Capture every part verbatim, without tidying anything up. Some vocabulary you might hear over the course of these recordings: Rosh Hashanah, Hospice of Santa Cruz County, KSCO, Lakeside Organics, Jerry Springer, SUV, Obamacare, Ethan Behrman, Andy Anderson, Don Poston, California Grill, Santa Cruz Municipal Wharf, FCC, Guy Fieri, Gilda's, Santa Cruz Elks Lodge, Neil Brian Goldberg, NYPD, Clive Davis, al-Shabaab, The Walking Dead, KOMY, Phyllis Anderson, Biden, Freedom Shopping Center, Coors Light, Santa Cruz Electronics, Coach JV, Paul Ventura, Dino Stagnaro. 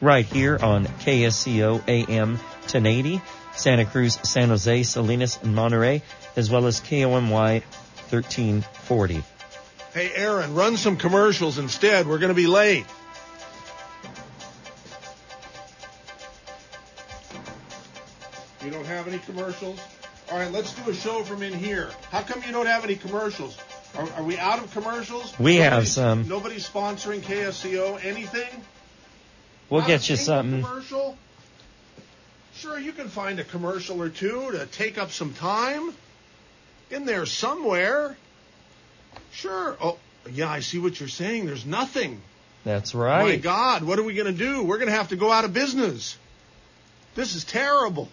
Right here on K S C O A M ten eighty, Santa Cruz, San Jose, Salinas, and Monterey, as well as K O M Y thirteen forty. Hey, Aaron, run some commercials instead. We're going to be late. You don't have any commercials? All right, let's do a show from in here. How come you don't have any commercials? Are, are we out of commercials? We nobody's, have some. Nobody's sponsoring K S C O. Anything? We'll not get you something. Commercial? Sure, you can find a commercial or two to take up some time in there somewhere. Sure. Oh, yeah, I see what you're saying. There's nothing. That's right. My God, what are we going to do? We're going to have to go out of business. This is terrible.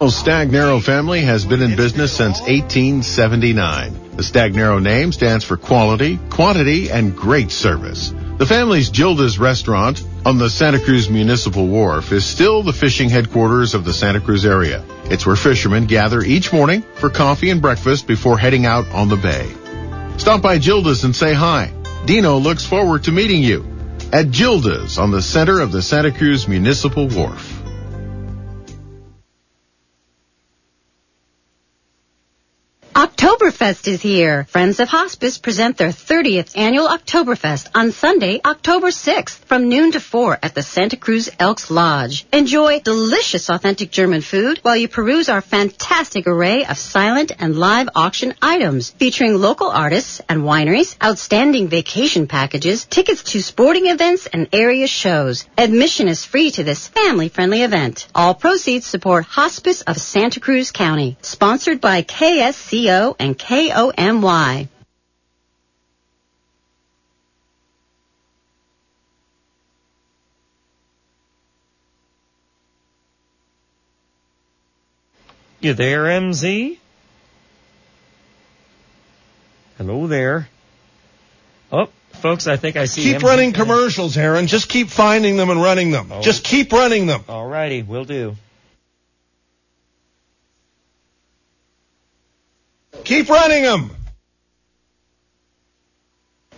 The Stagnaro family has been in business since eighteen seventy-nine. The Stagnaro name stands for quality, quantity, and great service. The family's Gilda's restaurant on the Santa Cruz Municipal Wharf is still the fishing headquarters of the Santa Cruz area. It's where fishermen gather each morning for coffee and breakfast before heading out on the bay. Stop by Gilda's and say hi. Dino looks forward to meeting you at Gilda's on the center of the Santa Cruz Municipal Wharf. Oktoberfest is here. Friends of Hospice present their thirtieth annual Oktoberfest on Sunday, October sixth from noon to four at the Santa Cruz Elks Lodge. Enjoy delicious authentic German food while you peruse our fantastic array of silent and live auction items featuring local artists and wineries, outstanding vacation packages, tickets to sporting events and area shows. Admission is free to this family-friendly event. All proceeds support Hospice of Santa Cruz County. Sponsored by K S C O and K O M Y. You there, M Z? Hello there. Oh, folks, I think I see Keep M Z running there. Commercials, Aaron. Just keep finding them and running them. Oh. Just keep running them. All righty, will do. Keep running them.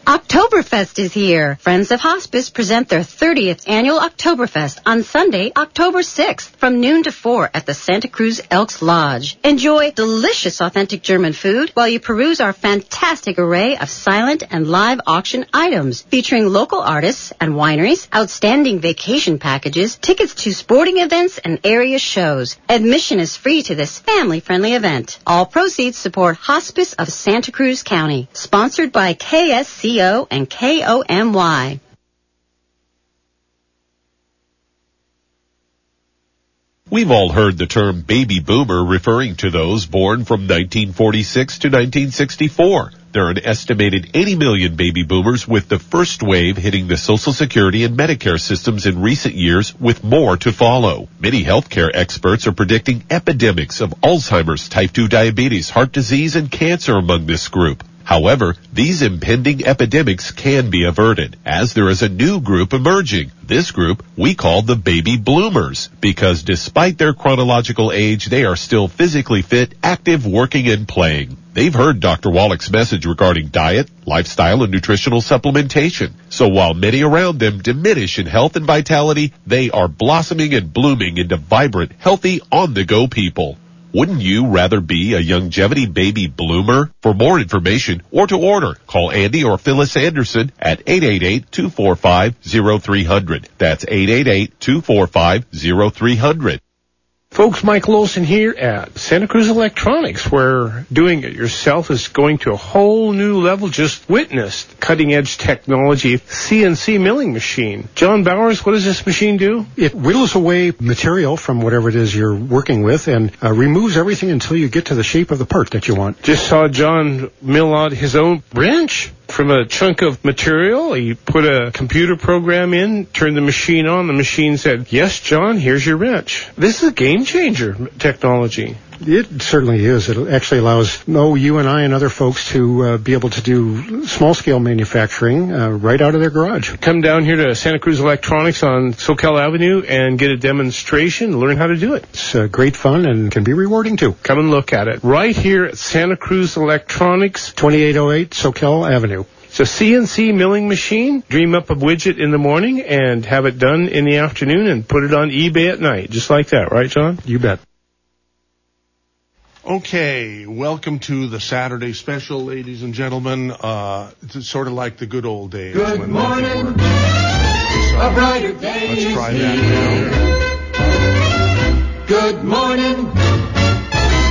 Oktoberfest is here. Friends of Hospice present their thirtieth annual Oktoberfest on Sunday, October sixth from noon to four at the Santa Cruz Elks Lodge. Enjoy delicious authentic German food while you peruse our fantastic array of silent and live auction items featuring local artists and wineries, outstanding vacation packages, tickets to sporting events and area shows. Admission is free to this family-friendly event. All proceeds support Hospice of Santa Cruz County. Sponsored by K S C O and K O M Y. We've all heard the term baby boomer referring to those born from nineteen forty-six to nineteen sixty-four. There are an estimated eighty million baby boomers, with the first wave hitting the Social Security and Medicare systems in recent years, with more to follow. Many healthcare experts are predicting epidemics of Alzheimer's, type two diabetes, heart disease, and cancer among this group. However, these impending epidemics can be averted, as there is a new group emerging. This group we call the baby bloomers, because despite their chronological age, they are still physically fit, active, working, and playing. They've heard Doctor Wallach's message regarding diet, lifestyle, and nutritional supplementation. So while many around them diminish in health and vitality, they are blossoming and blooming into vibrant, healthy, on-the-go people. Wouldn't you rather be a longevity baby bloomer? For more information or to order, call Andy or Phyllis Anderson at eight eight eight, two four five, zero three zero zero. That's eight eight eight, two four five, zero three zero zero. Folks, Mike Lolson here at Santa Cruz Electronics, where doing it yourself is going to a whole new level. Just witness cutting-edge technology, C N C milling machine. John Bowers, what does this machine do? It whittles away material from whatever it is you're working with and uh, removes everything until you get to the shape of the part that you want. Just saw John mill out his own wrench. From a chunk of material, he put a computer program in, turned the machine on. The machine said, yes, John, here's your wrench. This is a game-changer technology. It certainly is. It actually allows no you and I and other folks to uh, be able to do small-scale manufacturing uh, right out of their garage. Come down here to Santa Cruz Electronics on Soquel Avenue and get a demonstration, learn how to do it. It's uh, great fun and can be rewarding, too. Come and look at it right here at Santa Cruz Electronics, twenty-eight oh eight Soquel Avenue. So C N C milling machine, dream up a widget in the morning and have it done in the afternoon and put it on eBay at night. Just like that, right, John? You bet. Okay, welcome to the Saturday special, ladies and gentlemen. Uh, it's sort of like the good old days. Good when morning, so, a brighter day let's is try that now. Good morning,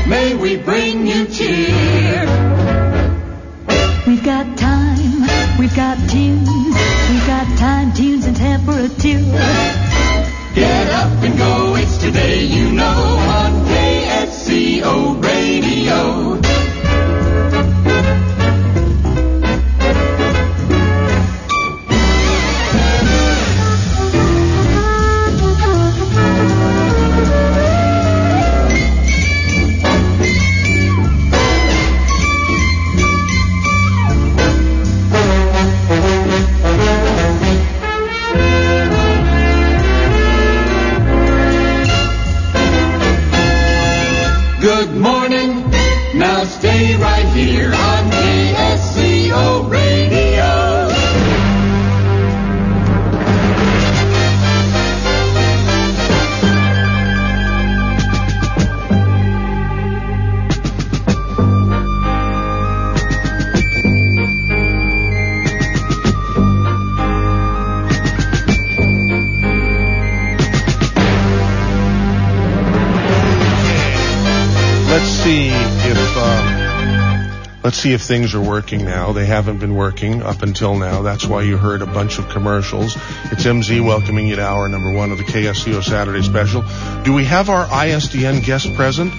may we bring you cheer. We've got time, we've got tunes, we've got time, tunes, and temperature. Get up and go, it's today, you know, on K S C O Radio. Let's see if things are working now. They haven't been working up until now. That's why you heard a bunch of commercials. It's M Z welcoming you to hour number one of the K S C O Saturday special. Do we have our I S D N guest present?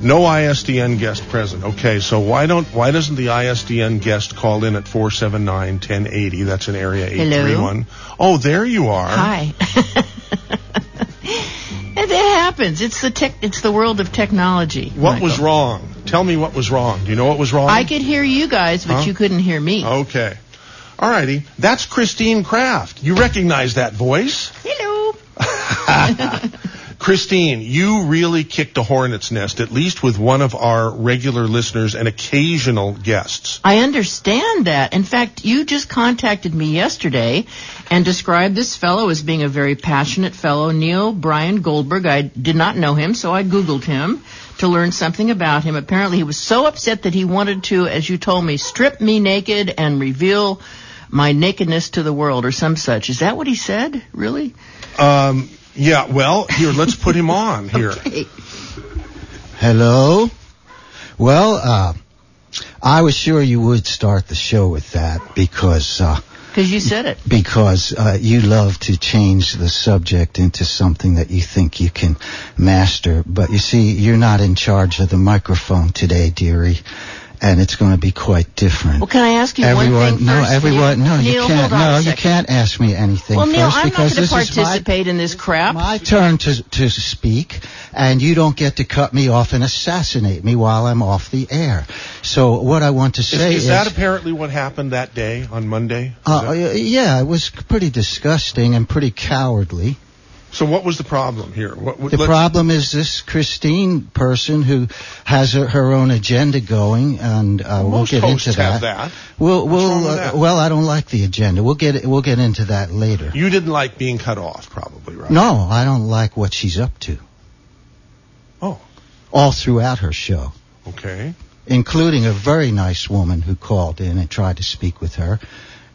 No I S D N guest present. Okay, so why don't why doesn't the I S D N guest call in at four seven nine, ten eighty? That's in area eight three one. Hello. Oh, there you are. Hi. It happens. It's the tech, it's the world of technology. What Michael. was wrong? Tell me what was wrong. Do you know what was wrong? I could hear you guys, but huh? you couldn't hear me. Okay. All righty. That's Christine Craft. You recognize that voice? Hello. Christine, you really kicked a hornet's nest, at least with one of our regular listeners and occasional guests. I understand that. In fact, you just contacted me yesterday and described this fellow as being a very passionate fellow, Neil Brian Goldberg. I did not know him, so I Googled him to learn something about him. Apparently, he was so upset that he wanted to, as you told me, strip me naked and reveal my nakedness to the world or some such. Is that what he said? Really? Um... Yeah, well, here, let's put him on here. Okay. Hello? Well, uh, I was sure you would start the show with that because... Uh, because you said it. Because uh, you love to change the subject into something that you think you can master. But you see, you're not in charge of the microphone today, dearie. And it's going to be quite different. Well, can I ask you everyone, one thing no, first? Everyone, Neil, no, Neil, you can't. No, you can't ask me anything well, first Neil, I'm because not this participate is my, in this crap. My turn to to speak, and you don't get to cut me off and assassinate me while I'm off the air. So what I want to say is, is, is that apparently what happened that day on Monday? Uh, that- yeah, it was pretty disgusting and pretty cowardly. So what was the problem here? What, what, the problem is this Christine person who has her, her own agenda going, and uh, we'll get into that. Most hosts have that. We'll, we'll, uh, that. Well, I don't like the agenda. We'll get we'll get into that later. You didn't like being cut off, probably, right? No, I don't like what she's up to. Oh. All throughout her show. Okay. Including a very nice woman who called in and tried to speak with her.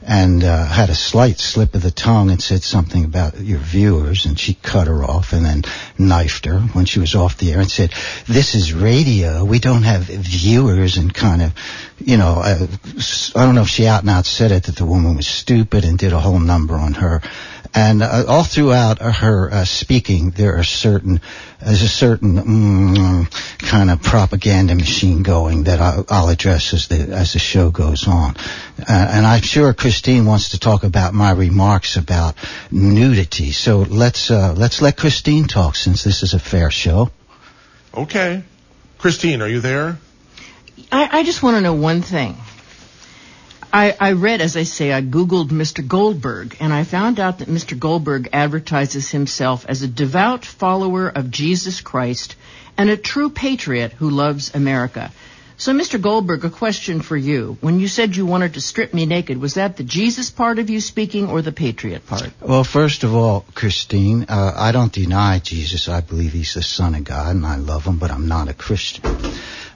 And uh, had a slight slip of the tongue and said something about your viewers, and she cut her off and then knifed her when she was off the air and said, this is radio, we don't have viewers, and kind of, you know, uh, I don't know if she out and out said it, that the woman was stupid and did a whole number on her. And uh, all throughout her uh, speaking, there are certain, there's a certain mm, kind of propaganda machine going that I'll, I'll address as the as the show goes on. Uh, and I'm sure Christine wants to talk about my remarks about nudity. So let's uh, let's let Christine talk, since this is a fair show. Okay, Christine, are you there? I, I just want to know one thing. I, I read, as I say, I Googled Mister Goldberg, and I found out that Mister Goldberg advertises himself as a devout follower of Jesus Christ and a true patriot who loves America. So, Mister Goldberg, a question for you. When you said you wanted to strip me naked, was that the Jesus part of you speaking or the patriot part? Well, first of all, Christine, uh, I don't deny Jesus. I believe he's the Son of God, and I love him, but I'm not a Christian.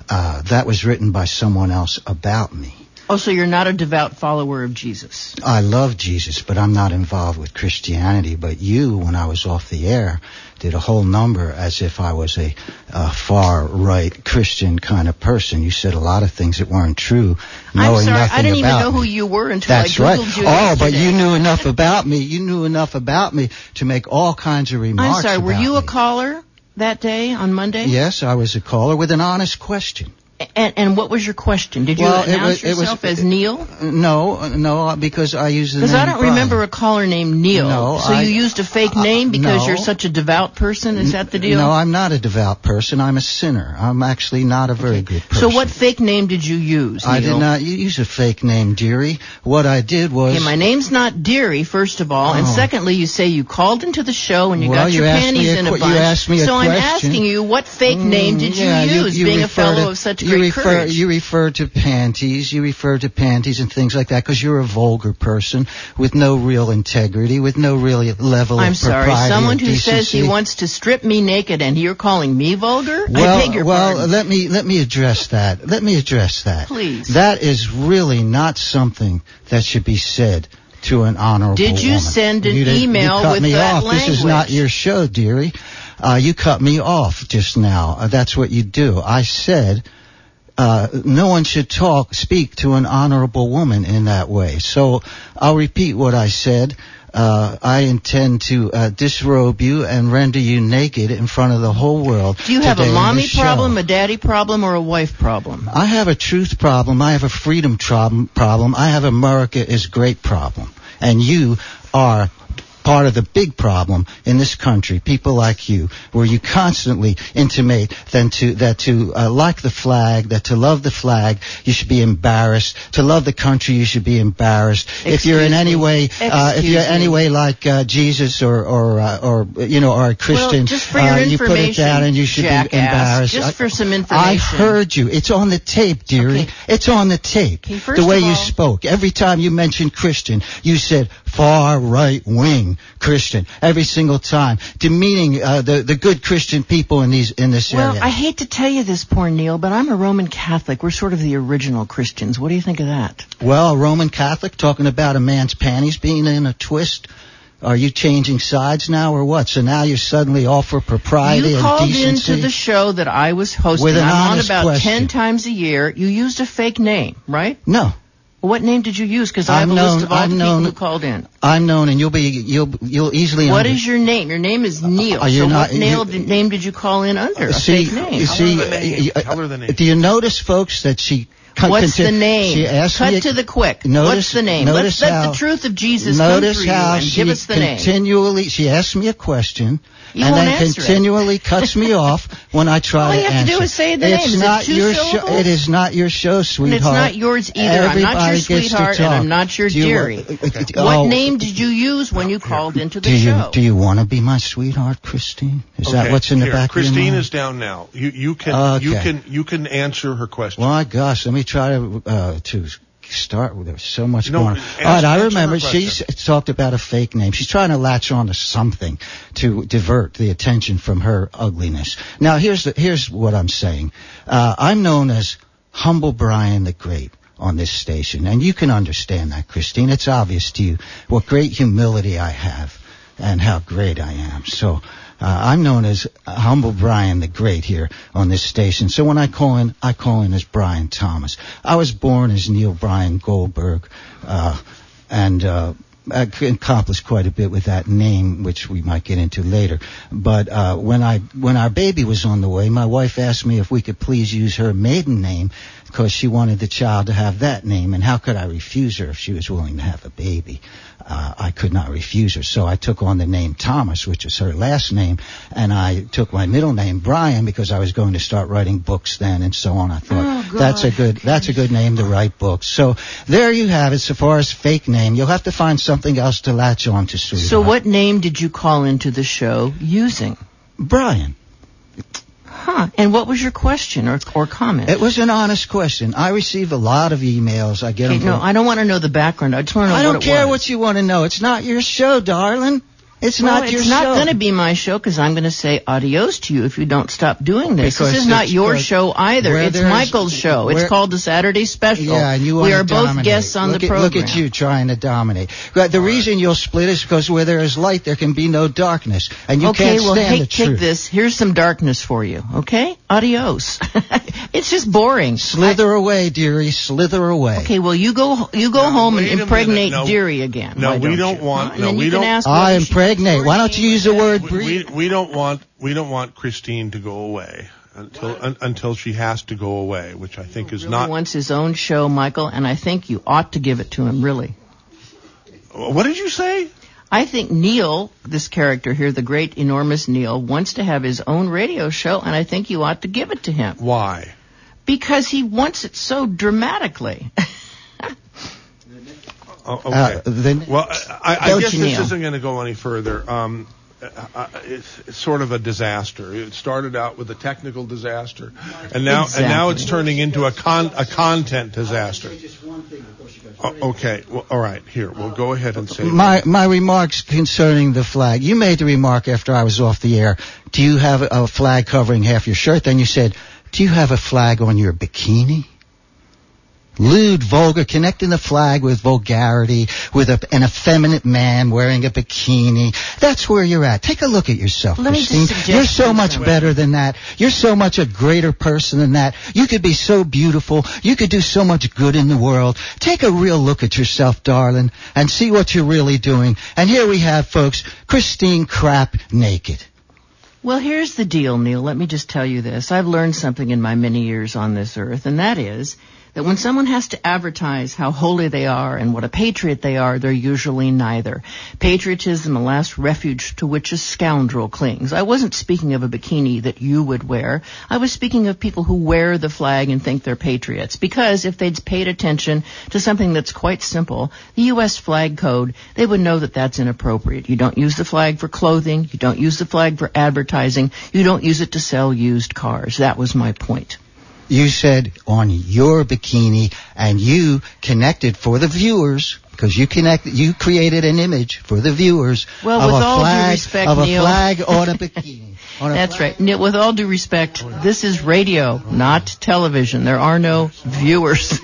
Uh, that was written by someone else about me. Oh, so you're not a devout follower of Jesus? I love Jesus, but I'm not involved with Christianity. But you, when I was off the air, did a whole number as if I was a, a far-right Christian kind of person. You said a lot of things that weren't true, knowing I'm sorry, nothing about I didn't about even know me. Who you were until That's I Googled right. you Oh, yesterday. But you knew enough about me. You knew enough about me to make all kinds of remarks I'm sorry, about were you a me. Caller that day on Monday? Yes, I was a caller with an honest question. And, and what was your question? Did you well, announce it was, yourself it was, as Neil? No, no, because I used the name Because I don't Brian. remember a caller named Neil. No, so I, you used a fake I, name because no, you're such a devout person? Is that the deal? No, I'm not a devout person. I'm a sinner. I'm actually not a very okay. good person. So what fake name did you use, Neil? I did not use a fake name, dearie. What I did was... Okay, my name's not Dearie, first of all. Oh. And secondly, you say you called into the show and you well, got your you panties a, in a bunch. You asked me a so question. I'm asking you, what fake mm, name did you yeah, use, you, you being a fellow to, of such... You refer, you refer to panties, you refer to panties and things like that because you're a vulgar person with no real integrity, with no real level I'm of propriety. I'm sorry, someone who decency. says he wants to strip me naked and you're calling me vulgar? Well, I beg your well, pardon. let me let me address that. Let me address that. Please. That is really not something that should be said to an honorable woman. Did you woman. send an you email you cut with me that off. language? This is not your show, dearie. Uh, you cut me off just now. Uh, that's what you do. I said... Uh, no one should talk, speak to an honorable woman in that way. So I'll repeat what I said. Uh, I intend to uh, disrobe you and render you naked in front of the whole world. Do you have a mommy problem, a daddy problem, or a wife problem? I have a truth problem. I have a freedom problem. problem. I have America is great problem. And you are... part of the big problem in this country, people like you, where you constantly intimate then to, that to uh, like the flag, that to love the flag, you should be embarrassed. To love the country, you should be embarrassed. Excuse if you're in any way, uh, if you're in any way like uh, Jesus or or uh, or you know, or a Christian, well, just for your uh, you put it down and you should jackass, be embarrassed. Just for some information, I heard you. It's on the tape, dearie. Okay. It's on the tape. Okay, first the way of all, you spoke. Every time you mentioned Christian, you said far right wing. Christian every single time, demeaning uh, the the good Christian people in these in this well, area. Well, I hate to tell you this, poor Neil, but I'm a Roman Catholic. We're sort of the original Christians. What do you think of that? Well, a Roman Catholic talking about a man's panties being in a twist. Are you changing sides now or what? So now you're suddenly all for propriety and decency. You called into the show that I was hosting. With an I'm honest on about question. ten times a year. You used a fake name, right? No. What name did you use? Because I have a known, list of all I'm the people known, who called in. I'm known, and you'll be you'll you'll easily. What under- is your name? Your name is Neil. Uh, so not, what Neil you, name did you call in under? Uh, see, a fake name. See, Tell her the name. Tell her the name. Do you notice, folks, that she? Cut, What's conti- the name? She asked Cut me, to the quick. Notice, What's the name? Let's how, let the truth of Jesus come through you and she give us the name. Continually, she asked me a question you and then continually it. cuts me off when I try to answer. All you have to do is say the it's name. Is not it your syllables? show. It is not your show, sweetheart. And it's not yours either. Everybody I'm not your sweetheart, and I'm not your you, dearie. Uh, okay. What oh, name did you use when you called here. into the do you, show? Do you want to be my sweetheart, Christine? Is okay. that what's in here. the back Christine of your mind? Christine is down now. You you can you can you can answer her question. My gosh, let me. Try to uh, to start with. There's so much no, going on. All right, I remember she talked about a fake name. She's trying to latch on to something to divert the attention from her ugliness. Now, here's the, here's what I'm saying. Uh, I'm known as Humble Brian the Great on this station, and you can understand that, Christine. It's obvious to you what great humility I have and how great I am. So. Uh, I'm known as Humble Brian the Great here on this station. So when I call in, I call in as Brian Thomas. I was born as Neil Brian Goldberg, uh, and, uh, I accomplished quite a bit with that name, which we might get into later. But uh, when I when our baby was on the way, my wife asked me if we could please use her maiden name because she wanted the child to have that name. And how could I refuse her if she was willing to have a baby? Uh, I could not refuse her. So I took on the name Thomas, which is her last name, and I took my middle name Brian because I was going to start writing books then and so on. I thought oh, that's a good that's a good name to write books. So there you have it. So far as fake name, you'll have to find something. Something else to latch on to, sweetheart. So what name did you call into the show using? Brian. Huh. And what was your question or, or comment? It was an honest question. I receive a lot of emails. I get okay, them. No, I don't want to know the background. I just want to know I what it was. I don't care what you want to know. It's not your show, darling. It's well, not your it's show. It's not going to be my show because I'm going to say adios to you if you don't stop doing this. Because this is not your show either. It's Michael's show. It's called the Saturday Special. Yeah, and you want we are to both dominate. Guests on look the program. At, look at you trying to dominate. But the All reason right. you'll split is because where there is light, there can be no darkness, and you okay, can't well, stand take, the truth. Okay, well, take this. Here's some darkness for you. Okay, adios. It's just boring. Slither I, away, dearie. Slither away. Okay, well you go you go no, home and impregnate no, dearie again. No, we don't, don't want. No, we don't. I impregnate. Why don't you use the word breed? We, we, we don't want we don't want Christine to go away until un, until she has to go away, which I think is really not. He wants his own show, Michael, and I think you ought to give it to him. Really. What did you say? I think Neil, this character here, the great enormous Neil, wants to have his own radio show, and I think you ought to give it to him. Why? Because he wants it so dramatically. Oh, okay. Uh, then well, I, I, I guess this Neil. Isn't going to go any further. Um, uh, it's, it's sort of a disaster. It started out with a technical disaster, and now exactly. and now it's turning into a con a content disaster. Uh, okay. Well, all right. Here, we'll go ahead and say my my remarks concerning the flag. You made the remark after I was off the air. Do you have a flag covering half your shirt? Then you said, "Do you have a flag on your bikini?" Lewd, vulgar, connecting the flag with vulgarity, with a, an effeminate man wearing a bikini. That's where you're at. Take a look at yourself, Let Christine. Me just suggest you're so much better than that. You're so much a greater person than that. You could be so beautiful. You could do so much good in the world. Take a real look at yourself, darling, and see what you're really doing. And here we have, folks, Christine Craft naked. Well, here's the deal, Neil. Let me just tell you this. I've learned something in my many years on this earth, and that is that when someone has to advertise how holy they are and what a patriot they are, they're usually neither. Patriotism, the last refuge to which a scoundrel clings. I wasn't speaking of a bikini that you would wear. I was speaking of people who wear the flag and think they're patriots. Because if they'd paid attention to something that's quite simple, the U S flag code, they would know that that's inappropriate. You don't use the flag for clothing. You don't use the flag for advertising. You don't use it to sell used cars. That was my point. You said on your bikini, and you connected for the viewers, because you connect, you created an image for the viewers well, of, with a, all flag, due respect, of Neil. a flag on a bikini. On a That's flag. right. Neil, with all due respect, this is radio, not television. There are no viewers.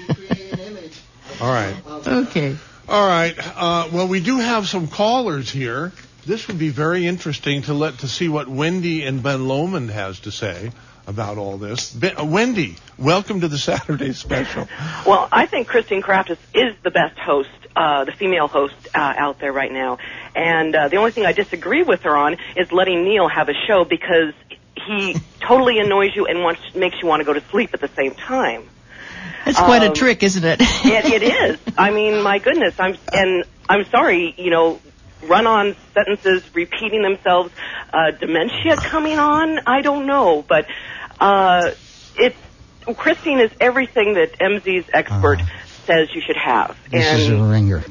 All right. Okay. All right. Uh, well, we do have some callers here. This would be very interesting to let to see what Wendy and Ben Lomond has to say about all this. Ben, uh, Wendy, welcome to the Saturday Special. Well, I think Christine Craft is, is the best host, uh, the female host uh, out there right now. And uh, the only thing I disagree with her on is letting Neil have a show, because he totally annoys you and wants makes you want to go to sleep at the same time. That's um, quite a trick, isn't it? it? It is. I mean, my goodness. I'm and I'm sorry, you know, run-on sentences repeating themselves, uh, dementia coming on, I don't know, but uh, it's, Christine is everything that M Z's expert uh, says you should have. This and, is a ringer.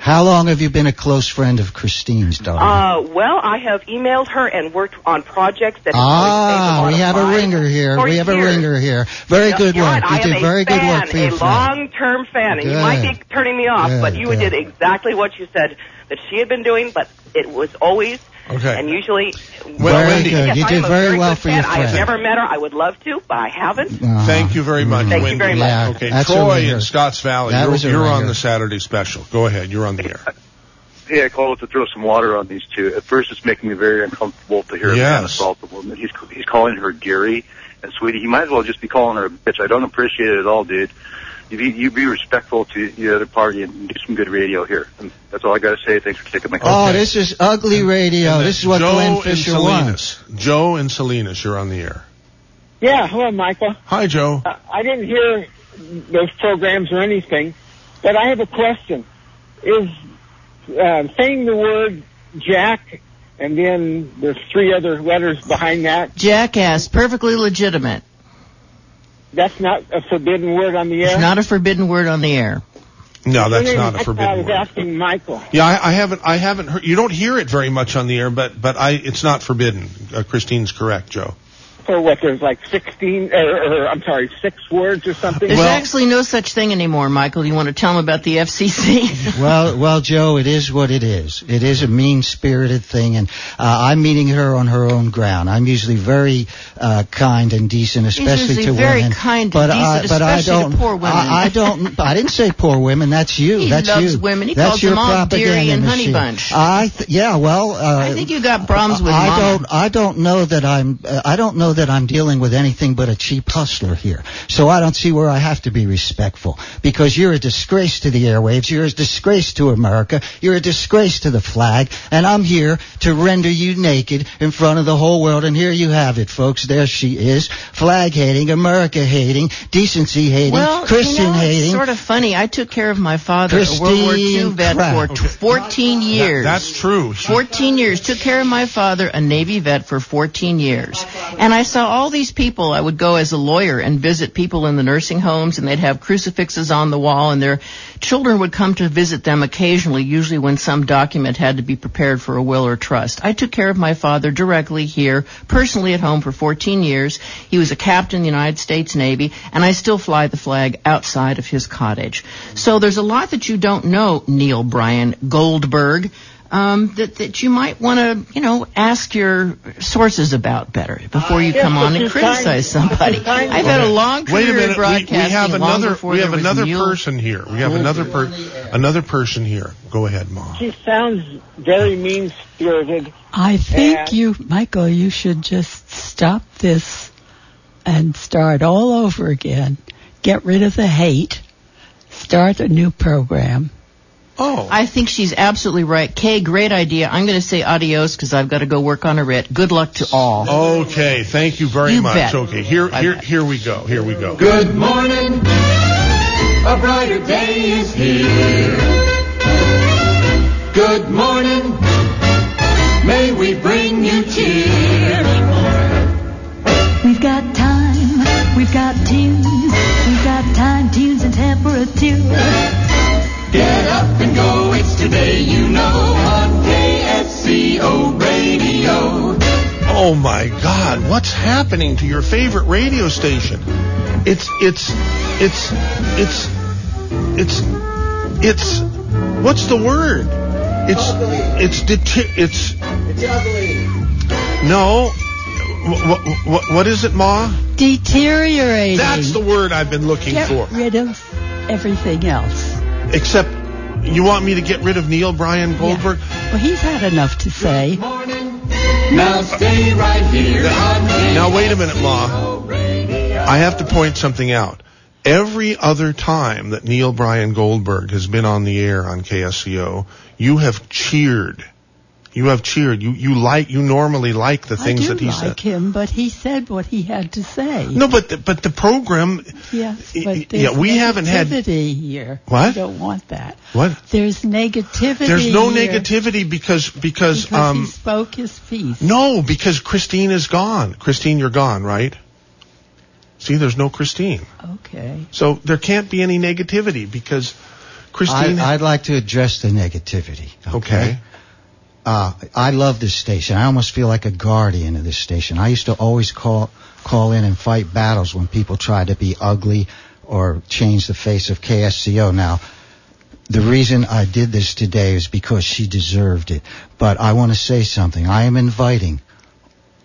How long have you been a close friend of Christine's, darling? Uh, well, I have emailed her and worked on projects that... Ah, we have a ringer here. We have years. a ringer here. Very no, good work. You did very fan, good work for your friend. I am a long-term fan, and good. You might be turning me off, good, but you good. did exactly what you said that she had been doing, but it was always okay. and usually... Well, well Wendy, yes, you did very, very well for fan. your friend. I have never met her. I would love to, but I haven't. Uh, Thank you very much, Thank Wendy. you very yeah, much. Okay, Troy in Scotts Valley, that you're, you're on the Saturday Special. Go ahead, you're on the air. Hey, I called to throw some water on these two. At first, it's making me very uncomfortable to hear yes. a man assault a woman. He's, he's calling her Gary, and sweetie, he might as well just be calling her a bitch. I don't appreciate it at all, dude. You be, you be respectful to the other party and do some good radio here. And that's all I got to say. Thanks for taking my call. Oh, this is ugly radio. This is what Joe Glenn Fisher wants. Joe and Salinas, you're on the air. Yeah, hello, Michael. Hi, Joe. Uh, I didn't hear those programs or anything, but I have a question. Is uh, saying the word Jack and then there's three other letters behind that? Jackass, perfectly legitimate. That's not a forbidden word on the air? It's not a forbidden word on the air. No, that's I not a forbidden word. I was asking Michael. Yeah, I, I haven't I haven't heard. You don't hear it very much on the air, but but I it's not forbidden. Uh, Christine's correct, Joe. for what there's like sixteen or, or I'm sorry, six words or something. There's well, actually no such thing anymore, Michael. You want to tell them about the F C C? well, well, Joe, it is what it is. It is a mean-spirited thing, and uh, I'm meeting her on her own ground. I'm usually very uh, kind and decent, especially He's to very women. Very kind and but decent, I, but especially I don't, to poor women. I, I don't. I didn't say poor women. That's you. He that's loves you. Women. He that's calls your them all dairy and honey bunch. I th- yeah. Well, uh, I think you got problems with. I mama. don't. I don't know that I'm. Uh, I don't know. That I'm dealing with anything but a cheap hustler here. So I don't see where I have to be respectful, because you're a disgrace to the airwaves, you're a disgrace to America, you're a disgrace to the flag, and I'm here to render you naked in front of the whole world, and here you have it, folks. There she is, flag-hating, America-hating, decency-hating, well, Christian-hating. Well, you know, it's sort of funny. I took care of my father, a World War Two vet, Craft. for fourteen years. That, that's true. fourteen years. Took care of my father, a Navy vet, for fourteen years. And I saw all these people. I would go as a lawyer and visit people in the nursing homes, and they'd have crucifixes on the wall, and their children would come to visit them occasionally, usually when some document had to be prepared for a will or trust. I took care of my father directly here, personally at home, for fourteen years. He was a captain in the United States Navy, and I still fly the flag outside of his cottage. So there's a lot that you don't know, Neil Brian Goldberg, Um, that, that you might want to, you know, ask your sources about better before you uh, come on and criticize time, somebody. I've had a long career Wait a minute. broadcasting. We, we have another, we have another person here. We have another per, another person here. Go ahead, Mom. She sounds very mean-spirited. I think you, Michael, you should just stop this and start all over again. Get rid of the hate. Start a new program. Oh. I think she's absolutely right. Kay, great idea. I'm going to say adios because I've got to go work on a writ. Good luck to all. Okay, thank you very you much. Bet. Okay, here, here, here we go. Here we go. Good morning. A brighter day is here. Good morning. May we bring you cheer. We've got time. We've got tunes. We've got time, tunes, and temperature. Get up and go, it's today, you know, on K S C O Radio. Oh, my God, what's happening to your favorite radio station? It's, it's, it's, it's, it's, it's, what's the word? It's, ugly. It's, deti- it's, it's ugly. No. What, what, what is it, Ma? Deteriorating. That's the word I've been looking Get for. Get rid of everything else. Except you want me to get rid of Neil Brian Goldberg? Yeah. Well, he's had enough to say. Now stay right here. Now, now wait a minute, Ma. I have to point something out. Every other time that Neil Brian Goldberg has been on the air on K S C O, you have cheered. You have cheered. You you like you normally like the things I do that he like said. I like him, but he said what he had to say. No, but the, but the program. Yes, but there's yeah, we haven't had negativity here. What? I don't want that. What? There's negativity. There's no here. negativity because because, because um. He spoke his piece. No, because Christine is gone. Christine, you're gone, right? See, there's no Christine. Okay. So there can't be any negativity because Christine. I, I'd like to address the negativity. Okay. okay. Uh, I love this station. I almost feel like a guardian of this station. I used to always call call in and fight battles when people tried to be ugly or change the face of K S C O. Now, the reason I did this today is because she deserved it. But I want to say something. I am inviting.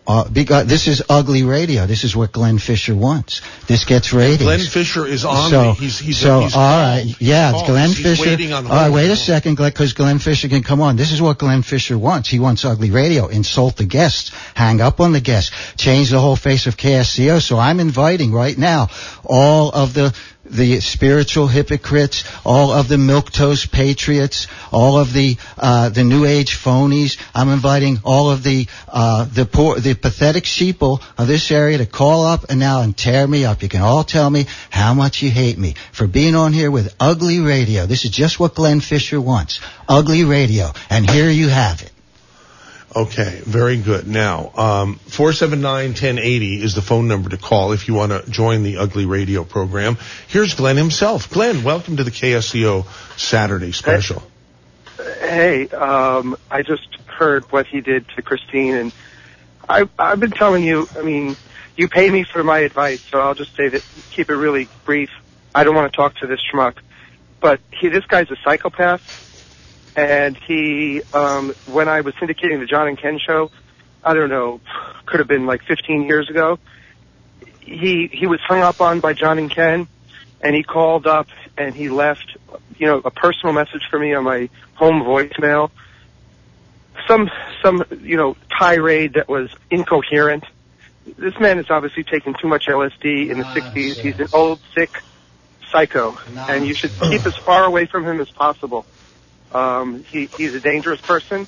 Uh, because this is ugly radio. This is what Glenn Fisher wants. This gets ratings. Glenn Fisher is on. So, he's, he's, so he's, all right, he's yeah, calls. Glenn he's Fisher. Waiting on all right, wait a second, Glenn, because Glenn Fisher can come on. This is what Glenn Fisher wants. He wants ugly radio. Insult the guests. Hang up on the guests. Change the whole face of K S C O. So I'm inviting right now all of the. the spiritual hypocrites, all of the milquetoast patriots, all of the uh the new age phonies. I'm inviting all of the uh the poor, the pathetic sheeple of this area to call up and now and tear me up. You can all tell me how much you hate me for being on here with ugly radio. This is just what Glenn Fisher wants. Ugly radio. And here you have it. Okay, very good. Now, um, four seven nine, ten eighty is the phone number to call if you want to join the Ugly Radio program. Here's Glenn himself. Glenn, welcome to the K S C O Saturday special. Hey, hey um, I just heard what he did to Christine, and I, I've been telling you, I mean, You pay me for my advice, so I'll just say that, keep it really brief. I don't want to talk to this schmuck. But he, this guy's a psychopath. And he, um, when I was syndicating the John and Ken show, I don't know, could have been like fifteen years ago, he he was hung up on by John and Ken, and he called up and he left, you know, a personal message for me on my home voicemail. Some, some you know, tirade that was incoherent. This man is obviously taking too much L S D in the sixties. Yes. He's an old, sick psycho, no. and you should keep as far away from him as possible. Um, he, he's a dangerous person,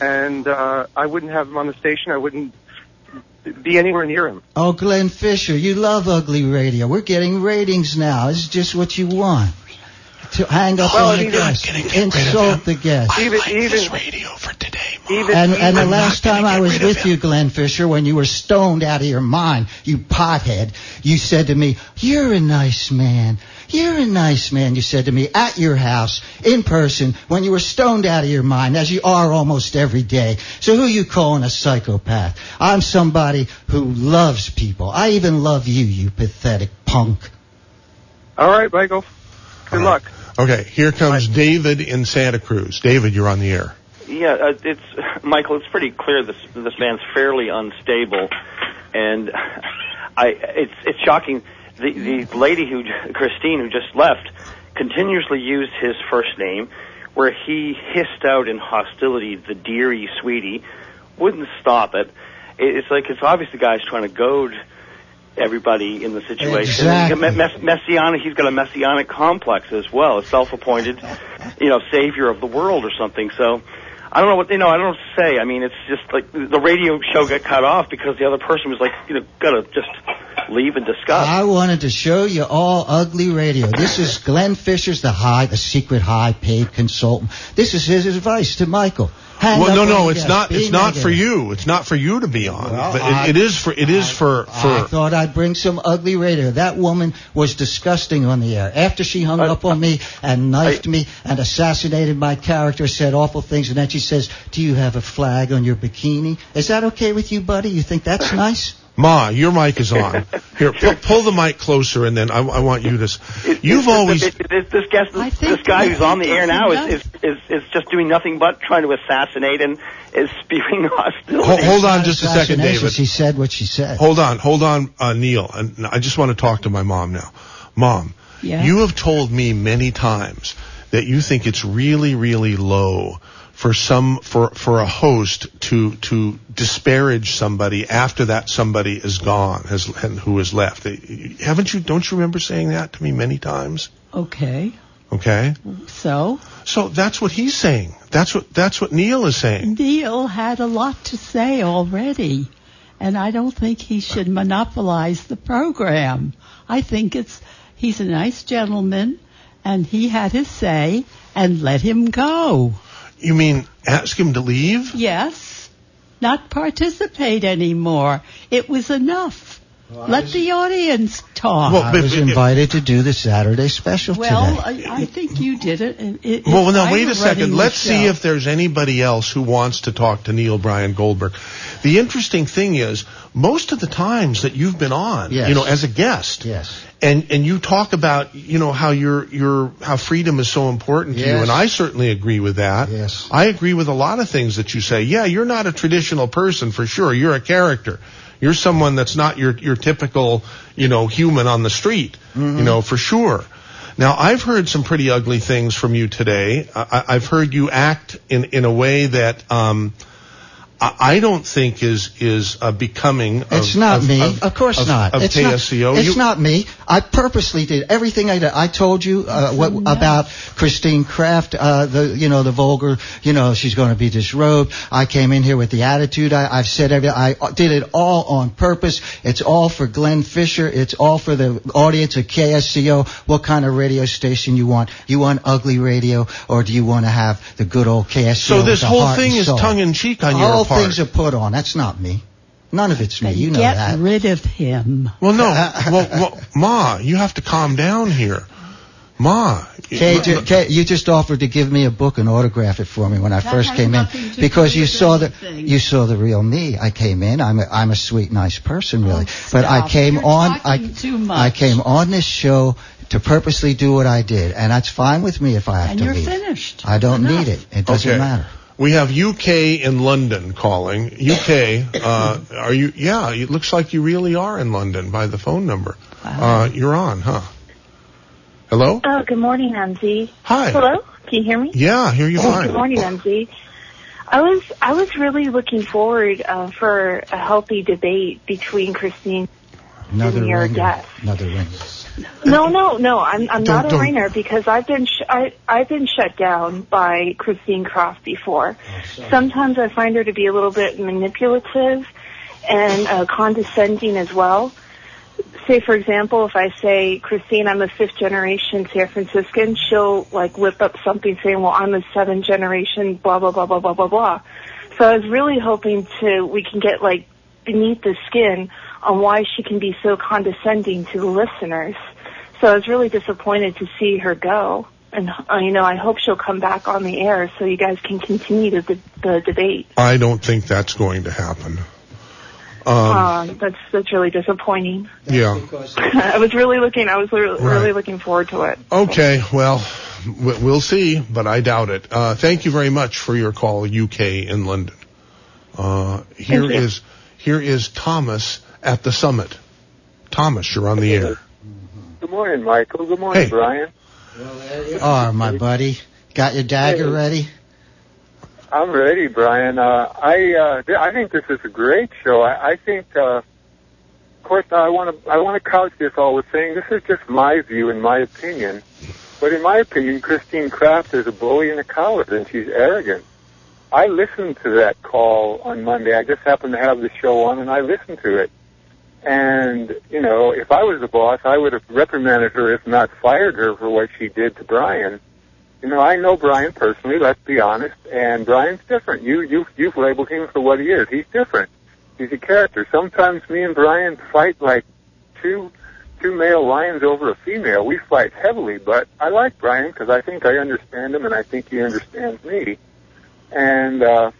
and uh, I wouldn't have him on the station. I wouldn't be anywhere near him. Oh, Glenn Fisher, you love ugly radio. We're getting ratings now. This is just what you want. To hang up well, on the guest, insult the guest. I even, like even, this radio for today, even, and, and the last time I was with you, Glenn Fisher, when you were stoned out of your mind, you pothead, you said to me, you're a nice man. You're a nice man, you said to me, at your house, in person, when you were stoned out of your mind, as you are almost every day. So who are you calling a psychopath? I'm somebody who loves people. I even love you, you pathetic punk. All right, Michael. Good luck. Okay, here comes David in Santa Cruz. David, you're on the air. Yeah, uh, it's Michael, it's pretty clear this this man's fairly unstable, and I it's it's shocking. The the lady who Christine who just left continuously used his first name, where he hissed out in hostility, the dearie sweetie, wouldn't stop it. it it's like it's obvious the guy's trying to goad everybody in the situation. Exactly. Mess- messianic, he's got a messianic complex as well, a self-appointed, you know, savior of the world or something. So I don't know what, you know, I don't know what to say. I mean, it's just like the radio show got cut off because the other person was like, you know, got to just leave and discuss. I wanted to show you all ugly radio. This is Glenn Fisher's the high, the secret high-paid consultant. This is his advice to Michael. Hang well, no, no, it's not. It's not negative. For you. It's not for you to be on. Well, but I, it, it is for. It is I, for, for. I thought I'd bring some ugly radio. That woman was disgusting on the air. After she hung I, up on me and knifed I, me and assassinated my character, said awful things, and then she says, "Do you have a flag on your bikini? Is that okay with you, buddy? You think that's nice?" Ma, your mic is on. Here, pull, pull the mic closer, and then I, I want you to. You've this, always this, this, this, guest, this, this guy who's on the air now is, is is is just doing nothing but trying to assassinate and is spewing hostility. Hold, hold on, just a second, David. She said what she said. Hold on, hold on, uh, Neil. And I just want to talk to my mom now. Mom, yeah. You have told me many times that you think it's really, really low for some for for a host to to disparage somebody after that somebody is gone has and who is left. They, haven't you don't you remember saying that to me many times? Okay. Okay. So? So that's what he's saying. That's what that's what Neil is saying. Neil had a lot to say already, and I don't think he should monopolize the program. I think it's he's a nice gentleman, and he had his say, and let him go. You mean ask him to leave? Yes. Not participate anymore. It was enough. Well, Let was, the audience talk. Well, but, I was it, invited it, to do the Saturday special well, today. Well, I, I think you did it. it, it well, now, wait a second. Let's see if there's anybody else who wants to talk to Neil Brian Goldberg. The interesting thing is, most of the times that you've been on, yes. you know, as a guest, yes. and and you talk about, you know, how your your how freedom is so important yes. to you, and I certainly agree with that. Yes. I agree with a lot of things that you say. Yeah, you're not a traditional person for sure. You're a character. You're someone that's not your your typical, you know, human on the street, mm-hmm. you know, for sure. Now, I've heard some pretty ugly things from you today. I, I've heard you act in, in a way that um, I don't think is is uh, becoming of It's not of, me. Of, of course of, not. Of it's K S C O. Not, it's you, not me. I purposely did everything I did. I told you uh, what enough. about Christine Craft, uh, the you know, the vulgar, you know, she's going to be disrobed. I came in here with the attitude. I, I've said everything. I did it all on purpose. It's all for Glenn Fisher. It's all for the audience of K S C O. What kind of radio station you want? You want ugly radio, or do you want to have the good old K S C O? So this whole thing is tongue-in-cheek on your part. Things are put on. That's not me. None of it's me. You know that. Get rid of him. Well, no. Well, well, Ma, you have to calm down here. Ma, Kay, you, Kay, you just offered to give me a book and autograph it for me when I that first came in, because you saw the you saw the real me. I came in. I'm a, I'm a sweet, nice person, really. Oh, but I came You're on. I too much. I came on this show to purposely do what I did, and that's fine with me if I have and to leave. And you're finished. I don't Enough. need it. It doesn't okay. matter. We have U K in London calling. U K, uh, are you? Yeah, it looks like you really are in London by the phone number. Wow. Uh, you're on, huh? Hello? Oh, good morning, M Z. Hi. Hello? Can you hear me? Yeah, I hear you oh, fine. Good morning, M Z. I was I was really looking forward uh, for a healthy debate between Christine Another and your ringer. guest. Another ringer. No, no, no. I'm I'm don't, not a ringer because I've been sh- I I've been shut down by Christine Craft before. Oh, Sometimes I find her to be a little bit manipulative and uh, condescending as well. Say, for example, if I say, Christine, I'm a fifth-generation San Franciscan, she'll, like, whip up something saying, well, I'm a seventh-generation blah, blah, blah, blah, blah, blah, blah. So I was really hoping to we can get, like, beneath the skin on why she can be so condescending to the listeners. So I was really disappointed to see her go. And, you know, I hope she'll come back on the air so you guys can continue the, the, the debate. I don't think that's going to happen. Um, um, that's that's really disappointing. Yeah, I was really looking. I was really, right. really looking forward to it. Okay, well, we'll see, but I doubt it. Uh, thank you very much for your call, U K in London. Uh, here is here is Thomas at the Summit. Thomas, you're on the air. Good morning, Michael. Good morning, hey. Brian. Well, there you are, my buddy. Got your dagger hey. ready? I'm ready, Brian. Uh, I uh, I think this is a great show. I, I think, uh, of course, I want to I want to couch this all with saying this is just my view and my opinion. But in my opinion, Christine Craft is a bully and a coward, and she's arrogant. I listened to that call on Monday. I just happened to have the show on, and I listened to it. And, you know, if I was the boss, I would have reprimanded her, if not fired her, for what she did to Brian. You know, I know Brian personally, let's be honest, and Brian's different. You, you, you've labeled him for what he is. He's different. He's a character. Sometimes me and Brian fight like two, two male lions over a female. We fight heavily, but I like Brian because I think I understand him and I think he understands me. And, uh,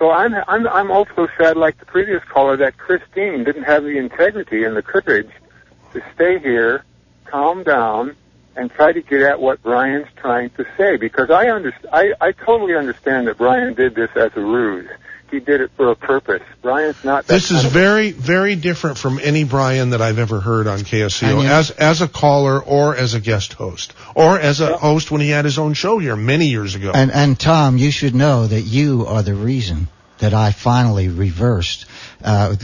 so I'm, I'm, I'm also sad, like the previous caller, that Christine didn't have the integrity and the courage to stay here, calm down, and try to get at what Brian's trying to say, because I, under, I I totally understand that Brian did this as a ruse. He did it for a purpose. Brian's not. That this is very, very different from any Brian that I've ever heard on K S C O, as as a caller or as a guest host, or as a yeah. host when he had his own show here many years ago. And, and Tom, you should know that you are the reason that I finally reversed. Uh,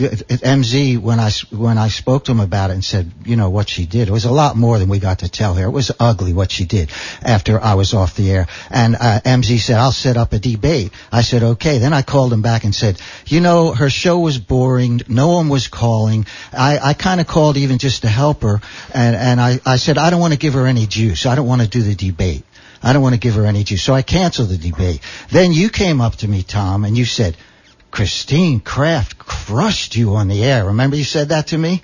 M Z, when I, when I spoke to him about it and said, you know, what she did, it was a lot more than we got to tell her. It was ugly what she did after I was off the air. And, uh, M Z said, I'll set up a debate. I said, okay. Then I called him back and said, you know, her show was boring. No one was calling. I, I kind of called even just to help her. And, and I, I said, I don't want to give her any juice. I don't want to do the debate. I don't want to give her any juice. So I canceled the debate. Then you came up to me, Tom, and you said, Christine Craft crushed you on the air. Remember you said that to me?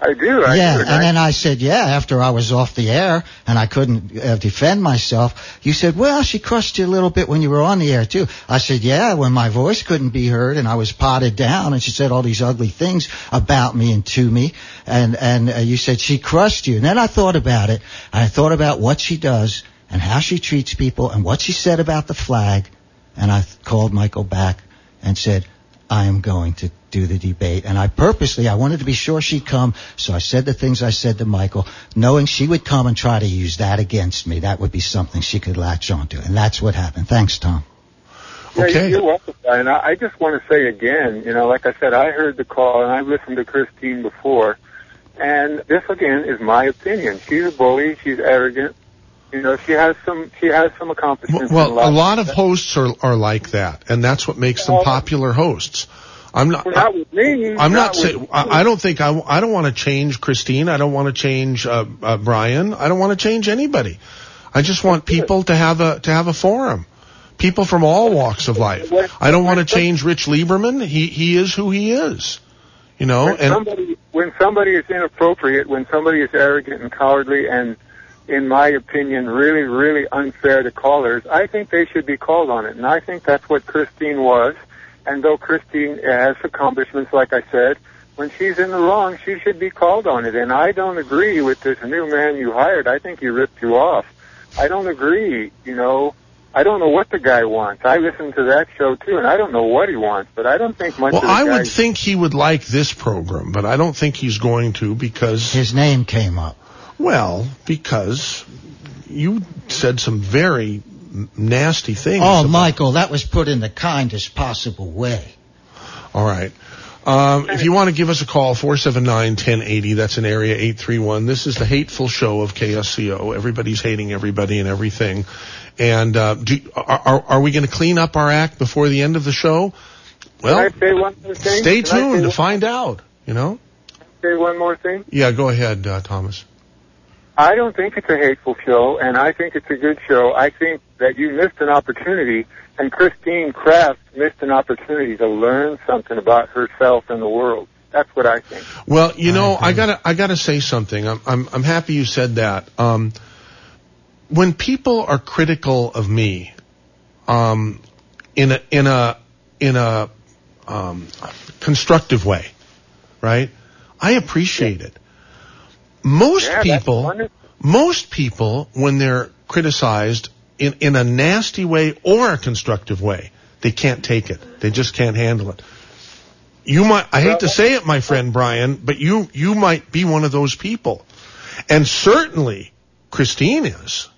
I do. I yeah, do. and then I said, yeah, after I was off the air and I couldn't uh, defend myself, you said, well, she crushed you a little bit when you were on the air, too. I said, yeah, when my voice couldn't be heard and I was potted down and she said all these ugly things about me and to me, and, and uh, you said she crushed you. And then I thought about it. I thought about what she does and how she treats people and what she said about the flag, and I th- called Michael back and said, I am going to do the debate. And I purposely, I wanted to be sure she'd come, so I said the things I said to Michael, knowing she would come and try to use that against me. That would be something she could latch onto. And that's what happened. Thanks, Tom. Okay. Yeah, you're welcome. And I just want to say again, you know, like I said, I heard the call, and I've listened to Christine before. And this, again, is my opinion. She's a bully. She's arrogant. You know, she has some, she has some accomplishments. Well, a lot, a lot of hosts are, are like that, and that's what makes them popular hosts. I'm not, well, not with me. I'm not, not saying, I, I don't think, I, I don't want to change Christine. I don't want to change, uh, uh, Brian. I don't want to change anybody. I just want people to have a, to have a forum. People from all walks of life. I don't want to change Rich Lieberman. He, he is who he is. You know, when and. Somebody, when somebody is inappropriate, when somebody is arrogant and cowardly and in my opinion, really, really unfair to callers. I think they should be called on it, and I think that's what Christine was. And though Christine has accomplishments, like I said, when she's in the wrong, she should be called on it. And I don't agree with this new man you hired. I think he ripped you off. I don't agree, you know. I don't know what the guy wants. I listened to that show, too, and I don't know what he wants, but I don't think much well, of the Well, I guy... would think he would like this program, but I don't think he's going to because... His name came up. Well, because you said some very nasty things. Oh, about... Michael, that was put in the kindest possible way. All right. Um, if you want to give us a call, four seven nine, one oh eight oh, that's an area eight three one. This is the hateful show of K S C O. Everybody's hating everybody and everything. And uh, do, are, are we going to clean up our act before the end of the show? Well, Can I say one more thing? stay Can tuned to find out, you know? Can I say one more thing? Yeah, go ahead, uh, Thomas. I don't think it's a hateful show, and I think it's a good show. I think that you missed an opportunity, and Christine Craft missed an opportunity to learn something about herself and the world. That's what I think. Well, you know, I, I gotta, I gotta say something. I'm, I'm, I'm happy you said that. Um, when people are critical of me, um, in a, in a, in a, um, constructive way, right? I appreciate it. Most yeah, people, most people, when they're criticized in, in a nasty way or a constructive way, they can't take it. They just can't handle it. You might, I hate to say it, my friend Brian, but you, you might be one of those people. And certainly, Christine is.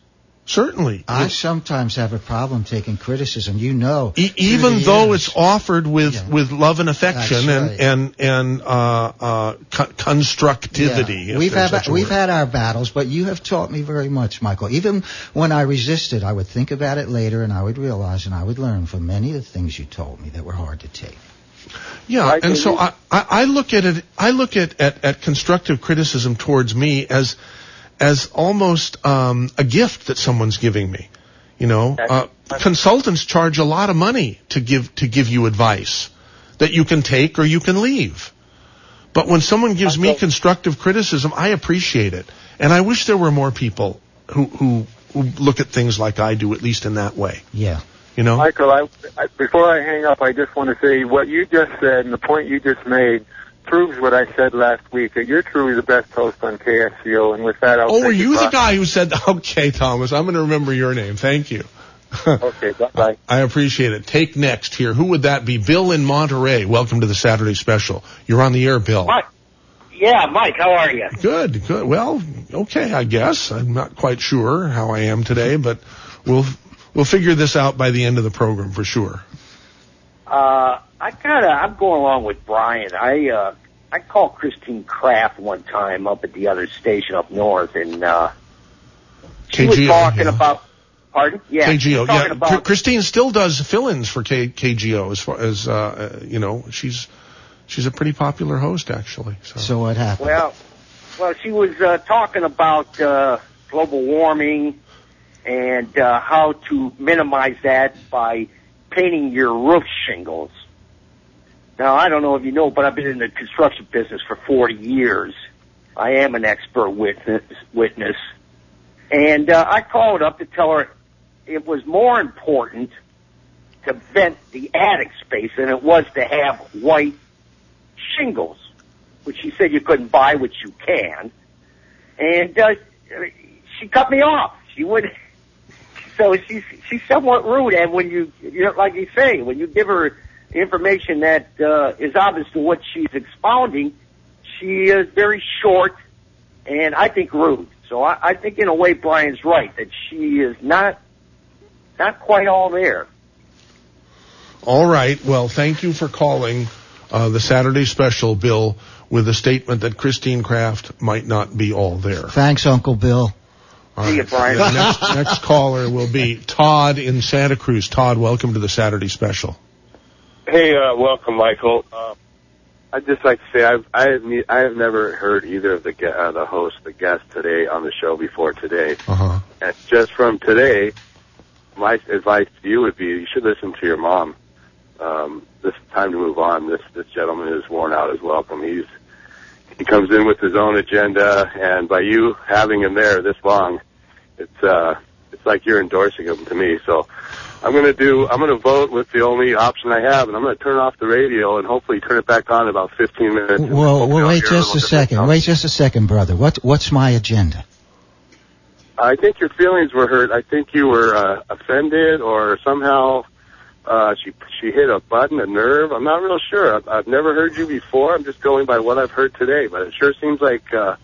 Certainly. I sometimes have a problem taking criticism, you know. E- even years. though it's offered with, yeah. with love and affection right. and, and, and, uh, uh, co- constructivity. Yeah. We've had, we've had our battles, but you have taught me very much, Michael. Even when I resisted, I would think about it later and I would realize and I would learn from many of the things you told me that were hard to take. Yeah, I and so I, I, I look at it, I look at, at, at constructive criticism towards me as, as almost um a gift that someone's giving me. You know, uh, consultants charge a lot of money to give to give you advice that you can take or you can leave. But when someone gives me constructive criticism, I appreciate it. And I wish there were more people who who, who look at things like I do, at least in that way. Yeah. You know? Michael, I, I, before I hang up, I just want to say what you just said and the point you just made proves what I said last week, that you're truly the best host on K S C O, and with that, I'll Oh, were you the guy who said, okay, Thomas, I'm going to remember your name. Thank you. Okay, bye-bye. I appreciate it. Take next here. Who would that be? Bill in Monterey. Welcome to the Saturday Special. You're on the air, Bill. Hi. Yeah, Mike, how are you? Good, good. Well, okay, I guess. I'm not quite sure how I am today, but we'll we'll figure this out by the end of the program for sure. Uh... I kind of, I'm going along with Brian. I, uh, I called Christine Craft one time up at the other station up north, and, uh, she K G O, was talking yeah. about, pardon? Yeah. K G O, yeah. About, Christine still does fill-ins for K, KGO as far as, uh, you know, she's, she's a pretty popular host, actually. So, so what happened? Well, well, she was, uh, talking about, uh, global warming and, uh, how to minimize that by painting your roof shingles. Now, I don't know if you know, but I've been in the construction business for forty years. I am an expert witness. witness. And uh, I called up to tell her it was more important to vent the attic space than it was to have white shingles, which she said you couldn't buy, which you can. And uh, she cut me off. She wouldn't. So she's, she's somewhat rude. And when you, you know, like you say, when you give her information that uh, is obvious to what she's expounding, she is very short and I think rude. So I, I think in a way Brian's right, that she is not not quite all there. All right. Well, thank you for calling uh, the Saturday Special, Bill, with a statement that Christine Craft might not be all there. Thanks, Uncle Bill. All See right. you, Brian. The next, next caller will be Todd in Santa Cruz. Todd, welcome to the Saturday Special. Hey, uh, welcome, Michael. Uh, I'd just like to say I've, I have I have never heard either of the uh, the hosts, the guests today on the show before today. Uh-huh. And just from today, my advice to you would be you should listen to your mom. Um, this is time to move on. This this gentleman is worn out as welcome. He's he comes in with his own agenda, and by you having him there this long, it's uh, it's like you're endorsing them to me. So I'm going to do, I'm going to vote with the only option I have, and I'm going to turn off the radio and hopefully turn it back on in about fifteen minutes. Well, well wait just a second. Wait just a second, brother. What What's my agenda? I think your feelings were hurt. I think you were uh, offended or somehow uh, she she hit a button, a nerve. I'm not real sure. I've, I've never heard you before. I'm just going by what I've heard today, but it sure seems like... Uh,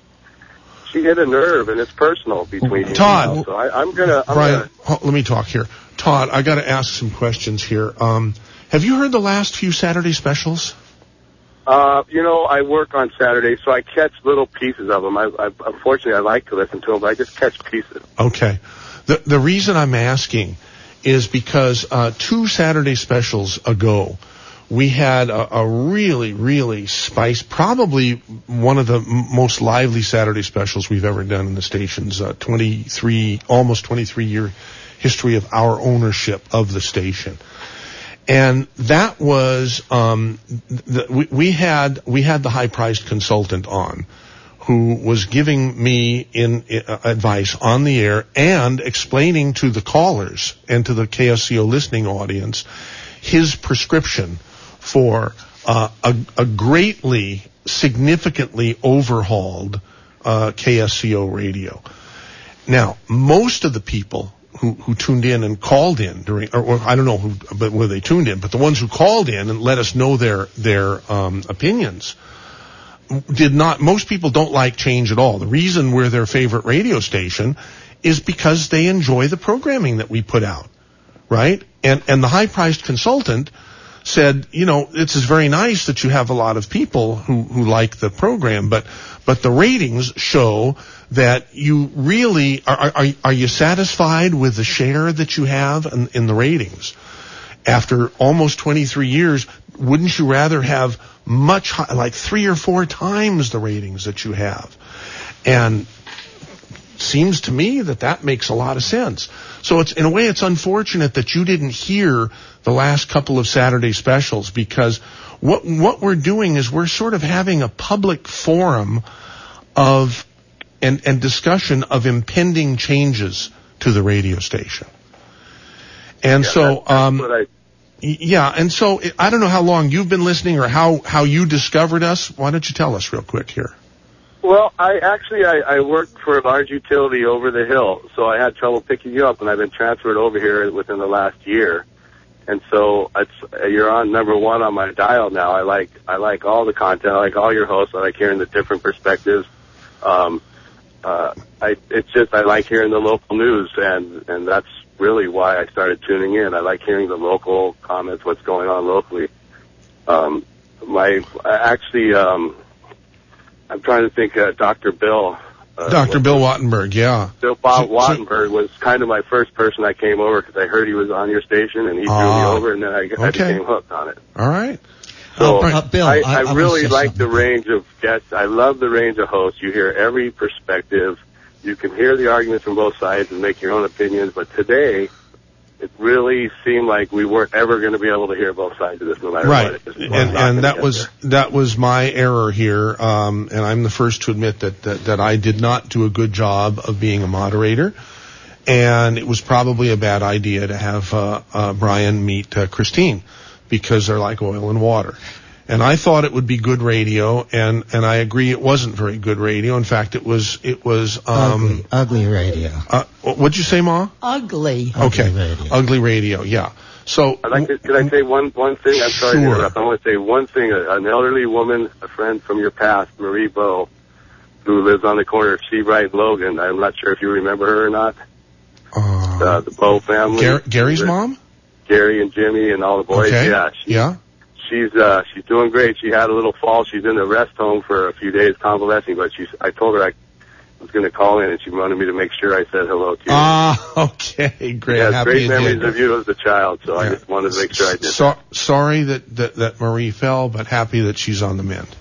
She hit a nerve, and it's personal between you. Todd, now, so I, I'm gonna. I'm Brian, gonna... let me talk here. Todd, I got to ask some questions here. Um, have you heard the last few Saturday specials? Uh, you know, I work on Saturday, so I catch little pieces of them. I, I unfortunately I like to listen to them, but I just catch pieces. Okay. The the reason I'm asking is because uh, two Saturday specials ago, we had a, a really, really spice, probably one of the m- most lively Saturday specials we've ever done in the station's uh, twenty-three, almost twenty-three year history of our ownership of the station. And that was, um, the, we, we had, we had the high-priced consultant on who was giving me in, uh, advice on the air and explaining to the callers and to the K S C O listening audience his prescription for uh, a, a greatly, significantly overhauled uh, K S C O radio. Now, most of the people who, who tuned in and called in during, or, or I don't know who, but where they tuned in, but the ones who called in and let us know their their um, opinions did not. Most people don't like change at all. The reason we're their favorite radio station is because they enjoy the programming that we put out, right? And and the high-priced consultant said, you know, this is very nice that you have a lot of people who, who like the program, but but the ratings show that you really, are are, are you satisfied with the share that you have in, in the ratings? After almost twenty-three years, wouldn't you rather have much, high, like three or four times the ratings that you have? And seems to me that that makes a lot of sense. So it's, in a way, it's unfortunate that you didn't hear the last couple of Saturday specials, because what what we're doing is we're sort of having a public forum of and and discussion of impending changes to the radio station. And yeah, so that's um what I... yeah, and so it, I don't know how long you've been listening or how how you discovered us. Why don't you tell us real quick here? Well, I actually, I, I worked for a large utility over the hill, so I had trouble picking you up, and I've been transferred over here within the last year. And so it's, you're on number one on my dial now. I like, I like all the content. I like all your hosts. I like hearing the different perspectives. Um, uh, I, it's just, I like hearing the local news, and, and that's really why I started tuning in. I like hearing the local comments, what's going on locally. Um, my, actually, um, I'm trying to think, uh, Doctor Bill. Uh, Doctor Bill Wattenberg, yeah. Bill Bob so, Wattenberg so, was kind of my first person I came over because I heard he was on your station, and he uh, threw me over, and then I, okay. I became hooked on it. All right. So uh, Bill, I, I, I really like something. the range of guests. I love the range of hosts. You hear every perspective. You can hear the arguments from both sides and make your own opinions, but today... it really seemed like we weren't ever going to be able to hear both sides of this, no matter right. what. Right, and, and that was there. that was my error here, um, and I'm the first to admit that, that that I did not do a good job of being a moderator, and it was probably a bad idea to have uh, uh, Brian meet uh, Christine, because they're like oil and water. And I thought it would be good radio, and, and I agree it wasn't very good radio. In fact, it was it was um, ugly, ugly radio. Uh, what'd you say, Ma? Ugly. Okay, ugly radio. Ugly radio. Yeah. So I'd like to, could I say one one thing? I'm sorry sure. to interrupt. I want to say one thing. An elderly woman, a friend from your past, Marie Bowe, who lives on the corner of Seabright and Logan. I'm not sure if you remember her or not. Uh, uh, the Bowe family. Gar- Gary's There's mom. Gary and Jimmy and all the boys. Okay. Yeah. She, yeah. She's uh, she's doing great. She had a little fall. She's in the rest home for a few days convalescing, but she's, I told her I was going to call in, and she wanted me to make sure I said hello to you. Ah, uh, okay, great. She has great memories did. of you as a child, so yeah. I just wanted to make sure I did. So, sorry that, that, that Marie fell, but happy that she's on the mend.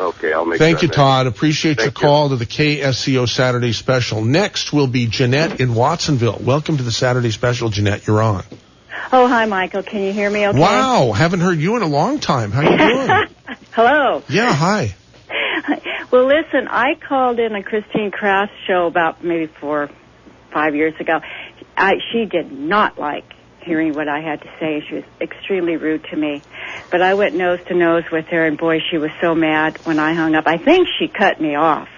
Okay, I'll make Thank sure you, Todd. Appreciate Thank your call you. to the K S C O Saturday Special. Next will be Jeanette in Watsonville. Welcome to the Saturday Special, Jeanette. You're on. Oh, hi, Michael. Can you hear me okay? Wow, haven't heard you in a long time. How are you doing? Hello. Yeah, hi. Well, listen, I called in a Christine Craft show about maybe four, five years ago. I, she did not like hearing what I had to say. She was extremely rude to me. But I went nose to nose with her, and boy, she was so mad when I hung up. I think she cut me off.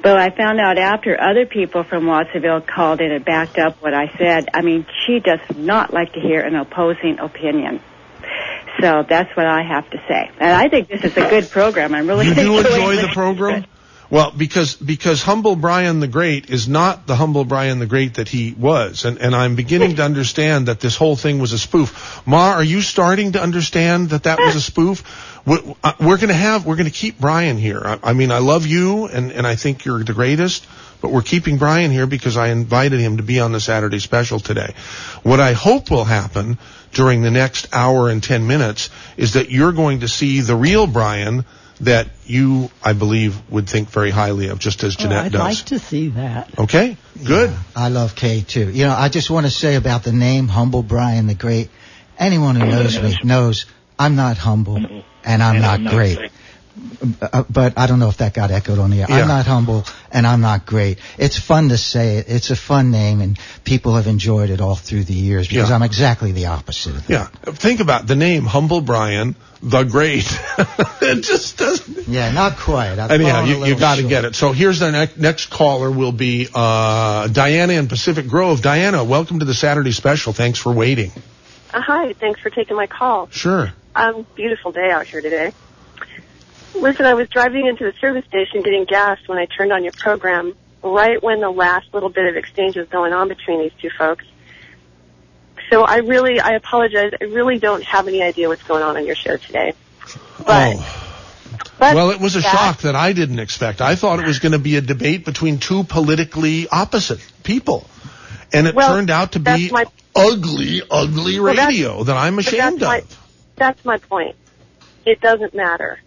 But I found out after other people from Watsonville called in and backed up what I said. I mean, she does not like to hear an opposing opinion. So that's what I have to say. And I think this is a good program. I'm really You do enjoy the program? Well, because because Humble Brian the Great is not the Humble Brian the Great that he was. And, and I'm beginning to understand that this whole thing was a spoof. Ma, are you starting to understand that that was a spoof? We're, we're going to have, we're going to keep Brian here. I, I mean, I love you, and, and I think you're the greatest, but we're keeping Brian here because I invited him to be on the Saturday special today. What I hope will happen during the next hour and ten minutes is that you're going to see the real Brian that you, I believe, would think very highly of, just as Jeanette oh, I'd does. I'd like to see that. Okay, good. Yeah, I love Kay, too. You know, I just want to say about the name Humble Brian the Great, anyone who knows me knows I'm not humble and I'm and not I'm great. Not but I don't know if that got echoed on the air. Yeah. I'm not humble and I'm not great. It's fun to say it. It's a fun name, and people have enjoyed it all through the years because yeah. I'm exactly the opposite of that. Yeah, think about the name Humble Brian the Great. It just doesn't. Yeah, not quite. I've Anyhow, you, you got to get it. So here's the ne- next caller will be uh, Diana in Pacific Grove. Diana, welcome to the Saturday special. Thanks for waiting. Uh, hi, thanks for taking my call. Sure. Um, beautiful day out here today. Listen, I was driving into the service station getting gas when I turned on your program right when the last little bit of exchange was going on between these two folks. So I really, I apologize. I really don't have any idea what's going on on your show today. But, oh. but well, it was a that, shock that I didn't expect. I thought it was going to be a debate between two politically opposite people. And it well, turned out to be my, ugly, ugly well, radio that I'm ashamed that's of. My, that's my point. It doesn't matter.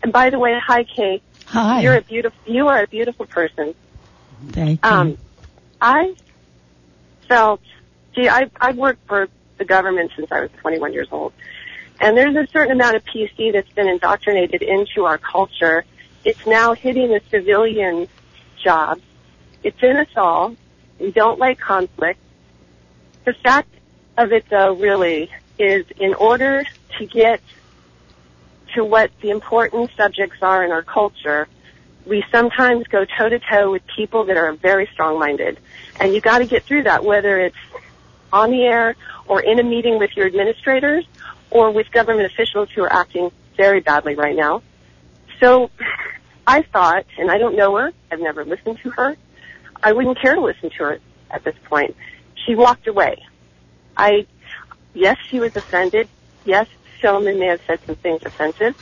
And by the way, hi, Kay. Hi. You're a beautiful, you are a beautiful person. Thank you. Um, I felt... See, I, I've worked for the government since I was twenty-one years old. And there's a certain amount of P C that's been indoctrinated into our culture. It's now hitting the civilian jobs. It's in us all. We don't like conflict. The fact of it, though, really, is in order to get to what the important subjects are in our culture, we sometimes go toe-to-toe with people that are very strong-minded. And you got to get through that, whether it's on the air or in a meeting with your administrators or with government officials who are acting very badly right now. So I thought, and I don't know her, I've never listened to her, I wouldn't care to listen to her at this point. She walked away. I, yes, she was offended. Yes, Shulman may have said some things offensive,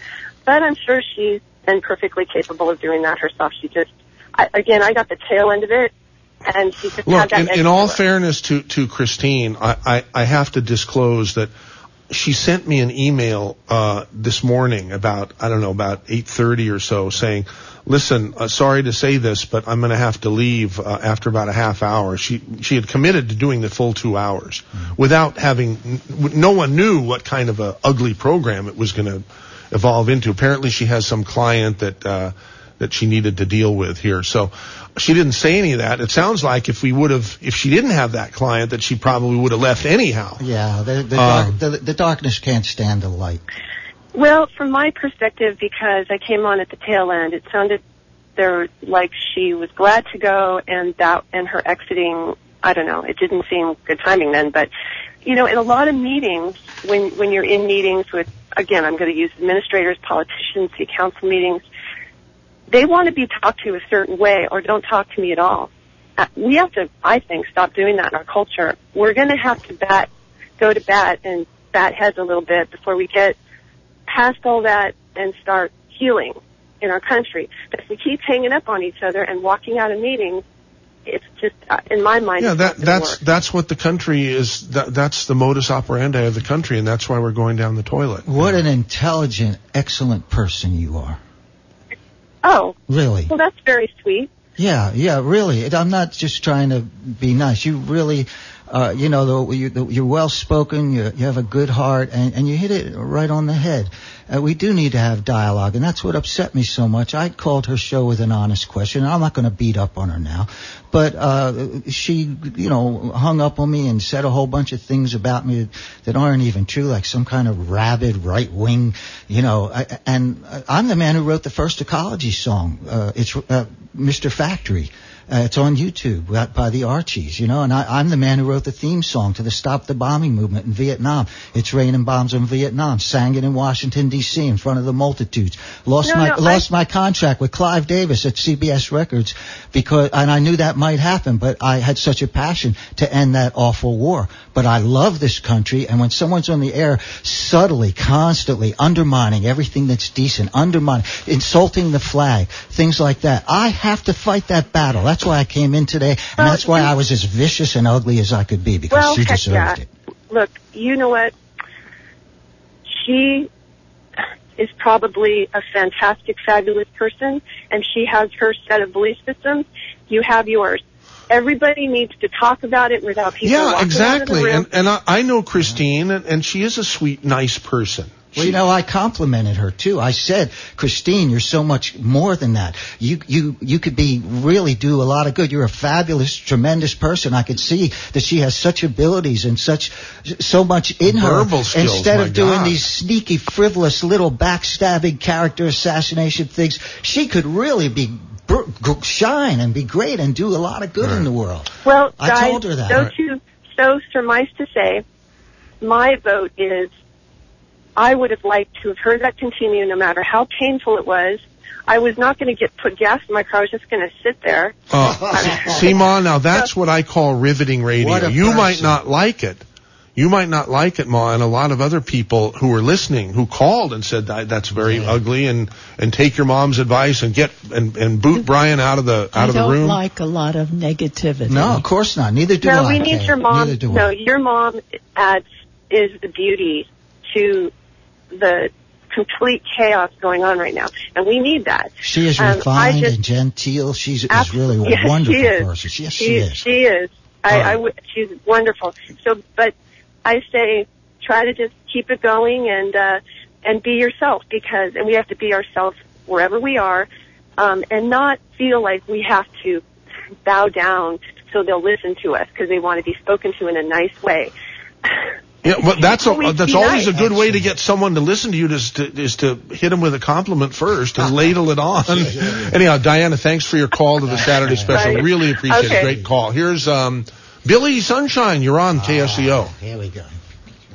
but I'm sure she's been perfectly capable of doing that herself. She just, I, again, I got the tail end of it. And she just Look, had that in, in all work. fairness to, to Christine, I, I, I have to disclose that she sent me an email uh, this morning about, I don't know, about eight thirty or so, saying, listen, uh, sorry to say this, but I'm going to have to leave uh, after about a half hour. She she had committed to doing the full two hours without having, no one knew what kind of a ugly program it was going to evolve into. Apparently she has some client that... Uh, that she needed to deal with here. So she didn't say any of that. It sounds like if we would have, if she didn't have that client, that she probably would have left anyhow. Yeah, the, the, um, the, the darkness can't stand the light. Well, from my perspective, because I came on at the tail end, it sounded there like she was glad to go, and that, and her exiting, I don't know, it didn't seem good timing then. But, you know, in a lot of meetings, when, when you're in meetings with, again, I'm going to use administrators, politicians, city council meetings, they want to be talked to a certain way or don't talk to me at all. Uh, we have to, I think, stop doing that in our culture. We're going to have to bat, go to bat and bat heads a little bit before we get past all that and start healing in our country. But if we keep hanging up on each other and walking out of meetings, it's just, uh, in my mind, yeah, that, that's, that's what the country is. That, that's the modus operandi of the country, and that's why we're going down the toilet. What an intelligent, excellent person you are. Oh. Really? Well, that's very sweet. Yeah, yeah, really. I'm not just trying to be nice. You really uh, you know, the, you, the, you're well-spoken, you, you have a good heart, and, and you hit it right on the head. Uh, we do need to have dialogue, and that's what upset me so much. I called her show with an honest question. I'm not going to beat up on her now, but uh, she, you know, hung up on me and said a whole bunch of things about me that aren't even true, like some kind of rabid right-wing, you know. I, and I'm the man who wrote the first ecology song. Uh, it's uh, Mister Factory. Uh, it's on YouTube by, by the Archies, you know, and I, I'm the man who wrote the theme song to the Stop the Bombing movement in Vietnam. It's raining bombs on Vietnam. Sang it in Washington, D C in front of the multitudes. Lost no, my no, lost I... my contract with Clive Davis at C B S Records because, and I knew that might happen, but I had such a passion to end that awful war. But I love this country, and when someone's on the air subtly, constantly undermining everything that's decent, undermining, insulting the flag, things like that, I have to fight that battle. That's why I came in today, and well, that's why you, I was as vicious and ugly as I could be, because well, she deserved yeah. it. Look, you know what? She is probably a fantastic, fabulous person, and she has her set of belief systems. You have yours. Everybody needs to talk about it without people yeah, walking exactly. into the room. And, and I, I know Christine, and, and she is a sweet, nice person. Well, you know, I complimented her, too. I said, Christine, you're so much more than that. You you, you could be really do a lot of good. You're a fabulous, tremendous person. I could see that she has such abilities and such so much in her. Verbal skills, instead of doing God. these sneaky, frivolous, little backstabbing character assassination things, she could really be br- shine and be great and do a lot of good right. in the world. Well, I guys, told her that. So, to, so surmise to say, my vote is... I would have liked to have heard that continue no matter how painful it was. I was not going to get put gas in my car. I was just going to sit there. Oh, see, Ma, now that's so, what I call riveting radio. You person. might not like it. You might not like it, Ma, and a lot of other people who were listening who called and said that's very yeah. ugly, and, and take your mom's advice and get and, and boot Brian out of the out I of the room. I don't like a lot of negativity. No, of course not. Neither do no, I. No, we need okay. your mom. Neither do no, I. your mom adds is the beauty to the complete chaos going on right now, and we need that. She is refined um, just, and genteel. She's is really a yes, wonderful she is. person. Yes, she, she is. She is. I, right. I w- she's wonderful. So, but I say try to just keep it going and uh, and be yourself, because and we have to be ourselves wherever we are, um, and not feel like we have to bow down so they'll listen to us because they want to be spoken to in a nice way. Yeah, well, that's a, that's always a good way to get someone to listen to you is to, is to hit them with a compliment first and ladle it on. Yeah, yeah, yeah. Anyhow, Diana, thanks for your call to the Saturday Special. Right. Really appreciate okay. it. Great call. Here's um, Billy Sunshine. You're on K S C O. Uh, here we go.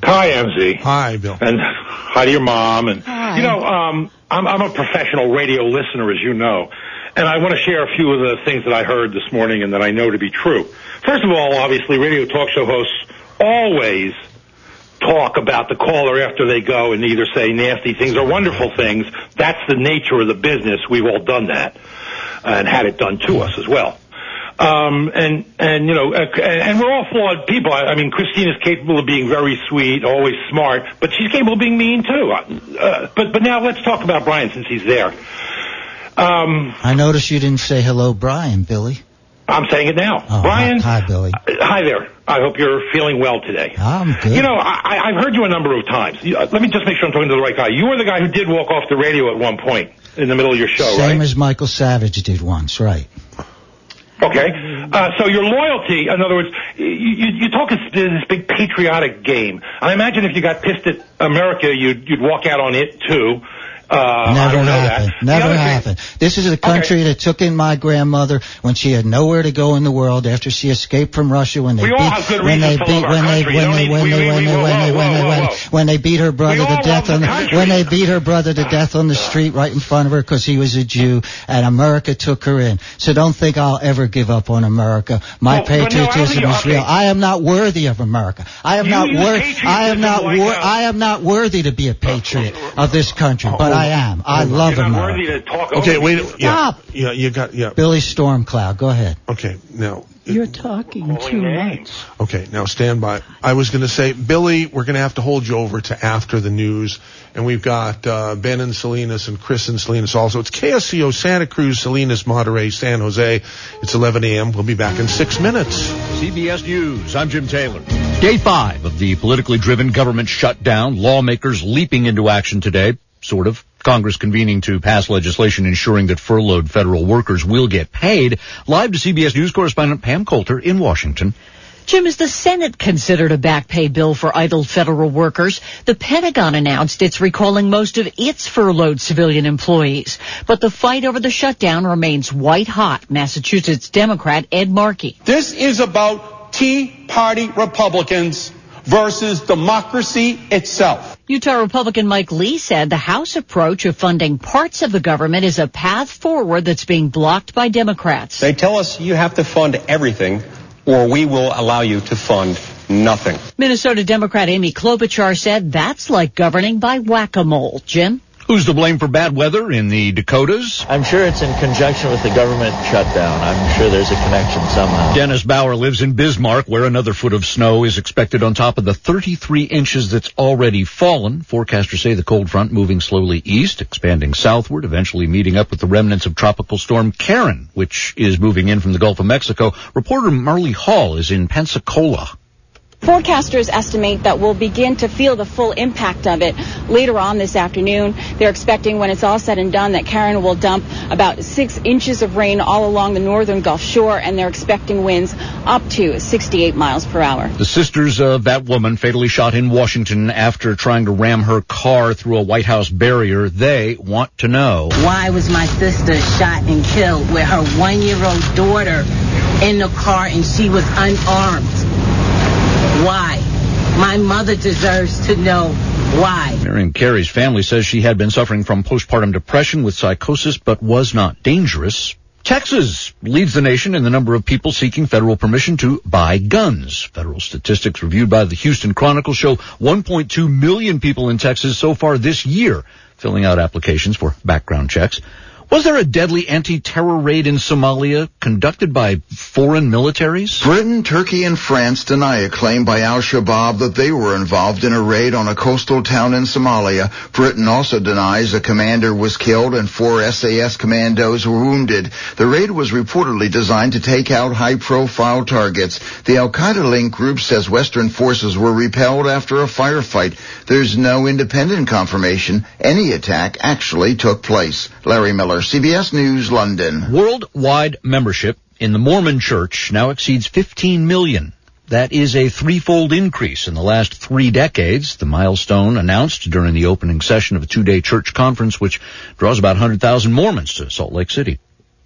Hi, M Z. Hi, Bill. And hi to your mom. And hi. You know, um, I'm, I'm a professional radio listener, as you know, and I want to share a few of the things that I heard this morning and that I know to be true. First of all, obviously, radio talk show hosts always talk about the caller after they go and either say nasty things or wonderful things. That's the nature of the business. We've all done that and had it done to us as well. Um, and, and, you know, and we're all flawed people. I mean, Christine is capable of being very sweet, always smart, but she's capable of being mean too. Uh, but, but now let's talk about Brian since he's there. Um, I noticed you didn't say hello, Brian, Billy. I'm saying it now. Oh, Brian. Hi, hi, Billy. Hi there. I hope you're feeling well today. I'm good. You know, I, I've heard you a number of times. Let me just make sure I'm talking to the right guy. You were the guy who did walk off the radio at one point in the middle of your show, Same right? Same as Michael Savage did once, right. Okay. Uh, so your loyalty, in other words, you, you talk this, this big patriotic game. I imagine if you got pissed at America, you'd, you'd walk out on it, too. Uh, Never I don't know happened. That. Never happened. Thing. This is a country okay. that took in my grandmother when she had nowhere to go in the world after she escaped from Russia. When they we beat, all have good when they beat, when they, when they, when they, when they, when they, when when they beat her brother to death on the, the when they beat her brother to death on the street right in front of her because he was a Jew, and America took her in. So don't think I'll ever give up on America. My well, patriotism no, is real. Okay. I am not worthy of America. I am you not worth. I am not. Like wor- I am not worthy to be a patriot of this country, but. I am. I love him. You're not worthy to talk over. Okay, wait. Yeah, Stop. Yeah, you got. Yeah. Billy Stormcloud, go ahead. Okay, now You're talking too much. Okay, now stand by. I was going to say, Billy, we're going to have to hold you over to after the news. And we've got uh, Ben and Salinas and Chris and Salinas also. It's K S C O Santa Cruz, Salinas, Monterey, San Jose. It's eleven a.m. We'll be back in six minutes. C B S News, I'm Jim Taylor. Day five of the politically driven government shutdown. Lawmakers leaping into action today, sort of. Congress convening to pass legislation ensuring that furloughed federal workers will get paid. Live to C B S News correspondent Pam Coulter in Washington. Jim, as the Senate considered a back pay bill for idle federal workers, the Pentagon announced it's recalling most of its furloughed civilian employees. But the fight over the shutdown remains white hot. Massachusetts Democrat Ed Markey. This is about Tea Party Republicans versus democracy itself. Utah Republican Mike Lee said the House approach of funding parts of the government is a path forward that's being blocked by Democrats. They tell us you have to fund everything or we will allow you to fund nothing. Minnesota Democrat Amy Klobuchar said that's like governing by whack-a-mole. Jim? Who's to blame for bad weather in the Dakotas? I'm sure it's in conjunction with the government shutdown. I'm sure there's a connection somehow. Dennis Bauer lives in Bismarck, where another foot of snow is expected on top of the thirty-three inches that's already fallen. Forecasters say the cold front moving slowly east, expanding southward, eventually meeting up with the remnants of Tropical Storm Karen, which is moving in from the Gulf of Mexico. Reporter Marley Hall is in Pensacola. Forecasters estimate that we'll begin to feel the full impact of it later on this afternoon. They're expecting when it's all said and done that Karen will dump about six inches of rain all along the northern Gulf Shore, and they're expecting winds up to sixty-eight miles per hour. The sisters of that woman fatally shot in Washington after trying to ram her car through a White House barrier. They want to know. Why was my sister shot and killed with her one-year-old daughter in the car and she was unarmed? Why? My mother deserves to know why. Marion Carey's family says she had been suffering from postpartum depression with psychosis but was not dangerous. Texas leads the nation in the number of people seeking federal permission to buy guns. Federal statistics reviewed by the Houston Chronicle show one point two million people in Texas so far this year filling out applications for background checks. Was there a deadly anti-terror raid in Somalia conducted by foreign militaries? Britain, Turkey, and France deny a claim by al-Shabaab that they were involved in a raid on a coastal town in Somalia. Britain also denies a commander was killed and four S A S commandos were wounded. The raid was reportedly designed to take out high-profile targets. The al-Qaeda-linked group says Western forces were repelled after a firefight. There's no independent confirmation any attack actually took place. Larry Miller, C B S News, London. Worldwide membership in the Mormon Church now exceeds fifteen million. That is a threefold increase in the last three decades. The milestone announced during the opening session of a two-day church conference, which draws about one hundred thousand Mormons to Salt Lake City.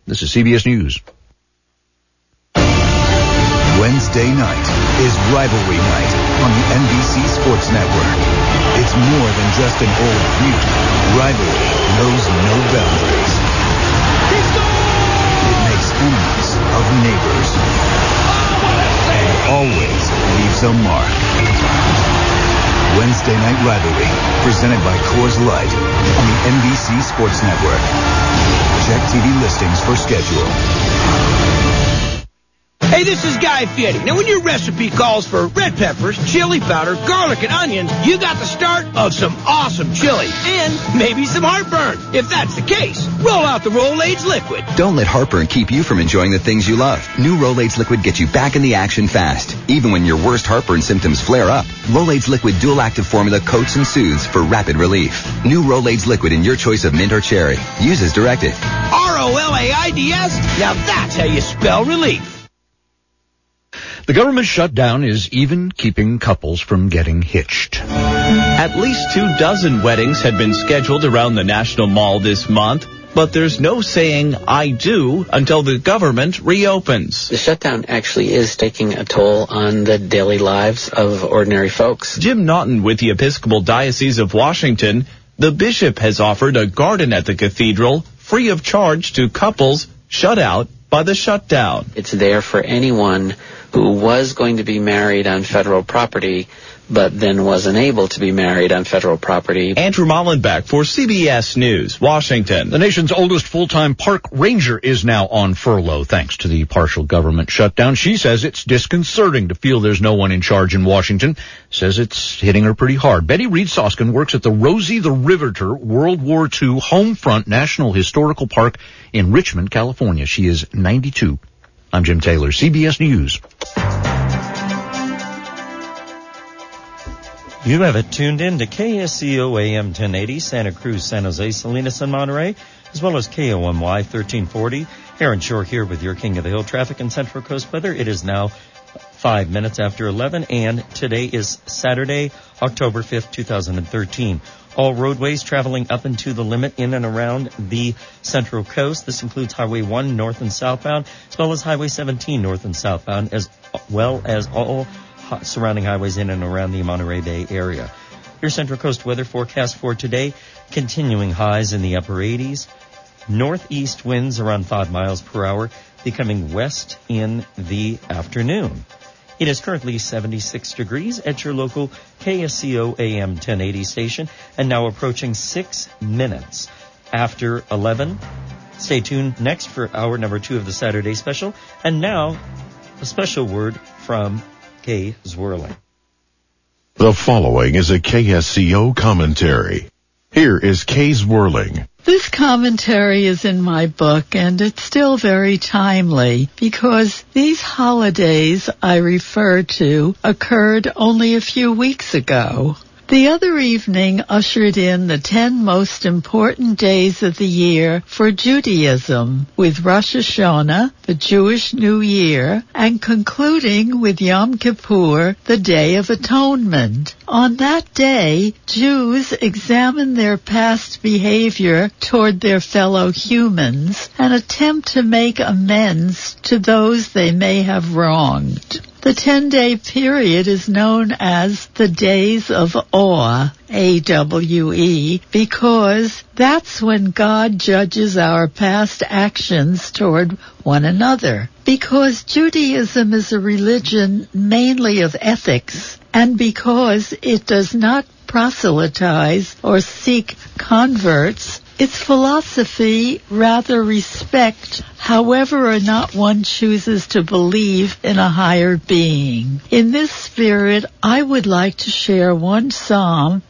This is C B S News. Wednesday night is Rivalry Night on the N B C Sports Network. It's more than just an old feud. Rivalry knows no boundaries. It makes enemies of neighbors. Always leaves a mark. Wednesday Night Rivalry, presented by Coors Light on the N B C Sports Network. Check T V listings for schedule. Hey, this is Guy Fieri. Now, when your recipe calls for red peppers, chili powder, garlic, and onions, you got the start of some awesome chili and maybe some heartburn. If that's the case, roll out the Rolaids Liquid. Don't let heartburn keep you from enjoying the things you love. New Rolaids Liquid gets you back in the action fast, even when your worst heartburn symptoms flare up. Rolaids Liquid dual-active formula coats and soothes for rapid relief. New Rolaids Liquid in your choice of mint or cherry. Use as directed. R O L A I D S. Now that's how you spell relief. The government shutdown is even keeping couples from getting hitched. At least two dozen weddings had been scheduled around the National Mall this month, but there's no saying I do until the government reopens. The shutdown actually is taking a toll on the daily lives of ordinary folks. Jim Naughton with the Episcopal Diocese of Washington. The bishop has offered a garden at the cathedral free of charge to couples shut out by the shutdown. It's there for anyone who was going to be married on federal property but then wasn't able to be married on federal property. Andrew Mollenbeck for C B S News, Washington. The nation's oldest full-time park ranger is now on furlough thanks to the partial government shutdown. She says it's disconcerting to feel there's no one in charge in Washington. Says it's hitting her pretty hard. Betty Reed Soskin works at the Rosie the Riveter World War Two Homefront National Historical Park in Richmond, California. She is ninety-two. I'm Jim Taylor, C B S News. You have it tuned in to K S C O A M ten eighty, Santa Cruz, San Jose, Salinas, and Monterey, as well as K O M Y thirteen forty. Aaron Shore here with your King of the Hill traffic and Central Coast weather. It is now five minutes after eleven, and today is Saturday, October fifth, twenty thirteen. All roadways traveling up and to the limit in and around the Central Coast. This includes Highway one north and southbound, as well as Highway seventeen north and southbound, as well as all surrounding highways in and around the Monterey Bay area. Your Central Coast weather forecast for today, continuing highs in the upper eighties, northeast winds around five miles per hour, becoming west in the afternoon. It is currently seventy-six degrees at your local K S C O A M ten eighty station, and now approaching six minutes after eleven. Stay tuned next for hour number two of the Saturday special. And now, a special word from Kay Zwirling. The following is a K S C O commentary. Here is Kay Zwirling. This commentary is in my book, and it's still very timely because these holidays I refer to occurred only a few weeks ago. The other evening ushered in the ten most important days of the year for Judaism, with Rosh Hashanah, the Jewish New Year, and concluding with Yom Kippur, the Day of Atonement. On that day, Jews examine their past behavior toward their fellow humans and attempt to make amends to those they may have wronged. The ten-day period is known as the Days of Awe, A W E, because that's when God judges our past actions toward one another. Because Judaism is a religion mainly of ethics, and because it does not proselytize or seek converts, its philosophy rather respects however or not one chooses to believe in a higher being. In this spirit, I would like to share one psalm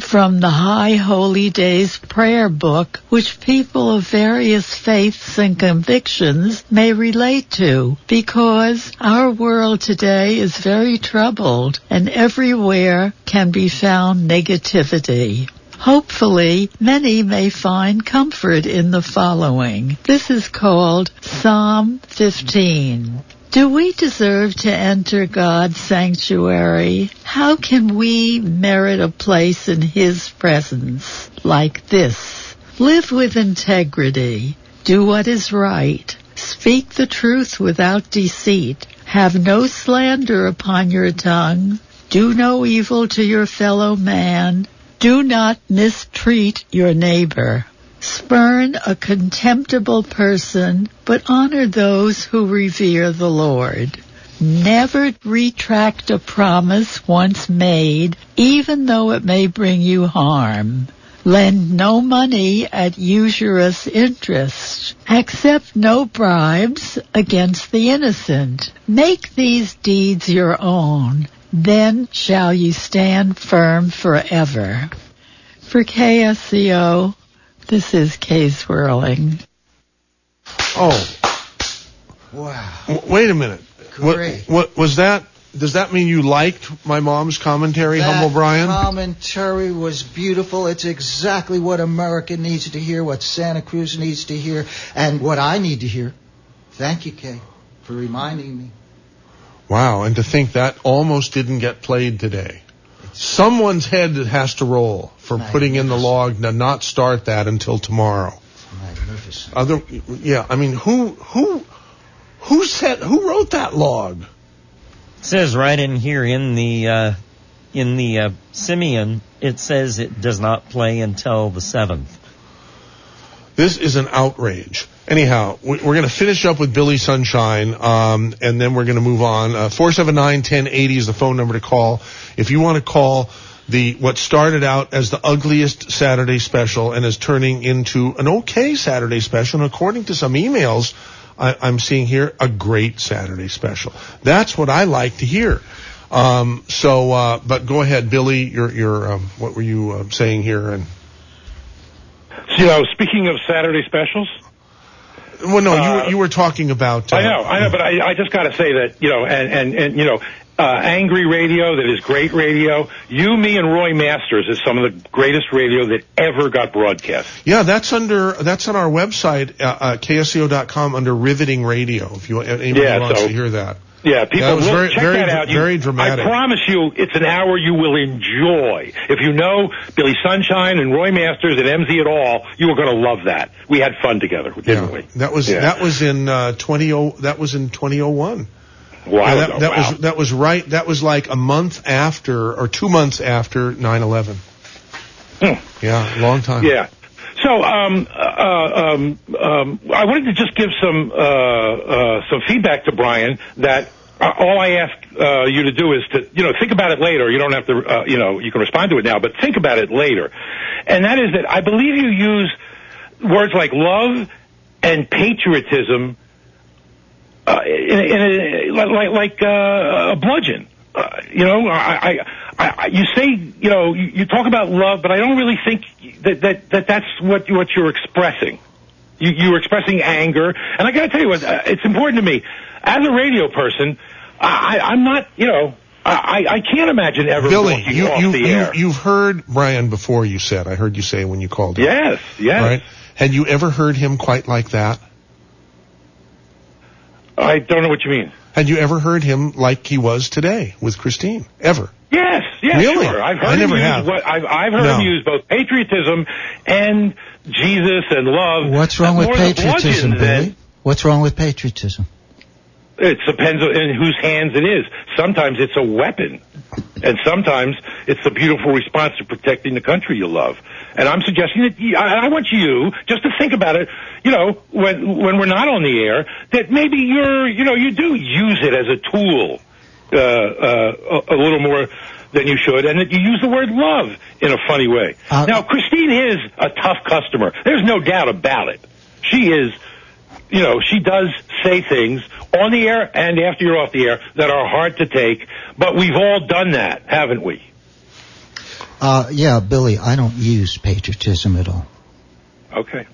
from the High Holy Days prayer book, which people of various faiths and convictions may relate to, because our world today is very troubled and everywhere can be found negativity. Hopefully, many may find comfort in the following. This is called Psalm fifteen. Do we deserve to enter God's sanctuary? How can we merit a place in His presence like this? Live with integrity. Do what is right. Speak the truth without deceit. Have no slander upon your tongue. Do no evil to your fellow man. Do not mistreat your neighbor. Spurn a contemptible person, but honor those who revere the Lord. Never retract a promise once made, even though it may bring you harm. Lend no money at usurious interest. Accept no bribes against the innocent. Make these deeds your own. Then shall you stand firm forever. For K S C O, this is Kay Swirling. Oh, wow! W- wait a minute. Great. What, what was that? Does that mean you liked my mom's commentary, that Humble Brian? That commentary was beautiful. It's exactly what America needs to hear, what Santa Cruz needs to hear, and what I need to hear. Thank you, Kay, for reminding me. Wow, and to think that almost didn't get played today. Someone's head has to roll for putting in the log to not start that until tomorrow. Magnificent. Other, yeah, I mean, who who who said who wrote that log? It says right in here in the uh, in the uh, Simeon, it says it does not play until the seventh. This is an outrage. Anyhow, we're going to finish up with Billy Sunshine, um, and then we're going to move on. Uh, four seven nine, ten eighty is the phone number to call. If you want to call the what started out as the ugliest Saturday special and is turning into an okay Saturday special, and according to some emails I, I'm seeing here, a great Saturday special. That's what I like to hear. Um, so, uh, but go ahead, Billy, your, your, um, what were you uh, saying here? And you know, speaking of Saturday specials. Well, no, uh, you were, you were talking about. Uh, I know, I know, but I, I just got to say that, you know, and, and, and you know, uh, angry radio that is great radio. You, me, and Roy Masters is some of the greatest radio that ever got broadcast. Yeah, that's under that's on our website, uh, uh, K S C O dot com, under riveting radio. If you anybody yeah, wants so, to hear that. Yeah, people yeah, will very, check very, that out. You, very dramatic. I promise you, it's an hour you will enjoy. If you know Billy Sunshine and Roy Masters and M Z at all, you are going to love that. We had fun together, didn't yeah. we? That was yeah. that was in uh, twenty oh that was in twenty oh one. Wow, that, that wow. was that was right. That was like a month after or two months after nine eleven. Hmm. Yeah, long time. Yeah. So um, uh, um, um, I wanted to just give some uh, uh, some feedback to Brian that uh, all I ask uh, you to do is to, you know, think about it later. You don't have to, uh, you know, you can respond to it now, but think about it later. And that is that I believe you use words like love and patriotism uh, in, in a, like, like uh, a bludgeon. Uh, you know, I, I, I, you say, you know, you, you talk about love, but I don't really think that that, that that's what what you're expressing. You, you're expressing anger, and I got to tell you what, uh, it's important to me as a radio person. I, I'm not, you know, I, I can't imagine ever Billy, walking you, off you, the you, air. You've heard Brian before. You said, I heard you say when you called him. Yes, yes. Right? Had you ever heard him quite like that? I don't know what you mean. Had you ever heard him like he was today with Christine? Ever? Yes, yes, really? Sure. I've heard I him never use have. What, I've, I've heard no. him use both patriotism and Jesus and love. What's wrong with patriotism, Billy? Then, What's wrong with patriotism? It depends on in whose hands it is. Sometimes it's a weapon, and sometimes it's the beautiful response to protecting the country you love. And I'm suggesting that you, I, I want you just to think about it. You know, when when we're not on the air, that maybe you're, you know, you do use it as a tool uh, uh, a, a little more than you should, and that you use the word love in a funny way. Uh, now, Christine is a tough customer. There's no doubt about it. She is. You know, she does say things on the air and after you're off the air that are hard to take, but we've all done that, haven't we? Uh, yeah, Billy, I don't use patriotism at all. Okay.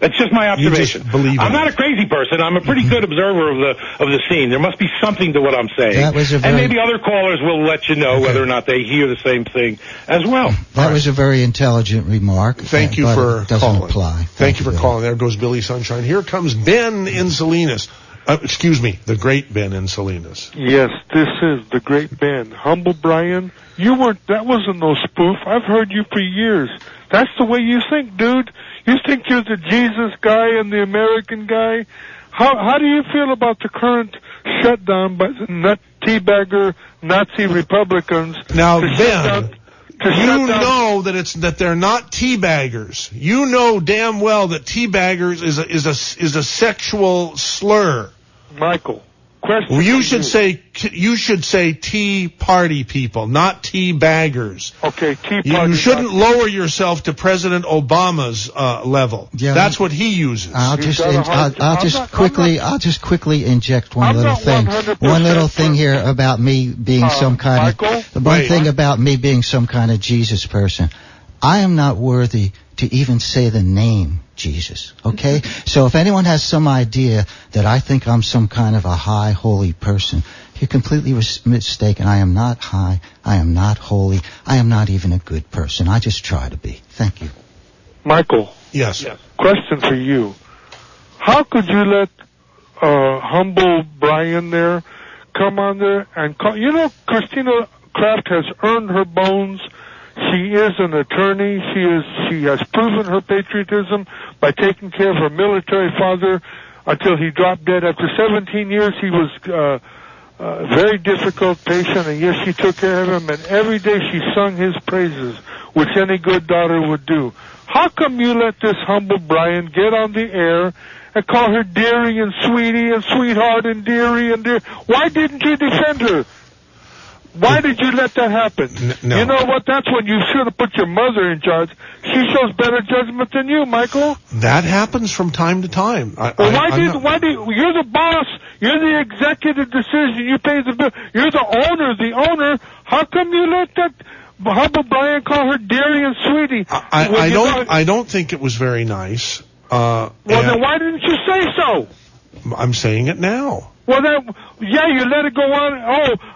That's just my observation. Just believe I'm it. Not a crazy person. I'm a pretty mm-hmm. good observer of the of the scene. There must be something to what I'm saying. That was a very... And maybe other callers will let you know okay. whether or not they hear the same thing as well. That right. was a very intelligent remark. Thank you for doesn't calling. Apply. Thank, Thank you for Billy. Calling. There goes Billy Sunshine. Here comes Ben in Salinas. Uh, excuse me, the great Ben in Salinas. Yes, this is the great Ben. Humble Brian, you weren't. That wasn't no spoof. I've heard you for years. That's the way you think, dude. You think you're the Jesus guy and the American guy? How how do you feel about the current shutdown by nut teabagger Nazi Republicans? Now, Ben, down, you know that it's that they're not teabaggers. You know damn well that teabaggers is a is a is a sexual slur. Michael, question. Well, you should you. say you should say tea party people, not tea baggers. Okay, tea party. You, you shouldn't lower yourself to President Obama's uh, level. Yeah, that's what he uses. I'll just in, I'll, I'll just not, quickly not, I'll just quickly inject one I'm little thing. One little thing here about me being uh, some kind Michael? of one Wait. thing about me being some kind of Jesus person. I am not worthy to even say the name Jesus, okay? So if anyone has some idea that I think I'm some kind of a high, holy person, you're completely res- mistaken. I am not high. I am not holy. I am not even a good person. I just try to be. Thank you. Michael. Yes. yes. Question for you. How could you let uh, humble Brian there come on there and call? You know, Christina Craft has earned her bones. She is an attorney. She is. She has proven her patriotism by taking care of her military father until he dropped dead. After seventeen years, he was uh, a very difficult patient, and yes, she took care of him, and every day she sung his praises, which any good daughter would do. how come you let this humble Brian get on the air and call her dearie and sweetie and sweetheart and dearie and dear? Why didn't you defend her? Why did you let that happen? N- no. You know what? That's when you should have put your mother in charge. She shows better judgment than you, Michael. That happens from time to time. I, well, why I, did? Not... Why did? You're the boss. You're the executive decision. You pay the bill. You're the owner. The owner. How come you let that humble Brian call her dearie and sweetie? I, I, I don't. Know? I don't think it was very nice. Uh, well, then why didn't you say so? I'm saying it now. Well, then, yeah, you let it go on.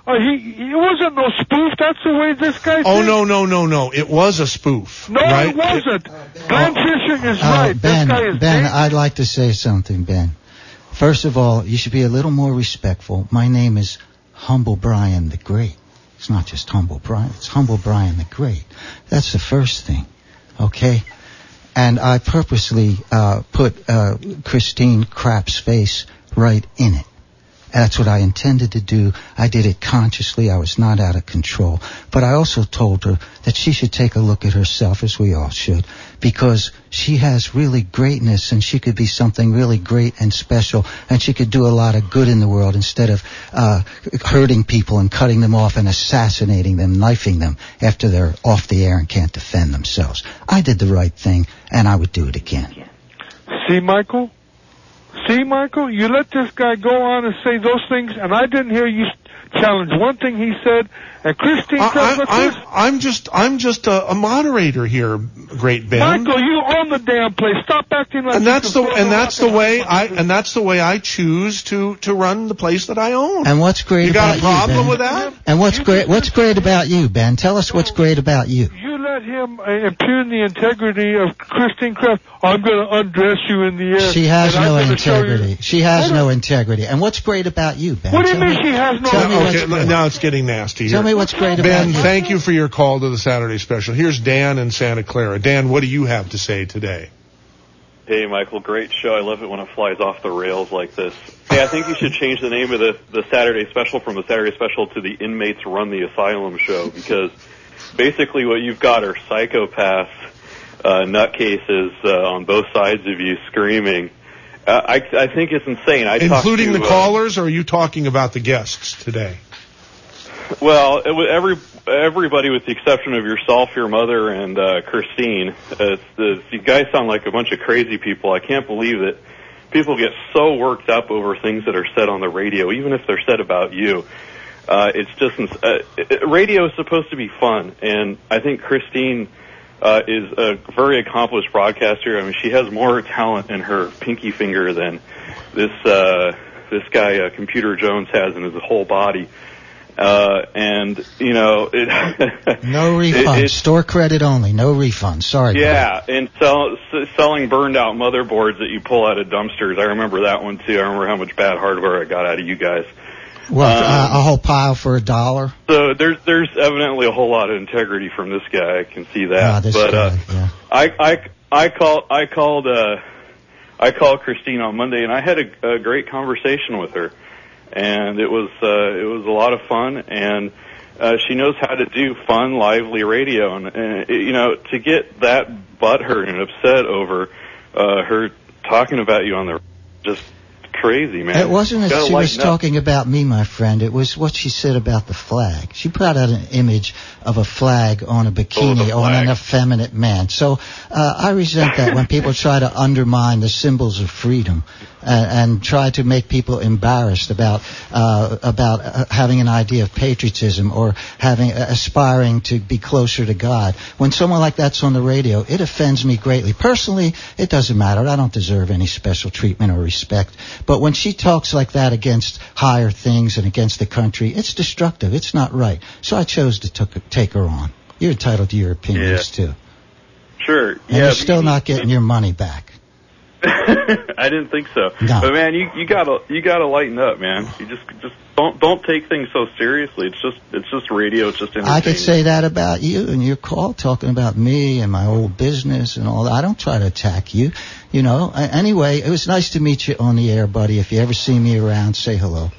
Oh, uh, he, it wasn't no spoof. That's the way this guy said. Oh, no, no, no, no. It was a spoof. No, right? It wasn't. It, uh, Glenn Fisher is uh, right. Ben, this guy is Ben, deep. I'd like to say something, Ben. First of all, you should be a little more respectful. My name is Humble Brian the Great. It's not just Humble Brian. It's Humble Brian the Great. That's the first thing, okay? And I purposely uh, put uh, Christine Craft's face right in it. That's what I intended to do. I did it consciously. I was not out of control. But I also told her that she should take a look at herself, as we all should, because she has really greatness, and she could be something really great and special, and she could do a lot of good in the world instead of uh hurting people and cutting them off and assassinating them, knifing them after they're off the air and can't defend themselves. I did the right thing, and I would do it again. See, Michael? See, Michael, you let this guy go on and say those things, and I didn't hear you challenge one thing he said. And Christine, I, I, I, I'm just, I'm just a, a moderator here, Great Ben. Michael, you own the damn place. Stop acting like. And that's the, and that's the way I, and that's the way I choose to to run the place that I own. And what's great about you, Ben? You got a problem with that? And what's great, what's great about you, Ben? Tell us what's great about you. You let him impugn the integrity of Christine Craft. I'm going to undress you in the air. She has no integrity. She has no integrity. And what's great about you, Ben? What do you mean she has no integrity? Okay, now it's getting nasty here. Tell me what's great about you. Ben, thank you for your call to the Saturday Special. Here's Dan in Santa Clara. Dan, what do you have to say today? Hey, Michael, great show. I love it when it flies off the rails like this. Hey, I think you should change the name of the, the Saturday Special from the Saturday Special to the Inmates Run the Asylum Show, because basically what you've got are psychopaths, uh, nutcases uh, on both sides of you screaming. Uh, I, I think it's insane. I Including to, the callers, uh, or are you talking about the guests today? Well, it was every everybody with the exception of yourself, your mother, and uh, Christine. Uh, the, you guys sound like a bunch of crazy people. I can't believe that people get so worked up over things that are said on the radio, even if they're said about you. Uh, it's just uh, radio is supposed to be fun, and I think Christine uh, is a very accomplished broadcaster. I mean, she has more talent in her pinky finger than this uh, this guy uh, Computer Jones has in his whole body. Uh, and, you know, it, no refund, it, it, store credit only, no refund. Sorry. Yeah. Guys. And sell, s- selling burned out motherboards that you pull out of dumpsters. I remember that one too. I remember how much bad hardware I got out of you guys. Well, um, uh, a whole pile for a dollar. So there's, there's evidently a whole lot of integrity from this guy. I can see that. Ah, this but, guy, uh, yeah. I, I, I called, I called, uh, I called Christine on Monday, and I had a, a great conversation with her. And it was uh, it was a lot of fun, and uh, she knows how to do fun, lively radio. And, and you know, to get that butthurt and upset over uh, her talking about you on the just crazy, man. It wasn't that she was talking about me, my friend. It was what she said about the flag. She brought out an image of a flag on a bikini oh, on an effeminate man. So uh, I resent that when people try to undermine the symbols of freedom. And, and try to make people embarrassed about uh, about uh, having an idea of patriotism or having uh, aspiring to be closer to God. When someone like that's on the radio, it offends me greatly. Personally, it doesn't matter. I don't deserve any special treatment or respect. But when she talks like that against higher things and against the country, it's destructive. It's not right. So I chose to took, take her on. You're entitled to your opinions, yeah. too. Sure. And yeah, you're still not getting your money back. I didn't think so. No. But man, you, you gotta you gotta lighten up, man. You just just don't don't take things so seriously. It's just it's just radio. It's just entertainment. I could say that about you and your call, talking about me and my old business and all that. I don't try to attack you, you know. Anyway, it was nice to meet you on the air, buddy. If you ever see me around, say hello.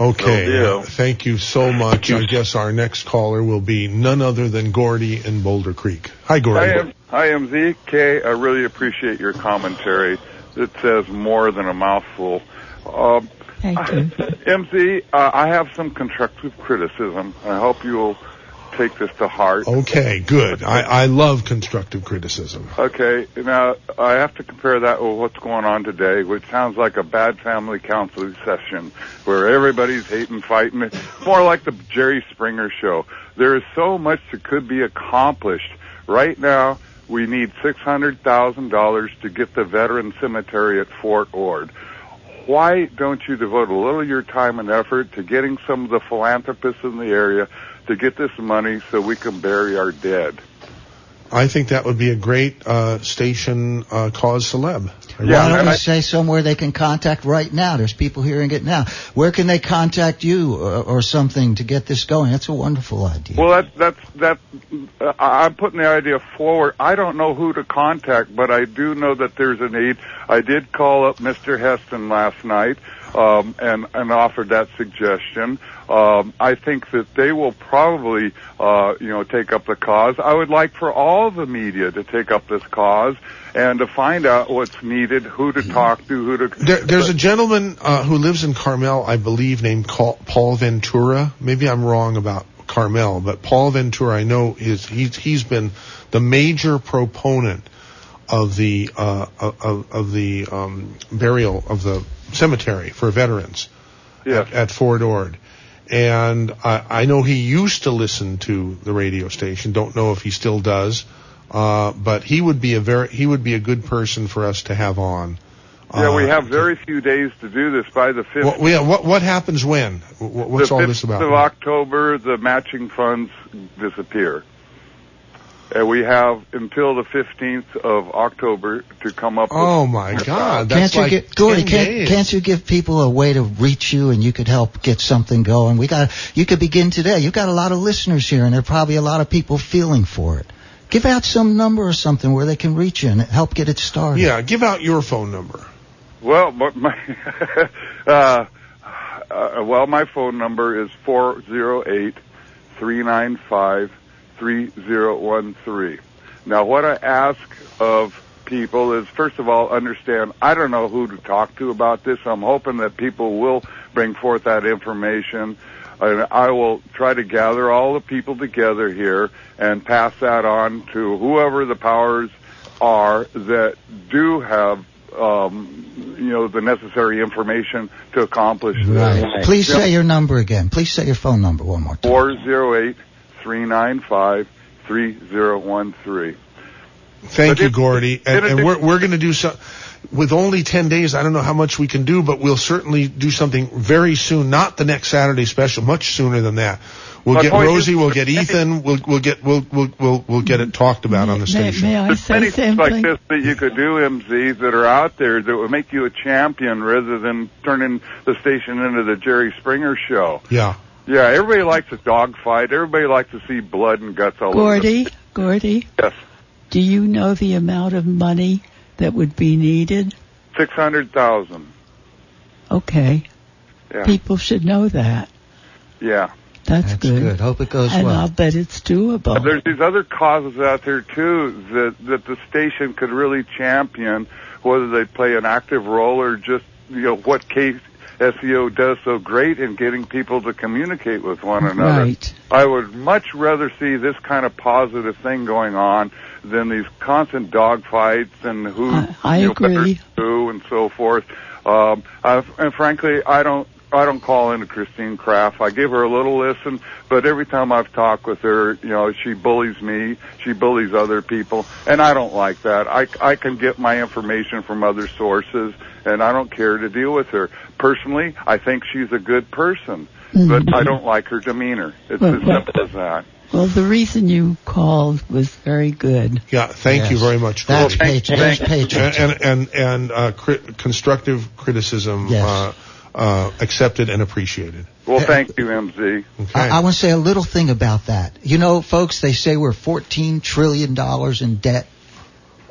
Okay. Thank you so much. I guess our next caller will be none other than Gordy in Boulder Creek. Hi, Gordy. Hi, M Z K. I really appreciate your commentary. It says more than a mouthful. Uh, Thank you. M Z, uh, I have some constructive criticism. I hope you'll take this to heart. Okay, good. I, I love constructive criticism. Okay, now I have to compare that with what's going on today, which sounds like a bad family counseling session where everybody's hating, fighting. It's more like the Jerry Springer show. There is so much that could be accomplished. Right now, we need six hundred thousand dollars to get the veteran cemetery at Fort Ord. Why don't you devote a little of your time and effort to getting some of the philanthropists in the area to get this money so we can bury our dead? I think that would be a great uh, station uh, cause celeb. Yeah, why don't you say somewhere they can contact right now? There's people hearing it now. Where can they contact you or, or something to get this going? That's a wonderful idea. Well, that, that's that. Uh, I'm putting the idea forward. I don't know who to contact, but I do know that there's a need. I did call up Mister Heston last night um, and, and offered that suggestion. Um, I think that they will probably, uh, you know, take up the cause. I would like for all the media to take up this cause and to find out what's needed, who to talk to, who to... There, there's a gentleman uh, who lives in Carmel, I believe, named Paul Ventura. Maybe I'm wrong about Carmel, but Paul Ventura, I know, is he's, he's been the major proponent of the uh, of, of the um, burial of the cemetery for veterans yeah. at, at Fort Ord. And I, I know he used to listen to the radio station. Don't know if he still does, uh, but he would be a very he would be a good person for us to have on. Yeah, uh, we have very to, few days to do this by the fifth. What, yeah, what, what happens when? What, what's the all this about? The fifth of October, the matching funds disappear, and we have until the fifteenth of October to come up. Oh with my God! That's can't like you get, Gordy, can't, can't you give people a way to reach you, and you could help get something going? We got you could begin today. You've got a lot of listeners here, and there are probably a lot of people feeling for it. Give out some number or something where they can reach you and help get it started. Yeah, give out your phone number. Well, but my uh, uh, well, my phone number is four zero eight three nine five three zero one three. Now, what I ask of people is, first of all, understand I don't know who to talk to about this. I'm hoping that people will bring forth that information, and I will try to gather all the people together here and pass that on to whoever the powers are that do have Um, you know, the necessary information to accomplish that. Right. Please yeah. say your number again. Please say your phone number one more time. four zero eight, three nine five, three zero one three. Thank but you, it, Gordy. And, and we're, we're going to do something. With only ten days, I don't know how much we can do, but we'll certainly do something very soon. Not the next Saturday special, much sooner than that. We'll My get Rosie, is, we'll get Ethan, we'll we'll get we'll we'll we'll, we'll get it talked about may, on the station. May, may I There's say many things like this that you could do, M Z, that are out there that would make you a champion rather than turning the station into the Jerry Springer show. Yeah. Yeah, everybody likes a dogfight. Everybody likes to see blood and guts all Gordy, over. Gordy, Gordy. Yes. Do you know the amount of money that would be needed? Six hundred thousand. Okay. Yeah. People should know that. Yeah. That's, That's good. good. Hope it goes and well. And I'll bet it's doable. And there's these other causes out there, too, that, that the station could really champion, whether they play an active role or just, you know, what K S C O does so great in getting people to communicate with one another. Right. I would much rather see this kind of positive thing going on than these constant dogfights and who, I, I you know, agree. Who and so forth. Um, I've, and frankly, I don't. I don't call into Christine Craft. I give her a little listen, but every time I've talked with her, you know, she bullies me, she bullies other people, and I don't like that. I, I can get my information from other sources, and I don't care to deal with her. Personally, I think she's a good person, mm-hmm. but I don't like her demeanor. It's well, as simple well, as that. Well, the reason you called was very good. Yeah, thank yes. you very much. That's patriotic. And, and, and uh, cri- constructive criticism. Yes. Uh, Uh, accepted and appreciated. Well, thank you, M Z. Okay. I, I want to say a little thing about that. You know, folks, they say we're fourteen trillion dollars in debt.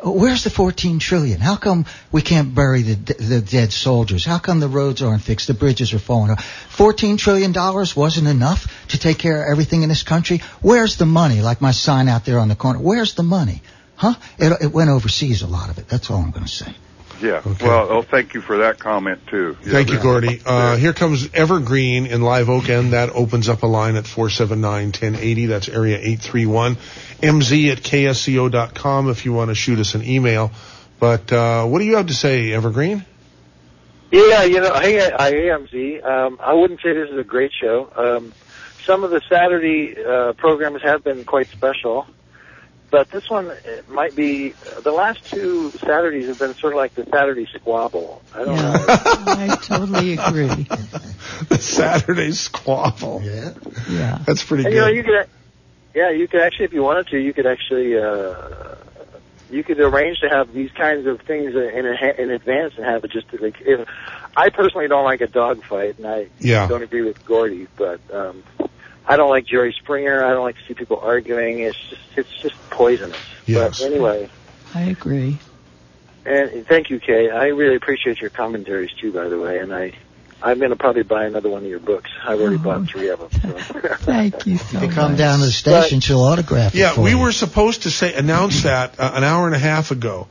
where's the fourteen trillion? How come we can't bury the, the dead soldiers? How come the roads aren't fixed? The bridges are falling off. fourteen trillion dollars wasn't enough to take care of everything in this country. Where's the money? Like my sign out there on the corner. Where's the money? Huh? It, it went overseas, a lot of it. That's all I'm going to say. Yeah. Okay. Well, oh, thank you for that comment, too. Yeah, thank you, yeah. Gordy. Uh, here comes Evergreen in Live Oak End. That opens up a line at four seven nine, one oh eight oh. That's area eight three one. M Z at K S C O dot com if you want to shoot us an email. But uh, what do you have to say, Evergreen? Yeah, you know, hey, I am Z. Um, I wouldn't say this is a great show. Um, some of the Saturday uh, programs have been quite special. But this one might be, the last two Saturdays have been sort of like the Saturday squabble. I don't yeah, know. I totally agree. The Saturday squabble. Yeah. Yeah. That's pretty and, good. You know, you could, yeah, you could actually, if you wanted to, you could actually, uh, you could arrange to have these kinds of things in in advance and have it just, like, if, I personally don't like a dog fight, and I yeah. don't agree with Gordy, but, um, I don't like Jerry Springer. I don't like to see people arguing. It's just it's just poisonous. Yes. But anyway. I agree. And thank you, Kay. I really appreciate your commentaries, too, by the way. And I, I'm going to probably buy another one of your books. I've already oh. bought three of them. So. Thank you so much. If you come much. down to the station, but, she'll autograph it Yeah, for we you. were supposed to say announce that uh, an hour and a half ago.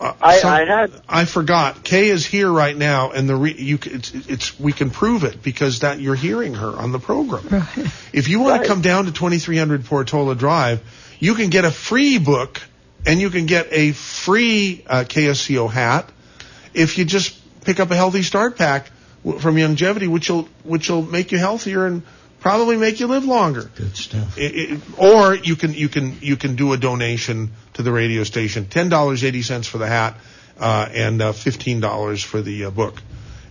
Uh, I, some, I had I forgot. Kay is here right now, and the re, you it's, it's we can prove it because that you're hearing her on the program. Right. If you want right. to come down to twenty-three hundred Portola Drive, you can get a free book and you can get a free uh, K S C O hat if you just pick up a Healthy Start pack w- from Youngevity, which will which will make you healthier and probably make you live longer. Good stuff. It, it, or you can you can you can do a donation to the radio station. Ten dollars eighty cents for the hat, uh, and uh, fifteen dollars for the uh, book.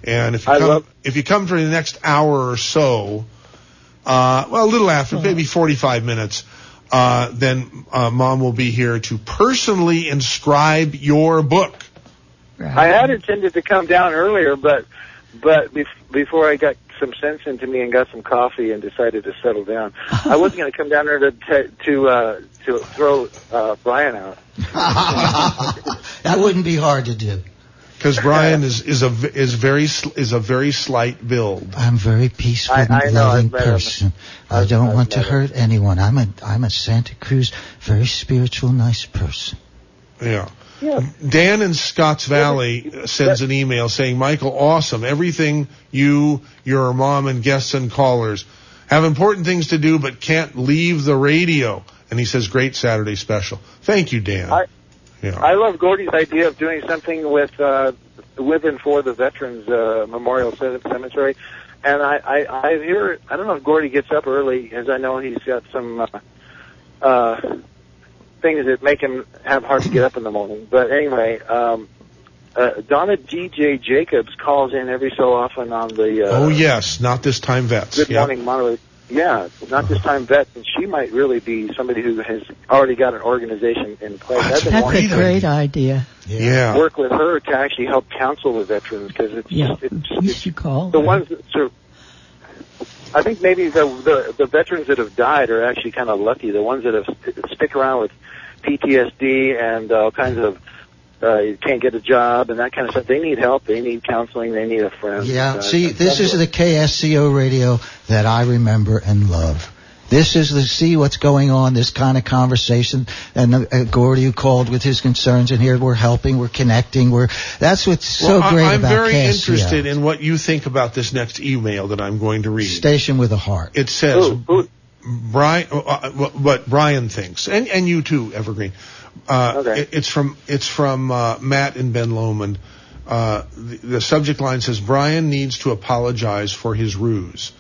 And if you I come, love- if you come for the next hour or so, uh, well, a little after, uh-huh. maybe forty-five minutes, uh, then uh, Mom will be here to personally inscribe your book. I had intended to come down earlier, but but bef- before I got some sense into me and got some coffee and decided to settle down. I wasn't going to come down there to t- to uh, to throw uh, Brian out. That wouldn't be hard to do. Because Brian is is a is very is a very slight build. I'm very peaceful I, I and loving person. A, I don't I've want to hurt him. anyone. I'm a I'm a Santa Cruz very spiritual, nice person. Yeah. Yeah. Dan in Scotts Valley yeah. sends an email saying, Michael, awesome. Everything you, your mom, and guests and callers have important things to do but can't leave the radio. And he says, great Saturday special. Thank you, Dan. I, yeah. I love Gordy's idea of doing something with uh, with and for the Veterans uh, Memorial Cemetery. And I, I, I hear, I don't know if Gordy gets up early, as I know he's got some... Uh, uh, things that make him have hard to get up in the morning. But anyway, um, uh, Donna D J Jacobs calls in every so often on the... Uh, oh, yes, Not This Time Vets. Good Morning yep. Monterey. Yeah, Not This Time Vets. And she might really be somebody who has already got an organization in place. That's, That's a great idea. Yeah. yeah. Work with her to actually help counsel the veterans because it's... Yeah, it's, we it's should call. The ones that... Sort of, I think maybe the, the the veterans that have died are actually kind of lucky. The ones that have st- stick around with P T S D and all kinds of uh, you can't get a job and that kind of stuff. They need help. They need counseling. They need a friend. Yeah. Uh, See, this is the K S C O radio that I remember and love. This is the see what's going on, this kind of conversation. And uh, Gordy, who called with his concerns, and here we're helping, we're connecting. We're That's what's well, so I, great I'm about K S C O. I'm very interested in what you think about this next email that I'm going to read. Station with a Heart. It says, ooh, ooh. Brian, uh, what Brian thinks, and, and you too, Evergreen. Uh, okay. it, it's from, it's from uh, Matt and Ben Lomond. Uh, the, the subject line says, Brian needs to apologize for his ruse.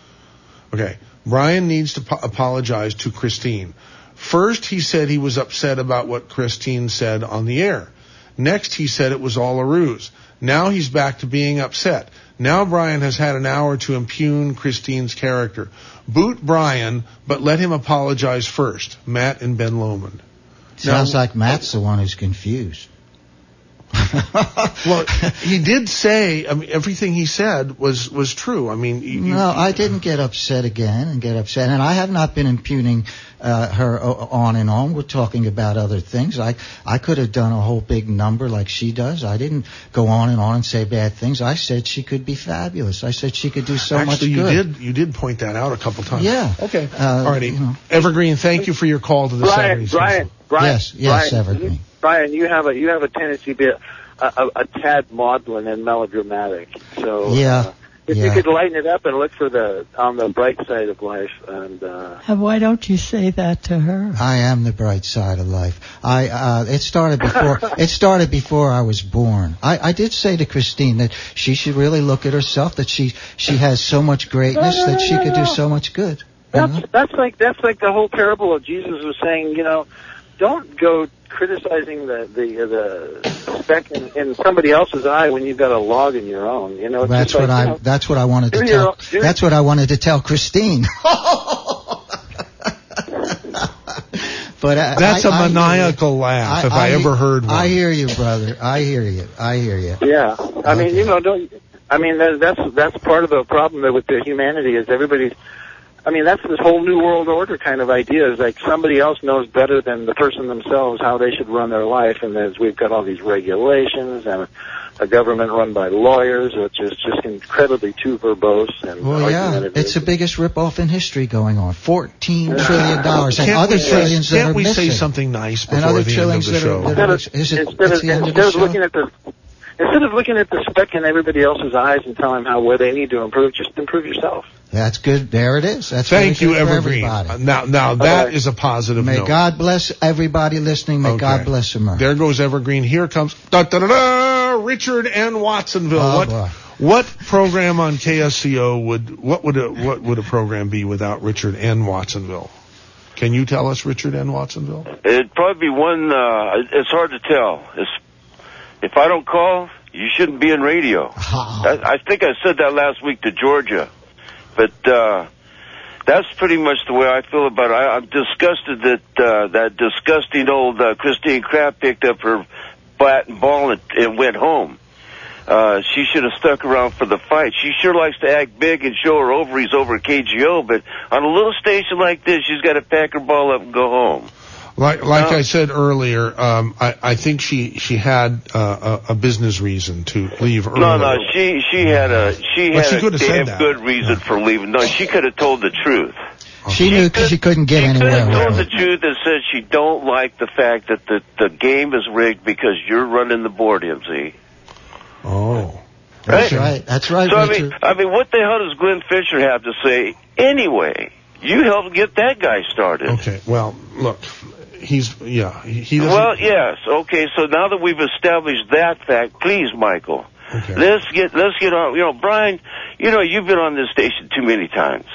Okay. Brian needs to po- apologize to Christine. First, he said he was upset about what Christine said on the air. Next, he said it was all a ruse. Now he's back to being upset. Now Brian has had an hour to impugn Christine's character. Boot Brian, but let him apologize first. Matt and Ben Lomond. Sounds now, like Matt's the one who's confused. Well, he did say, I mean, everything he said was, was true. I mean, you, no, you, I didn't get upset again and get upset. And I have not been impugning uh, her on and on. We're talking about other things. I, I could have done a whole big number like she does. I didn't go on and on and say bad things. I said she could be fabulous. I said she could do so Actually, much you good. Actually, did, you did point that out a couple times. Yeah. Okay. Uh, All righty. You know. Evergreen, thank you for your call to the Brian, Brian, Brian, Yes, yes, Brian, Evergreen. You, Brian, you have a, you have a tendency to be a, a, a tad maudlin and melodramatic. So, yeah. Uh, if yeah. you could lighten it up and look for the on the bright side of life, and uh why don't you say that to her? I am the bright side of life. I uh it started before it started before I was born. I, I did say to Christine that she should really look at herself, that she she has so much greatness no, no, no, that she no, could no. do so much good. That's mm-hmm. that's like that's like the whole parable of Jesus was saying, you know, don't go criticizing the the, the speck in, in somebody else's eye when you've got a log in your own. You know, it's that's what like, I you know, that's what I wanted to tell. Own, that's what I wanted to tell Christine. But I, that's I, a I maniacal laugh I, if I, I ever heard one. I hear you, brother. I hear you. I hear you. Yeah, I okay. mean, you know, don't. I mean, that's that's part of the problem with the humanity is everybody's. I mean, that's this whole New World Order kind of idea, is like somebody else knows better than the person themselves how they should run their life, and as we've got all these regulations and a government run by lawyers, which is just incredibly too verbose. And well, yeah, it's the biggest ripoff in history going on. Fourteen trillion dollars and other trillions that are missing. Can't we say something nice before the end of the show? Instead of looking at the... Instead of looking at the speck in everybody else's eyes and telling them how where they need to improve, just improve yourself. That's good. There it is. That's Thank you, Evergreen. Uh, now, now that right. is a positive May note. May God bless everybody listening. May okay. God bless them. There goes Evergreen. Here comes da, da, da, da, Richard and Watsonville. Oh, what boy. What program on K S C O would what would a, what would a program be without Richard and Watsonville? Can you tell us, Richard and Watsonville? It'd probably be one. Uh, it's hard to tell. It's If I don't call, you shouldn't be in radio. Oh. I, I think I said that last week to Georgia. But uh, that's pretty much the way I feel about it. I, I'm disgusted that uh, that disgusting old uh, Christine Craft picked up her bat and ball and, and went home. Uh, she should have stuck around for the fight. She sure likes to act big and show her ovaries over K G O, but on a little station like this, she's got to pack her ball up and go home. Like, like no. I said earlier, um, I, I think she she had uh, a, a business reason to leave early. No, no, she she had a she but had she a damn that. good reason yeah. for leaving. No, she could have told the truth. She, she knew could, she couldn't get she anywhere. She could have told the truth that said she don't like the fact that the the game is rigged because you're running the board, M C. Oh, that's right. right. That's right. So Richard. I mean, I mean, what the hell does Glenn Fisher have to say anyway? You helped get that guy started. Okay. Well, look. He's, yeah, he doesn't... Well, yes, okay, so now that we've established that fact, please, Michael, okay. let's get, let's get on, you know, Brian, you know, you've been on this station too many times.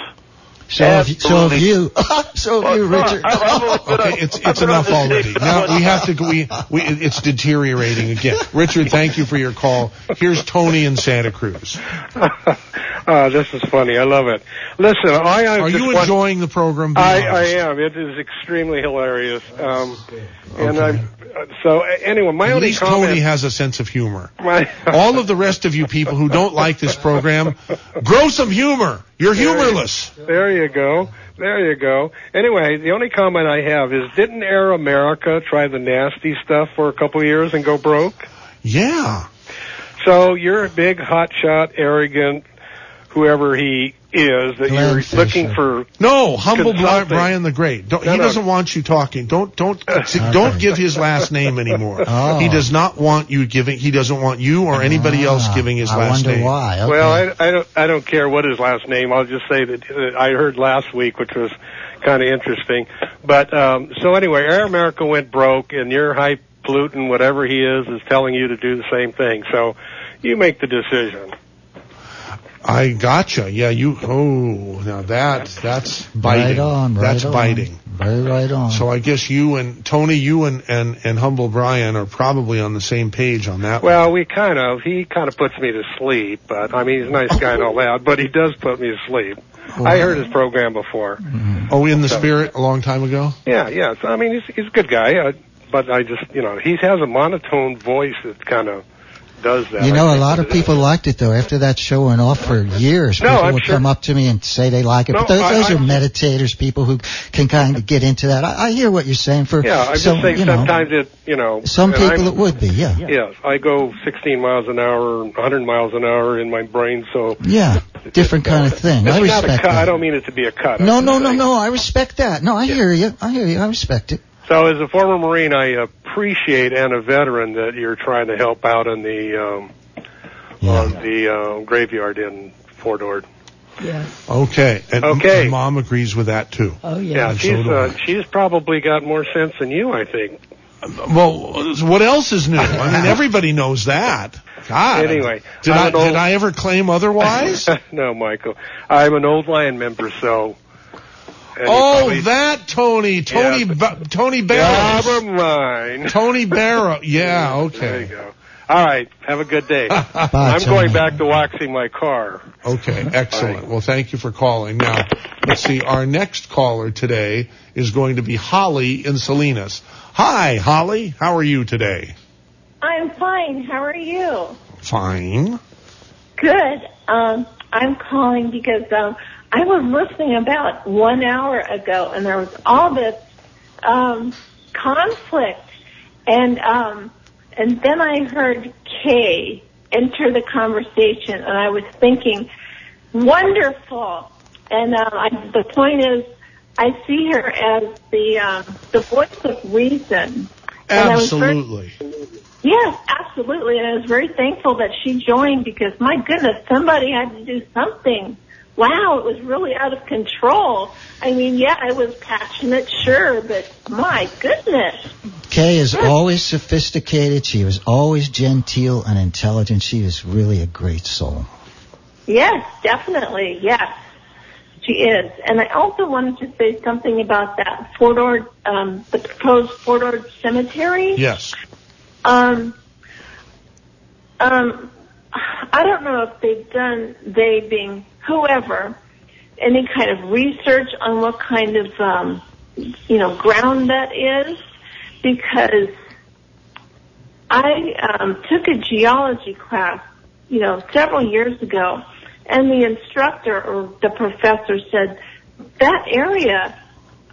So have you, so have you, so have you, Richard. Okay, it's, it's enough already. Now we have to, we, we, it's deteriorating again. Richard, thank you for your call. Here's Tony in Santa Cruz. Oh, this is funny. I love it. Listen, I, I Are you enjoying the program? I, I am. It is extremely hilarious. Um, and okay. I'm, so anyway, my At only least comment. Tony has a sense of humor. All of the rest of you people who don't like this program, grow some humor. You're humorless. There you go. There you go. Anyway, the only comment I have is, didn't Air America try the nasty stuff for a couple of years and go broke? Yeah. So you're a big, hotshot, arrogant, whoever he is, that Glenn you're Fisher. looking for. No, humble Brian the Great. Don't, no, he no. doesn't want you talking. Don't don't okay. don't give his last name anymore. Oh. He does not want you giving. He doesn't want you or anybody ah, else giving his I last name. I wonder why. Okay. Well, I, I don't I don't care what his last name. I'll just say that, that I heard last week, which was kind of interesting. But um, so anyway, Air America went broke, and your highfalutin, whatever he is, is telling you to do the same thing. So you make the decision. I gotcha. Yeah, you. Oh, now that that's biting. Right on. Right that's on. biting. Very right on. So I guess you and Tony, you and, and, and humble Brian are probably on the same page on that. Well, one. we kind of. He kind of puts me to sleep, but I mean, he's a nice guy and all that, but he does put me to sleep. Oh, I heard his program before. Mm-hmm. Oh, in the so, spirit, a long time ago. Yeah, yeah. So, I mean, he's he's a good guy. Uh, but I just, you know, he has a monotone voice that kind of does that. You know, a lot of people liked it, though. After that show went off for years, no, people I'm would sure. come up to me and say they like it. No, but those, I, those I, are meditators, people who can kind of get into that. I, I hear what you're saying. For yeah, I'm so, just saying sometimes know, it, you know. Some people I'm, it would be, yeah. Yeah, I go sixteen miles an hour, one hundred miles an hour in my brain, so. Yeah, different kind of thing. It's I respect not a cut. That. I don't mean it to be a cut. No, no, no, no, I respect that. No, I yeah. hear you. I hear you. I respect it. So as a former Marine, I appreciate, and a veteran, that you're trying to help out in the um, yeah. on the uh, graveyard in Fort Ord. Yeah. Okay. And, okay. And Mom agrees with that too. Oh yeah. Yeah. She's uh, she's probably got more sense than you, I think. Well, what else is new? I mean, everybody knows that. God. Anyway, did I, old... did I ever claim otherwise? No, Michael. I'm an old Lion member, so. And oh, probably, that Tony, Tony, yeah, ba- Tony Barrow. Never mind. Tony Barrow. Yeah, okay. There you go. All right. Have a good day. Bye, I'm Tony. Going back to waxing my car. Okay, excellent. Bye. Well, thank you for calling. Now, let's see. Our next caller today is going to be Holly in Salinas. Hi, Holly. How are you today? I'm fine. How are you? Fine. Good. Um, I'm calling because... Um, I was listening about one hour ago, and there was all this um, conflict, and um, and then I heard Kay enter the conversation, and I was thinking, wonderful. And uh, I, the point is, I see her as the uh, the voice of reason. Absolutely. And I was very, yes, absolutely. And I was very thankful that she joined because, my goodness, somebody had to do something. Wow, it was really out of control. I mean, yeah, I was passionate, sure, but my goodness. Kay is always sophisticated. She was always genteel and intelligent. She is really a great soul. Yes, definitely, yes, she is. And I also wanted to say something about that Fort Ord, um, the proposed Fort Ord Cemetery. Yes. Um. Um. I don't know if they've done, they being whoever, any kind of research on what kind of, um, you know, ground that is, because I um, took a geology class, you know, several years ago, and the instructor or the professor said that area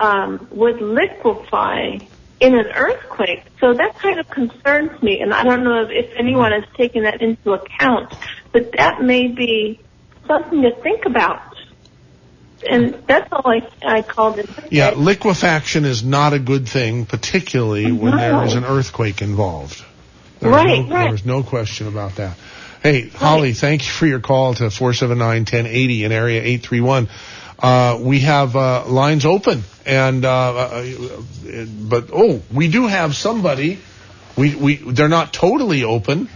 um, would liquefy in an earthquake. So that kind of concerns me, and I don't know if, if anyone has taken that into account, but that may be something to think about. And that's all I, I called it. Yeah, liquefaction is not a good thing, particularly when no. there is an earthquake involved. There right, no, right. There's no question about that. Hey, right. Holly, thank you for your call to four seven nine, one oh eight oh in area eight three one. Uh, we have, uh, lines open and, uh, but, oh, we do have somebody. We, we, they're not totally open.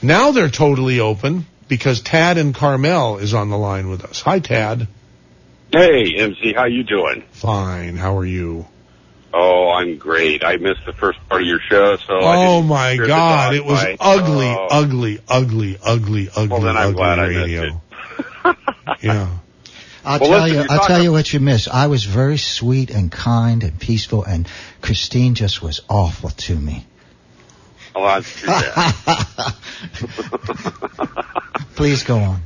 Now they're totally open because Tad and Carmel is on the line with us. Hi, Tad. Hey, M C, how you doing? Fine. How are you? Oh, I'm great. I missed the first part of your show, so oh I Oh my God. It was by. ugly, oh. ugly, ugly, ugly, ugly, well, then I'm ugly glad radio. I missed it. Yeah. I'll well, tell listen, you, I'll tell you what you missed. I was very sweet and kind and peaceful, and Christine just was awful to me. Oh, I'm sure that. Please go on.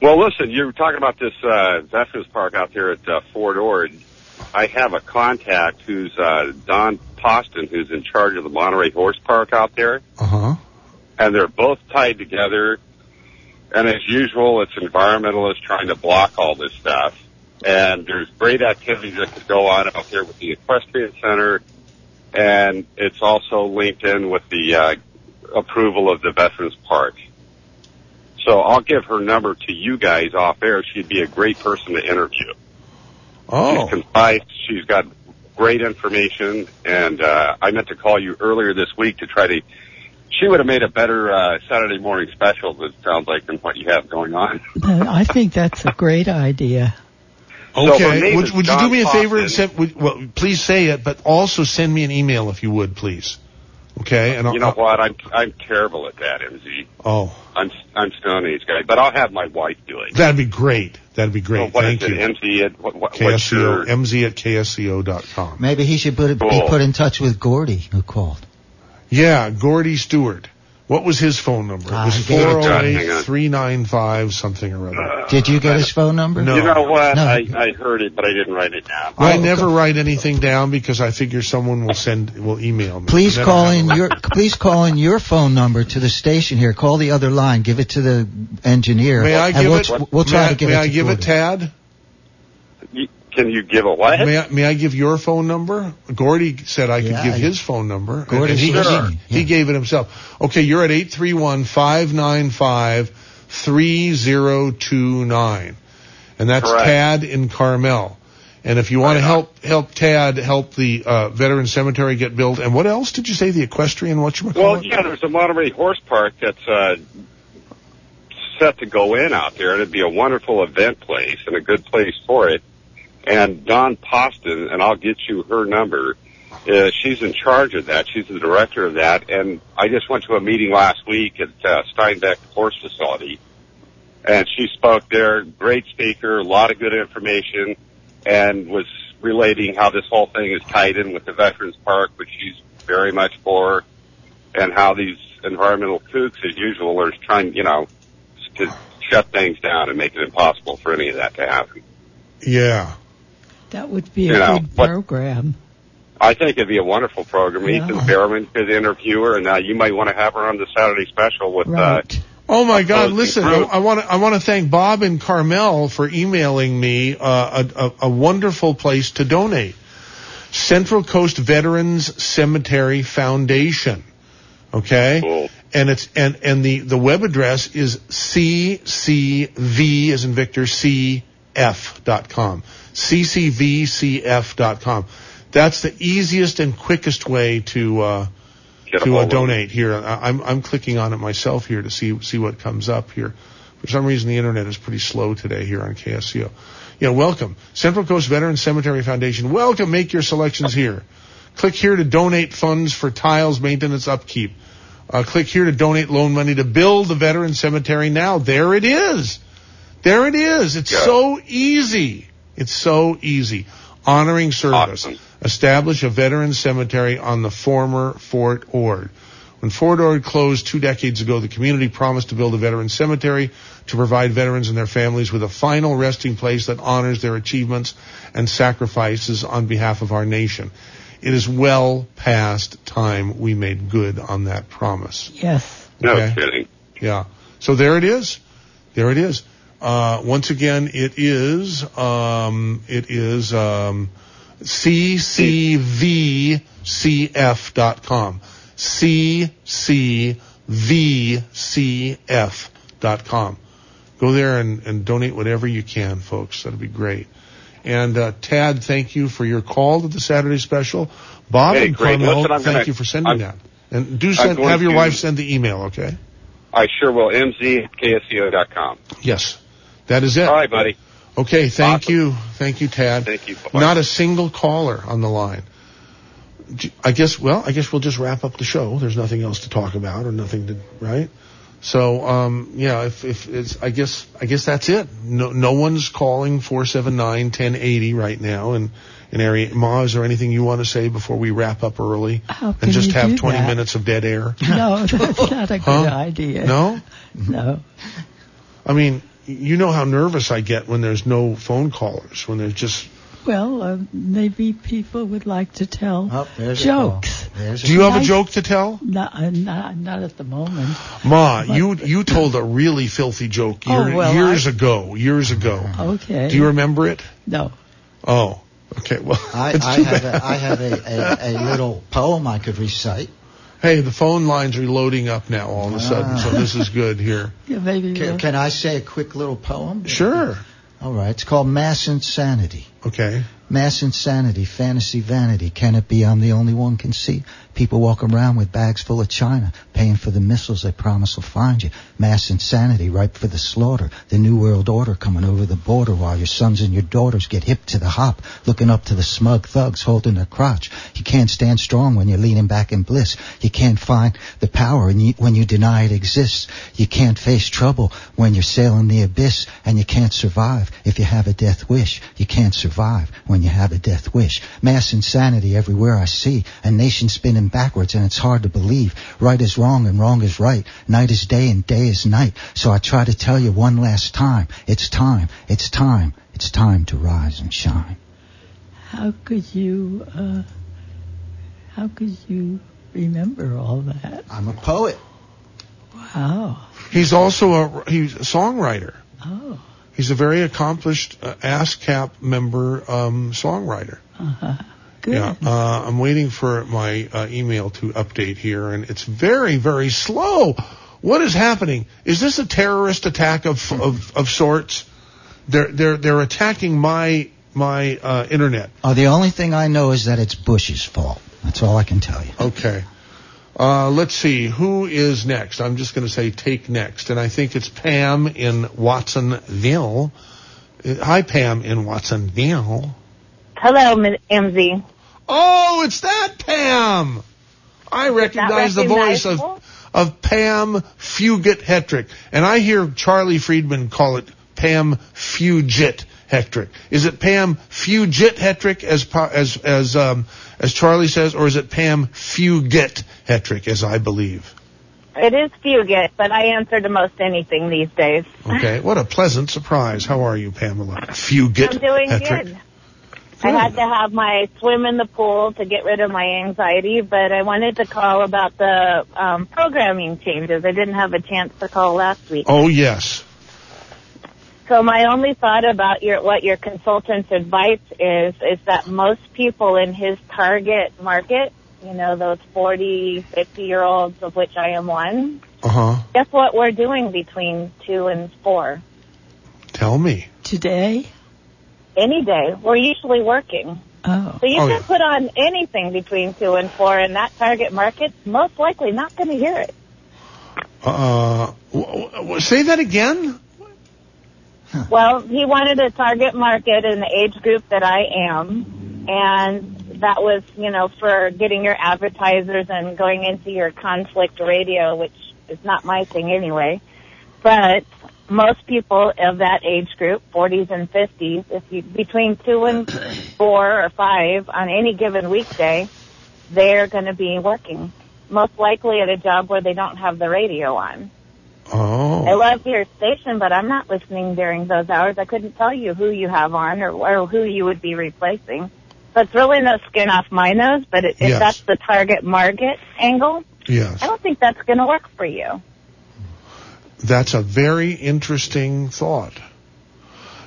Well, listen, you were talking about this, uh, Veterans Park out there at, uh, Fort Ord. I have a contact who's, uh, Don Poston, who's in charge of the Monterey Horse Park out there. Uh-huh. And they're both tied together. And as usual, it's environmentalists trying to block all this stuff. And there's great activities that could go on out there with the Equestrian Center. And it's also linked in with the uh, approval of the Veterans Park. So I'll give her number to you guys off air. She'd be a great person to interview. Oh. She's concise. She's got great information. And uh, I meant to call you earlier this week to try to... She would have made a better uh, Saturday morning special, that sounds like, than what you have going on. I think that's a great idea. Okay. So would would you do me a favor and send, would, well, please say it, but also send me an email if you would, please. Okay, and I'll, you know I'll, what? I'm I'm terrible at that, M Z. Oh, I'm I'm Stone Age guy, but I'll have my wife do it. That'd be great. That'd be great. Well, Thank you. M Z at what, what, what's your... M Z at K S C O dot com. Maybe he should put, cool. be put in touch with Gordy, who called. Yeah, Gordy Stewart. What was his phone number? Uh, it was four oh eight, three nine five something or other. Uh, Did you get his phone number? No. You know what? No. I, I heard it, but I didn't write it down. Well, I never okay. write anything down because I figure someone will send, will email me. Please call in your, please call in your phone number to the station here. Call the other line. Give it to the engineer. May I give we'll, it? We'll, we'll try I, to give may it. May I give Gordon. it, Tad? You, can you give a what? May I, may I give your phone number? Gordy said I could yeah, give I, his phone number. Gordy, and he, sure. he, he yeah. gave it himself. Okay, you're at eight three one, five nine five, three oh two nine. And that's Correct. Tad in Carmel. And if you want to help help Tad, help the uh, Veteran Cemetery get built. And what else did you say? The equestrian, what you Well, yeah, there's a Monterey Horse Park that's uh, set to go in out there. It'd be a wonderful event place and a good place for it. And Don Poston, and I'll get you her number, uh, she's in charge of that. She's the director of that. And I just went to a meeting last week at uh, Steinbeck Horse Society, and she spoke there. Great speaker, a lot of good information, and was relating how this whole thing is tied in with the Veterans Park, which she's very much for, and how these environmental kooks, as usual, are trying, you know, to shut things down and make it impossible for any of that to happen. Yeah. That would be a you know, good program. I think it'd be a wonderful program. Yeah. Ethan Behrman could interview her, and uh, you might want to have her on the Saturday special with. Right. Uh, oh my God! Listen, fruit. I want to I want to thank Bob and Carmel for emailing me uh, a, a, a wonderful place to donate. Central Coast Veterans Cemetery Foundation. Okay. Cool. And it's and and the the web address is C C V as in Victor C F dot com. C C V C F dot com. That's the easiest and quickest way to uh, to uh, donate here. I'm I'm clicking on it myself here to see see what comes up here. For some reason, the internet is pretty slow today here on K S C O. Yeah, welcome. Central Coast Veterans Cemetery Foundation. Welcome. Make your selections here. Click here to donate funds for tiles, maintenance, upkeep. Uh, click here to donate loan money to build the Veteran Cemetery now. There it is. There it is. It's yeah. so easy. It's so easy. Honoring service. Awesome. Establish a veteran cemetery on the former Fort Ord. When Fort Ord closed two decades ago, the community promised to build a veteran cemetery to provide veterans and their families with a final resting place that honors their achievements and sacrifices on behalf of our nation. It is well past time we made good on that promise. Yes. Okay? No kidding. Yeah. So there it is. There it is. Uh, once again, it is, um, it is, um, C C V C F dot com. C C V C F dot com. Go there and, and donate whatever you can, folks. That'd be great. And, uh, Tad, thank you for your call to the Saturday special. Bob hey, and Carmel, Listen, thank gonna, you for sending I'm, that. And do send, have your to... wife send the email, okay? I sure will. M Z K S C O dot com. Yes. That is it. All right, buddy. Okay, thank awesome. you. Thank you, Tad. Thank you. Bye. Not a single caller on the line. I guess, well, I guess we'll just wrap up the show. There's nothing else to talk about or nothing to, right? So, um, yeah, if, if it's, I guess, I guess that's it. No, no one's calling four seven nine, ten eighty right now in, in area. Ma, is there anything you want to say before we wrap up early How can and just you have do twenty that? minutes of dead air? No, that's not a good huh? idea. No? No. I mean, you know how nervous I get when there's no phone callers, when there's just. Well, uh, maybe people would like to tell oh, jokes. Do you have a joke to tell? No, not, not at the moment. Ma, but you you told a really filthy joke oh, year, well, years I... ago. Years ago. Okay. Do you remember it? No. Oh, okay. Well, I, I have a, I have a, a, a little poem I could recite. Hey, the phone lines are loading up now all of a sudden, ah. so this is good here. Yeah, maybe. Can, can I say a quick little poem? Sure. All right, it's called Mass Insanity. Okay. Mass insanity, fantasy vanity, can it be I'm the only one can see? People walk around with bags full of china, paying for the missiles they promise will find you. Mass insanity, ripe for the slaughter, the New World Order coming over the border while your sons and your daughters get hip to the hop, looking up to the smug thugs holding their crotch. You can't stand strong when you're leaning back in bliss. You can't find the power when you deny it exists. You can't face trouble when you're sailing the abyss, and you can't survive if you have a death wish. You can't survive when you have a death wish. Mass insanity everywhere I see. A nation spinning backwards, and it's hard to believe. Right is wrong and wrong is right. Night is day and day is night. So I try to tell you one last time. It's time. It's time. It's time to rise and shine. How could you, uh, how could you remember all that? I'm a poet. Wow. He's also a, he's a songwriter. Oh. He's a very accomplished uh, ASCAP member um, songwriter. Uh-huh. Good. Yeah, uh, I'm waiting for my uh, email to update here, and it's very, very slow. What is happening? Is this a terrorist attack of of, of sorts? They're they're they're attacking my my uh, internet. Oh, the only thing I know is that it's Bush's fault. That's all I can tell you. Okay. Uh, let's see, who is next? I'm just going to say take next, and I think it's Pam in Watsonville. Hi, Pam in Watsonville. Hello, Miz M Z. Oh, it's that Pam! I recognize the voice of of Pam Fugit-Hetrick, and I hear Charlie Friedman call it Pam Fugit-Hetrick. Is it Pam Fugit-Hetrick as as as um as Charlie says, or is it Pam Fugit-Hetrick, as I believe? It is Fugit, but I answer to most anything these days. Okay, what a pleasant surprise. How are you, Pamela? Fugit-Hetrick. I'm doing good. Good. I had to have my swim in the pool to get rid of my anxiety, but I wanted to call about the um, programming changes. I didn't have a chance to call last week. Oh, yes. So my only thought about your what your consultant's advice is, is that most people in his target market, you know, those forty, fifty-year-olds, of which I am one, uh-huh. Guess what we're doing between two and four? Tell me. Today? Any day. We're usually working. Oh. So you oh, can yeah. put on anything between two and four, and that target market's most likely not going to hear it. Uh, w- w- say that again? Huh. Well, he wanted a target market in the age group that I am, and that was, you know, for getting your advertisers and going into your conflict radio, which is not my thing anyway. But most people of that age group, forties and fifties, if you between two and four or five on any given weekday, they're going to be working, most likely at a job where they don't have the radio on. Oh. I love your station, but I'm not listening during those hours. I couldn't tell you who you have on or, or who you would be replacing. So it's really no skin off my nose, but it, yes. if that's the target market angle, yes. I don't think that's going to work for you. That's a very interesting thought.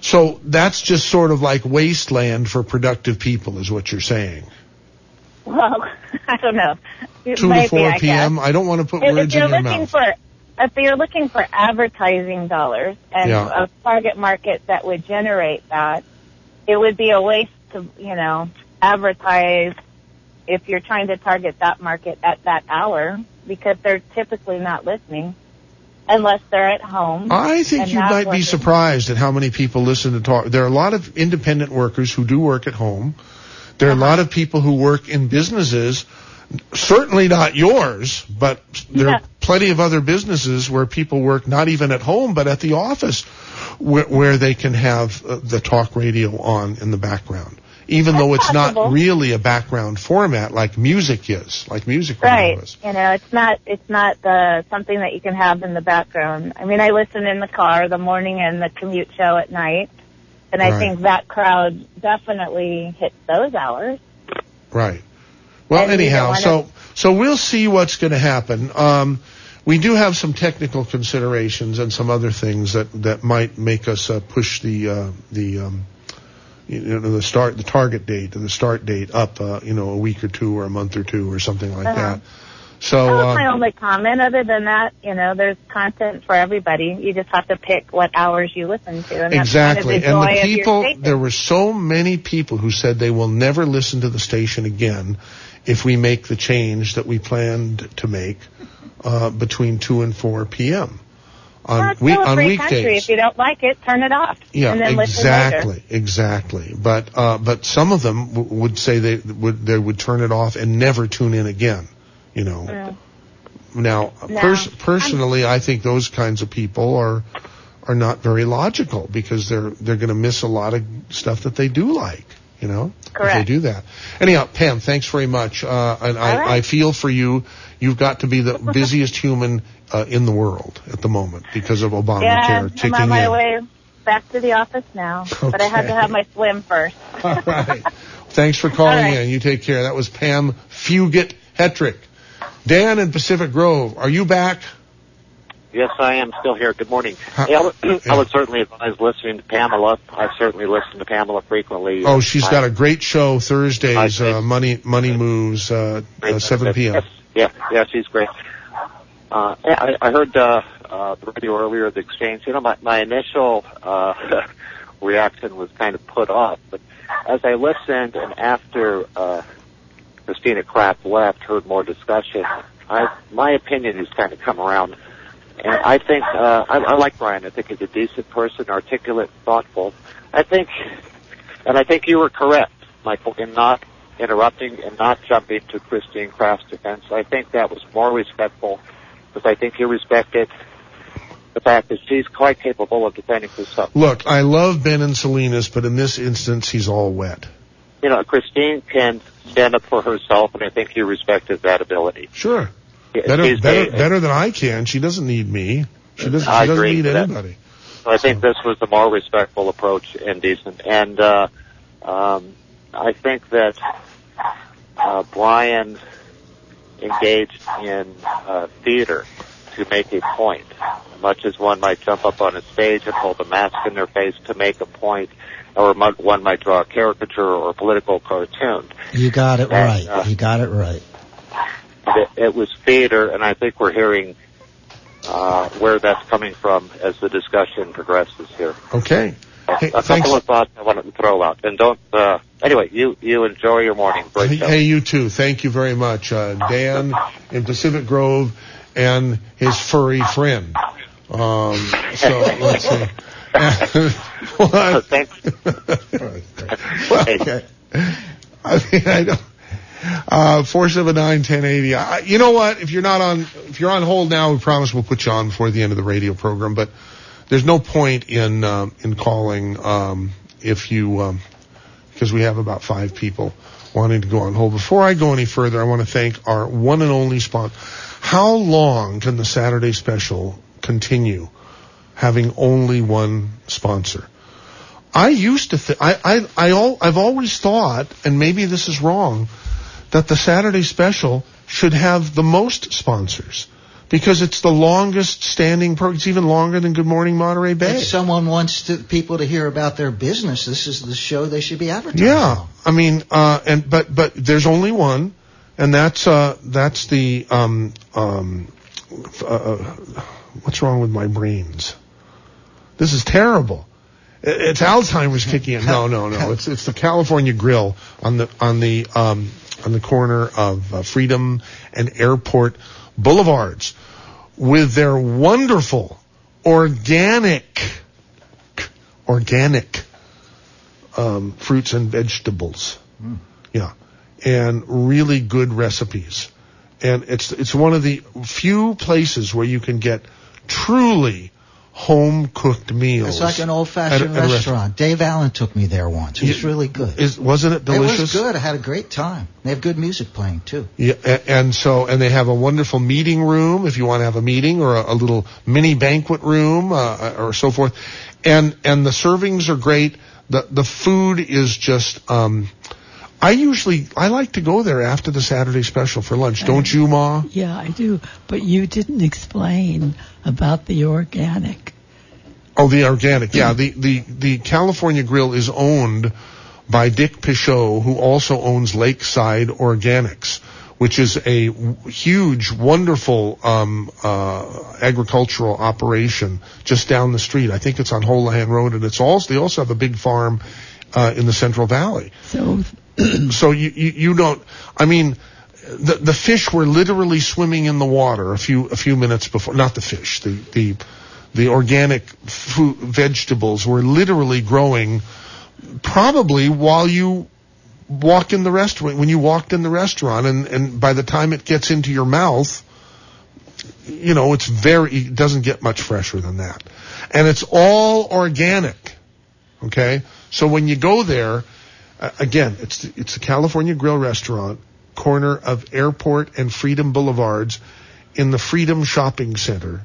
So that's just sort of like wasteland for productive people is what you're saying. Well, I don't know. It two to four p.m. I, I don't want to put if, words if you're in your looking mouth. For If you're looking for advertising dollars and yeah. a target market that would generate that, it would be a waste to, you know, advertise if you're trying to target that market at that hour because they're typically not listening unless they're at home. I think you might working. be surprised at how many people listen to talk. There are a lot of independent workers who do work at home. There are uh-huh. a lot of people who work in businesses, certainly not yours, but there yeah. are plenty of other businesses where people work not even at home but at the office where, where they can have uh, the talk radio on in the background, even That's though it's possible. Not really a background format like music is, like music radio right. is. You know, it's not it's not uh, something that you can have in the background. I mean, I listen in the car the morning and the commute show at night, and I right. think that crowd definitely hits those hours. Right. Well, and anyhow, so so we'll see what's going to happen. Um, we do have some technical considerations and some other things that, that might make us uh, push the uh, the um, you know, the start the target date and the start date up uh, you know a week or two or a month or two or something like uh-huh. that. So that was my uh, only comment. Other than that, you know, there's content for everybody. You just have to pick what hours you listen to. And exactly. That's kind of the and the people, there were so many people who said they will never listen to the station again if we make the change that we planned to make uh, between two and four p.m. on, well, it's we- still a on free weekdays. Country. If you don't like it, turn it off. Yeah, and then exactly, exactly. But uh, but some of them w- would say they would they would turn it off and never tune in again. You know, yeah. now no. pers- personally, I'm- I think those kinds of people are are not very logical because they're they're going to miss a lot of stuff that they do like. You know, correct. If they do that. Anyhow, Pam, thanks very much. Uh, and I, right. I feel for you. You've got to be the busiest human uh, in the world at the moment because of Obamacare yeah, ticking in. I'm on my in. way back to the office now, okay. But I had to have my swim first. All right. Thanks for calling right. in. You take care. That was Pam Fugit-Hetrick. Dan in Pacific Grove, are you back? Yes, I am still here. Good morning. Hey, I, would, I would certainly advise listening to Pamela. I certainly listen to Pamela frequently. Oh, she's I, got a great show Thursdays, uh, Money Money Moves, uh, uh, seven p.m. Yes, yeah, yeah, she's great. Uh, I, I heard uh, uh, the radio earlier, the exchange. You know, my, my initial uh, reaction was kind of put off. But as I listened and after uh, Christina Craft left, heard more discussion, I, my opinion has kind of come around. And I think, uh, I, I like Brian. I think he's a decent person, articulate, thoughtful. I think, and I think you were correct, Michael, in not interrupting and not jumping to Christine Craft's defense. I think that was more respectful, because I think you respected the fact that she's quite capable of defending herself. Look, I love Ben and Salinas, but in this instance, he's all wet. You know, Christine can stand up for herself, and I think you respected that ability. Sure. Better, better, better than I can. She doesn't need me. She doesn't, she doesn't need anybody. So I think this was the more respectful approach and decent. And uh, um, I think that uh, Brian engaged in uh, theater to make a point, much as one might jump up on a stage and hold a mask in their face to make a point, or one might draw a caricature or a political cartoon. You got it and, right. Uh, you got it right. It was theater, and I think we're hearing uh, where that's coming from as the discussion progresses here. Okay. Hey, a couple thanks. of thoughts I wanted to throw out. And don't, uh, anyway, you, you enjoy your morning. Great hey, hey, you too. Thank you very much. Uh, Dan in Pacific Grove and his furry friend. Um, so let's see. What? Well, okay. I mean, I don't. Uh, four seven nine, ten eighty. I, you know what? If you're not on, if you're on hold now, we promise we'll put you on before the end of the radio program, but there's no point in, um, in calling, um, if you, um, because we have about five people wanting to go on hold. Before I go any further, I want to thank our one and only sponsor. How long can the Saturday special continue having only one sponsor? I used to think, I, I, I all, I've always thought, and maybe this is wrong, that the Saturday special should have the most sponsors because it's the longest standing program. It's even longer than Good Morning Monterey Bay. If someone wants to, people to hear about their business, this is the show they should be advertising. Yeah, I mean, uh, and but but there's only one, and that's uh, that's the um um uh, what's wrong with my brains? This is terrible. It's Alzheimer's kicking in. No, no, no. It's it's the California Grill on the on the um. on the corner of uh, Freedom and Airport Boulevards with their wonderful organic, organic um, fruits and vegetables. Mm. Yeah. And really good recipes. And it's it's one of the few places where you can get truly home-cooked meals. It's like an old-fashioned restaurant. restaurant. Dave Allen took me there once. It was really good. Is, wasn't it delicious? It was good. I had a great time. They have good music playing, too. Yeah, and, and so, and they have a wonderful meeting room if you want to have a meeting or a, a little mini banquet room uh, or so forth. And and the servings are great. The the food is just, um, I usually, I like to go there after the Saturday special for lunch. Don't you, Ma? Yeah, I do. But you didn't explain about the organic. Oh, the organic, yeah. The, the, the California Grill is owned by Dick Pichot, who also owns Lakeside Organics, which is a huge, wonderful um, uh, agricultural operation just down the street. I think it's on Holahan Road, and it's also they also have a big farm uh, in the Central Valley. So, so you, you you don't. I mean, the the fish were literally swimming in the water a few a few minutes before. Not the fish. The the the organic food, vegetables were literally growing, probably while you. Walk in the restaurant when you walked in the restaurant, and, and by the time it gets into your mouth, you know it's very it doesn't get much fresher than that, and it's all organic. Okay, so when you go there, uh, again, it's the, it's the California Grill restaurant, corner of Airport and Freedom Boulevards, in the Freedom Shopping Center.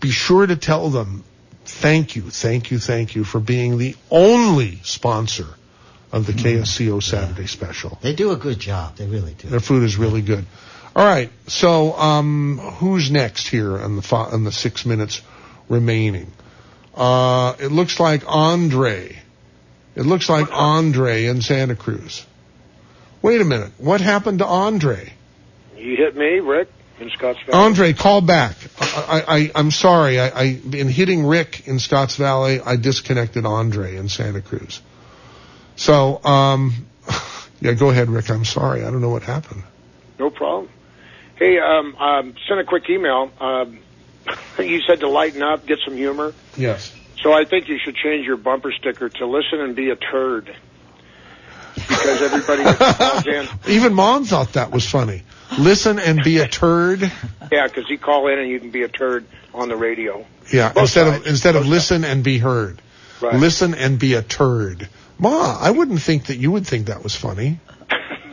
Be sure to tell them, thank you, thank you, thank you for being the only sponsor of the K S C O Saturday yeah. special. They do a good job. They really do. Their food is really good. All right. So um, who's next here on the fo- on the six minutes remaining? Uh, it looks like Andre. It looks like Andre in Santa Cruz. Wait a minute. What happened to Andre? You hit me, Rick, in Scotts Valley. Andre, call back. I, I, I, I'm sorry. I, I in hitting Rick in Scotts Valley, I disconnected Andre in Santa Cruz. So, um, yeah, go ahead, Rick. I'm sorry. I don't know what happened. No problem. Hey, um, um, sent a quick email. Um, you said to lighten up, get some humor. Yes. So I think you should change your bumper sticker to listen and be a turd. Because everybody calls in. Even Mom thought that was funny. Listen and be a turd. Yeah, because you call in and you can be a turd on the radio. Yeah, Both instead sides. of instead Both of listen sides. and be heard. Right. Listen and be a turd. Ma, I wouldn't think that you would think that was funny.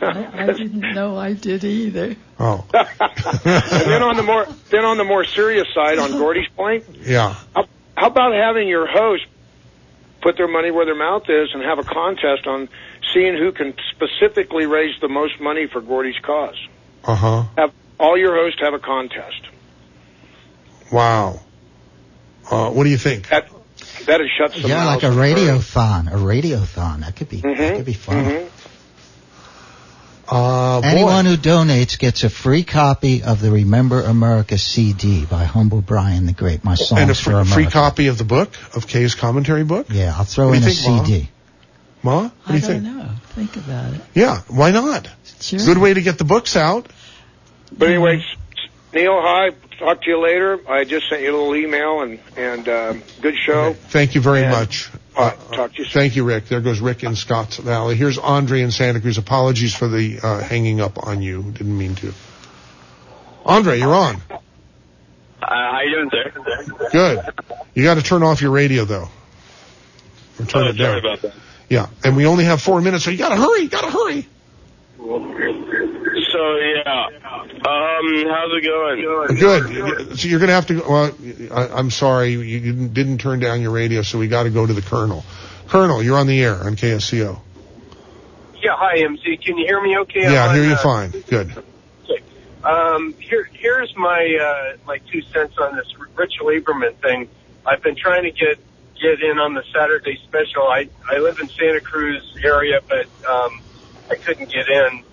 I, I didn't know I did either. Oh. And then on the more then on the more serious side, on Gordy's point, yeah. How, how about having your host put their money where their mouth is and have a contest on seeing who can specifically raise the most money for Gordy's cause? Uh huh. Have all your hosts have a contest. Wow. Uh, what do you think? That, That it shuts yeah, like a radiothon, a radiothon. That could be, mm-hmm. that could be fun. Mm-hmm. Uh, Anyone boy. who donates gets a free copy of the Remember America C D by Humble Brian the Great. My songs and a free, for America. Free copy of the book of Kay's commentary book. Yeah, I'll throw what in a think, C D. Ma, Ma? What I do you don't think? know. Think about it. Yeah, why not? Sure. Good way to get the books out. But anyways. Neil, hi. Talk to you later. I just sent you a little email, and, and uh, good show. Thank you very and, much. Uh, talk to you soon. Thank you, Rick. There goes Rick in Scotts Valley. Here's Andre in Santa Cruz. Apologies for the uh, hanging up on you. Didn't mean to. Andre, you're on. Uh, how you doing, sir? Good. You got to turn off your radio, though. Or turn oh, it down. Sorry about that. Yeah, and we only have four minutes, so you got to hurry. Got to hurry. So, yeah. Um, how's it going? Good. So you're going to have to go, well, I, I'm sorry, you, you didn't turn down your radio, so we got to go to the Colonel. Colonel, you're on the air on K S C O. Yeah, hi, M C. Can you hear me okay? Yeah, I hear you uh, fine. Good. Okay. Um, here, here's my, uh, my two cents on this Rich Lieberman thing. I've been trying to get, get in on the Saturday special. I, I live in Santa Cruz area, but, um, I couldn't get in,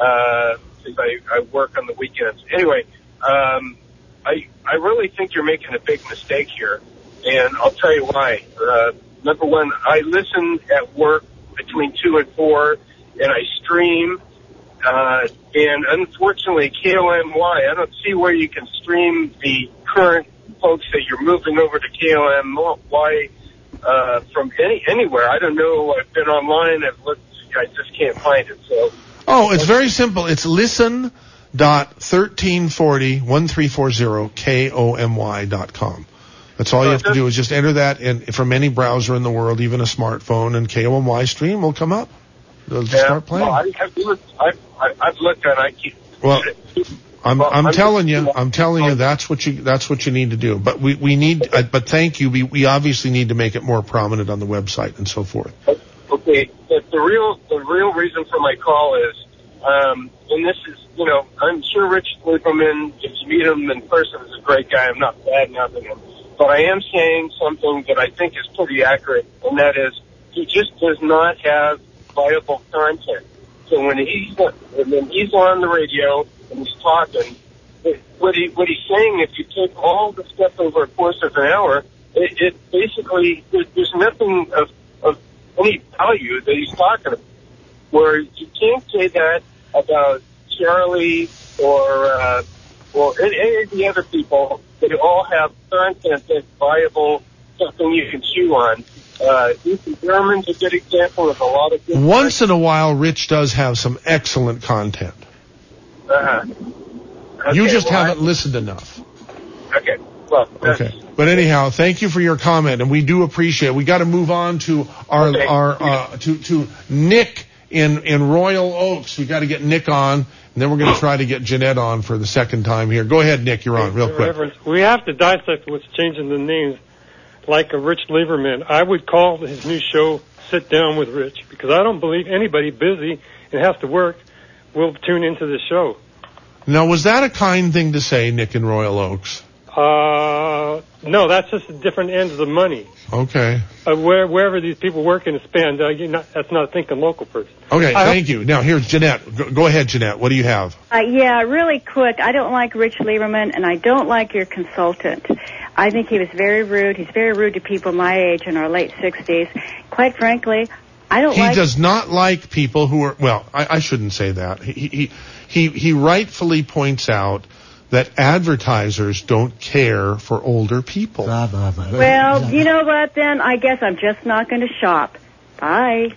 uh, since I, I work on the weekends. Anyway, um, I, I really think you're making a big mistake here, and I'll tell you why. Uh, number one, I listen at work between two and four, and I stream, uh, and unfortunately, K O M Y, I don't see where you can stream the current folks that you're moving over to K O M Y, uh, from any, anywhere. I don't know. I've been online. I've looked. I just can't find it. So. Oh, it's very simple. It's listen dot one three four zero K O M Y dot com. That's all you have to do is just enter that in, from any browser in the world, even a smartphone, and K O M Y stream will come up. They'll just yeah, start playing. Well, I, I've, looked, I've, I've looked and I keep... Well, I'm, well, I'm, I'm telling you, I'm telling you that's what you, that's what you need to do. But we, we need, uh, but thank you. We, we obviously need to make it more prominent on the website and so forth. Okay, but the real the real reason for my call is, um, and this is, you know, I'm sure Rich Lieberman, if you meet him in person, is a great guy. I'm not bad-mouthing him. But I am saying something that I think is pretty accurate, and that is he just does not have viable content. So when he's and then he's on the radio and he's talking, what he what he's saying, if you take all the stuff over a course of an hour, it, it basically it, there's nothing of of any value that he's talking about. Where you can't say that about Charlie or uh, or any of the other people. They all have content that's viable, something you can chew on. Uh, Ethan Behrman's a good example of a lot of good. Once in a while, Rich does have some excellent content. Uh-huh. Okay, you just well, haven't I... listened enough. Okay. Well, okay. But anyhow, thank you for your comment, and we do appreciate it. We got to move on to our okay. our uh, to to Nick in in Royal Oaks. We got to get Nick on. And then we're going to try to get Jeanette on for the second time here. Go ahead, Nick. You're on real quick. Reverend, we have to dissect what's changing the names, like a Rich Lieberman. I would call his new show Sit Down with Rich, because I don't believe anybody busy and has to work will tune into the show. Now, was that a kind thing to say, Nick in Royal Oaks? Uh, no, that's just the different ends of the money. Okay. Uh, where, wherever these people work and spend, uh, you're not, that's not thinking local person. Okay, I thank you. Now, here's Jeanette. Go, go ahead, Jeanette. What do you have? Uh, yeah, really quick. I don't like Rich Lieberman, and I don't like your consultant. I think he was very rude. He's very rude to people my age in our late sixties. Quite frankly, I don't he like... He does not like people who are... Well, I, I shouldn't say that. He, he, he, he rightfully points out that advertisers don't care for older people. Blah, blah, blah. Well, you know what, then? I guess I'm just not going to shop. Bye.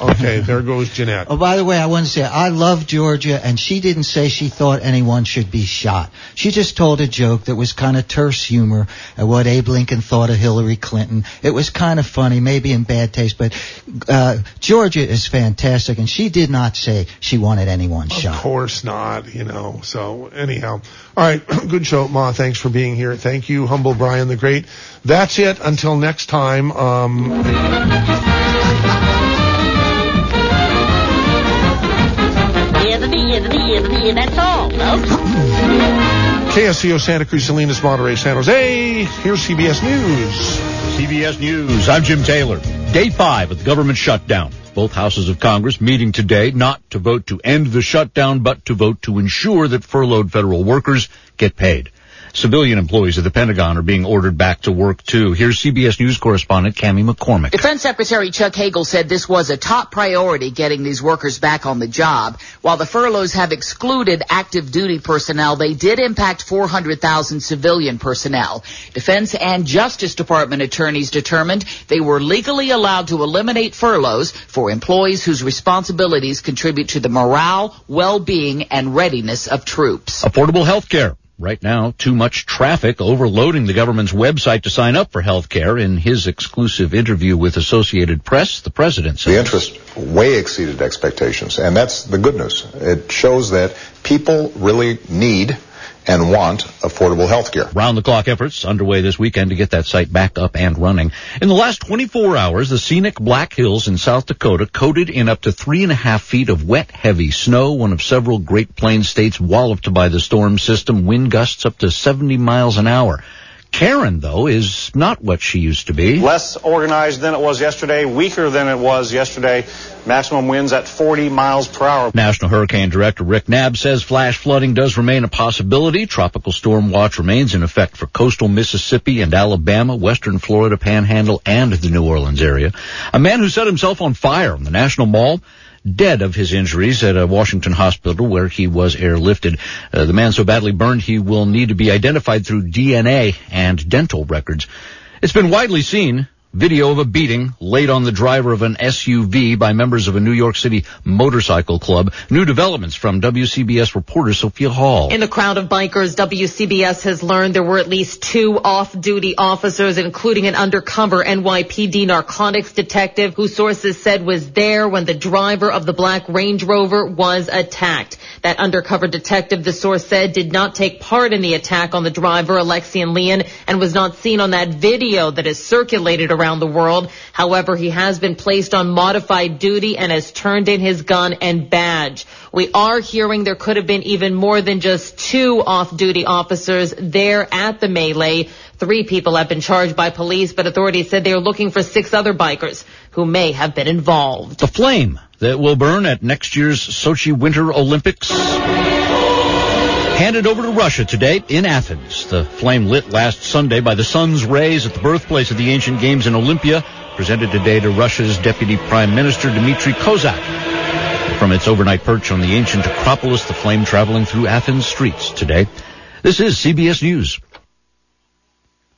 Okay, there goes Jeanette. Oh, by the way, I want to say, I love Georgia, and she didn't say she thought anyone should be shot. She just told a joke that was kind of terse humor at what Abe Lincoln thought of Hillary Clinton. It was kind of funny, maybe in bad taste, but uh, Georgia is fantastic, and she did not say she wanted anyone shot. Of course not, you know, so anyhow. All right, good show, Ma. Thanks for being here. Thank you, Humble Brian the Great. That's it. Until next time. Um... That's all, folks. K S C O Santa Cruz, Salinas, Monterey, San Jose. Here's C B S News. C B S News. I'm Jim Taylor. Day five of the government shutdown. Both houses of Congress meeting today not to vote to end the shutdown, but to vote to ensure that furloughed federal workers get paid. Civilian employees at the Pentagon are being ordered back to work, too. Here's C B S News correspondent Cammie McCormick. Defense Secretary Chuck Hagel said this was a top priority, getting these workers back on the job. While the furloughs have excluded active duty personnel, they did impact four hundred thousand civilian personnel. Defense and Justice Department attorneys determined they were legally allowed to eliminate furloughs for employees whose responsibilities contribute to the morale, well-being, and readiness of troops. Affordable health care. Right now, too much traffic overloading the government's website to sign up for health care. In his exclusive interview with Associated Press, the president said, the interest way exceeded expectations, and that's the good news. It shows that people really need and want affordable health care. Round-the-clock efforts underway this weekend to get that site back up and running. In the last twenty-four hours, the scenic Black Hills in South Dakota coated in up to three and a half feet of wet, heavy snow, one of several Great Plains states walloped by the storm system, wind gusts up to seventy miles an hour. Karen, though, is not what she used to be. Less organized than it was yesterday, weaker than it was yesterday. Maximum winds at forty miles per hour. National Hurricane Director Rick Nabb says flash flooding does remain a possibility. Tropical storm watch remains in effect for coastal Mississippi and Alabama, western Florida Panhandle, and the New Orleans area. A man who set himself on fire in the National Mall, dead of his injuries at a Washington hospital where he was airlifted. Uh, the man so badly burned he will need to be identified through D N A and dental records. It's been widely seen, video of a beating laid on the driver of an S U V by members of a New York City motorcycle club. New developments from W C B S reporter Sophia Hall. In the crowd of bikers, W C B S has learned there were at least two off-duty officers, including an undercover N Y P D narcotics detective who sources said was there when the driver of the black Range Rover was attacked. That undercover detective, the source said, did not take part in the attack on the driver, Alexian Leon, and was not seen on that video that is circulated around around the world. However, he has been placed on modified duty and has turned in his gun and badge. We are hearing there could have been even more than just two off-duty officers there at the melee. Three people have been charged by police, but authorities said they are looking for six other bikers who may have been involved. The flame that will burn at next year's Sochi Winter Olympics. Handed over to Russia today in Athens. The flame lit last Sunday by the sun's rays at the birthplace of the ancient games in Olympia, presented today to Russia's Deputy Prime Minister Dmitry Kozak. From its overnight perch on the ancient Acropolis, the flame traveling through Athens streets today. This is C B S News.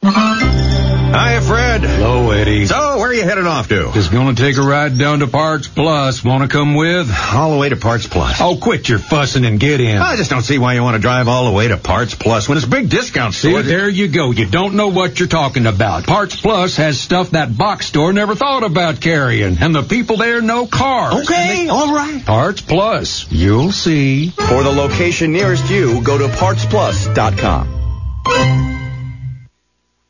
Hiya, Fred. Hello, Eddie. So, where are you headed off to? Just gonna take a ride down to Parts Plus. Wanna come with? All the way to Parts Plus. Oh, quit your fussing and get in. I just don't see why you want to drive all the way to Parts Plus when it's a big discount store. See, there you go. You don't know what you're talking about. Parts Plus has stuff that box store never thought about carrying. And the people there know cars. Okay, they... all right. Parts Plus. You'll see. For the location nearest you, go to parts plus dot com.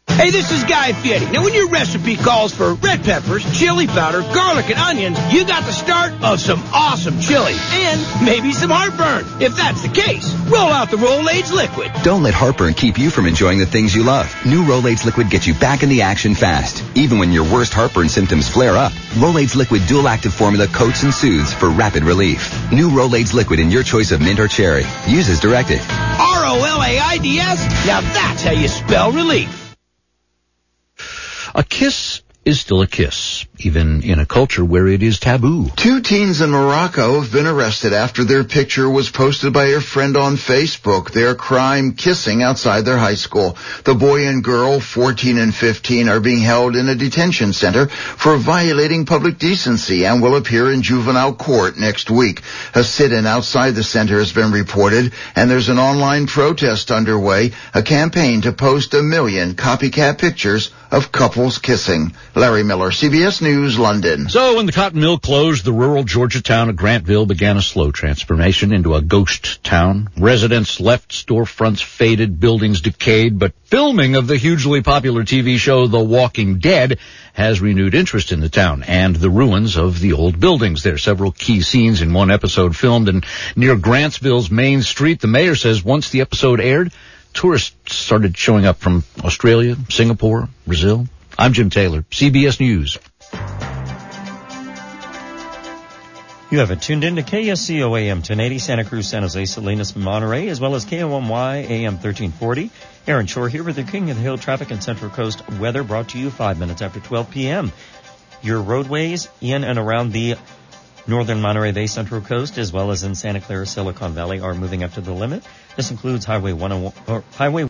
Hey, this is Guy Fieri. Now, when your recipe calls for red peppers, chili powder, garlic, and onions, you got the start of some awesome chili and maybe some heartburn. If that's the case, roll out the Rolaids Liquid. Don't let heartburn keep you from enjoying the things you love. New Rolaids Liquid gets you back in the action fast, even when your worst heartburn symptoms flare up. Rolaids Liquid dual-active formula coats and soothes for rapid relief. New Rolaids Liquid in your choice of mint or cherry. Use as directed. R O L A I D S. Now that's how you spell relief. A kiss is still a kiss, even in a culture where it is taboo. Two teens in Morocco have been arrested after their picture was posted by a friend on Facebook, their crime kissing outside their high school. The boy and girl, fourteen and fifteen, are being held in a detention center for violating public decency and will appear in juvenile court next week. A sit-in outside the center has been reported, and there's an online protest underway, a campaign to post a million copycat pictures of couples kissing. Larry Miller, C B S News, London. So when the cotton mill closed, the rural Georgia town of Grantville began a slow transformation into a ghost town. Residents left, storefronts faded, buildings decayed, but filming of the hugely popular T V show The Walking Dead has renewed interest in the town and the ruins of the old buildings. There are several key scenes in one episode filmed and near Grantsville's main street. The mayor says once the episode aired, tourists started showing up from Australia, Singapore, Brazil. I'm Jim Taylor, C B S News. You have it tuned in to K S C O A M ten eighty, Santa Cruz, San Jose, Salinas, Monterey, as well as K O M Y A M thirteen forty. Aaron Shore here with the King of the Hill traffic and Central Coast weather, brought to you five minutes after twelve p.m. Your roadways in and around the northern Monterey Bay Central Coast, as well as in Santa Clara, Silicon Valley, are moving up to the limit. This includes Highway one oh one, or Highway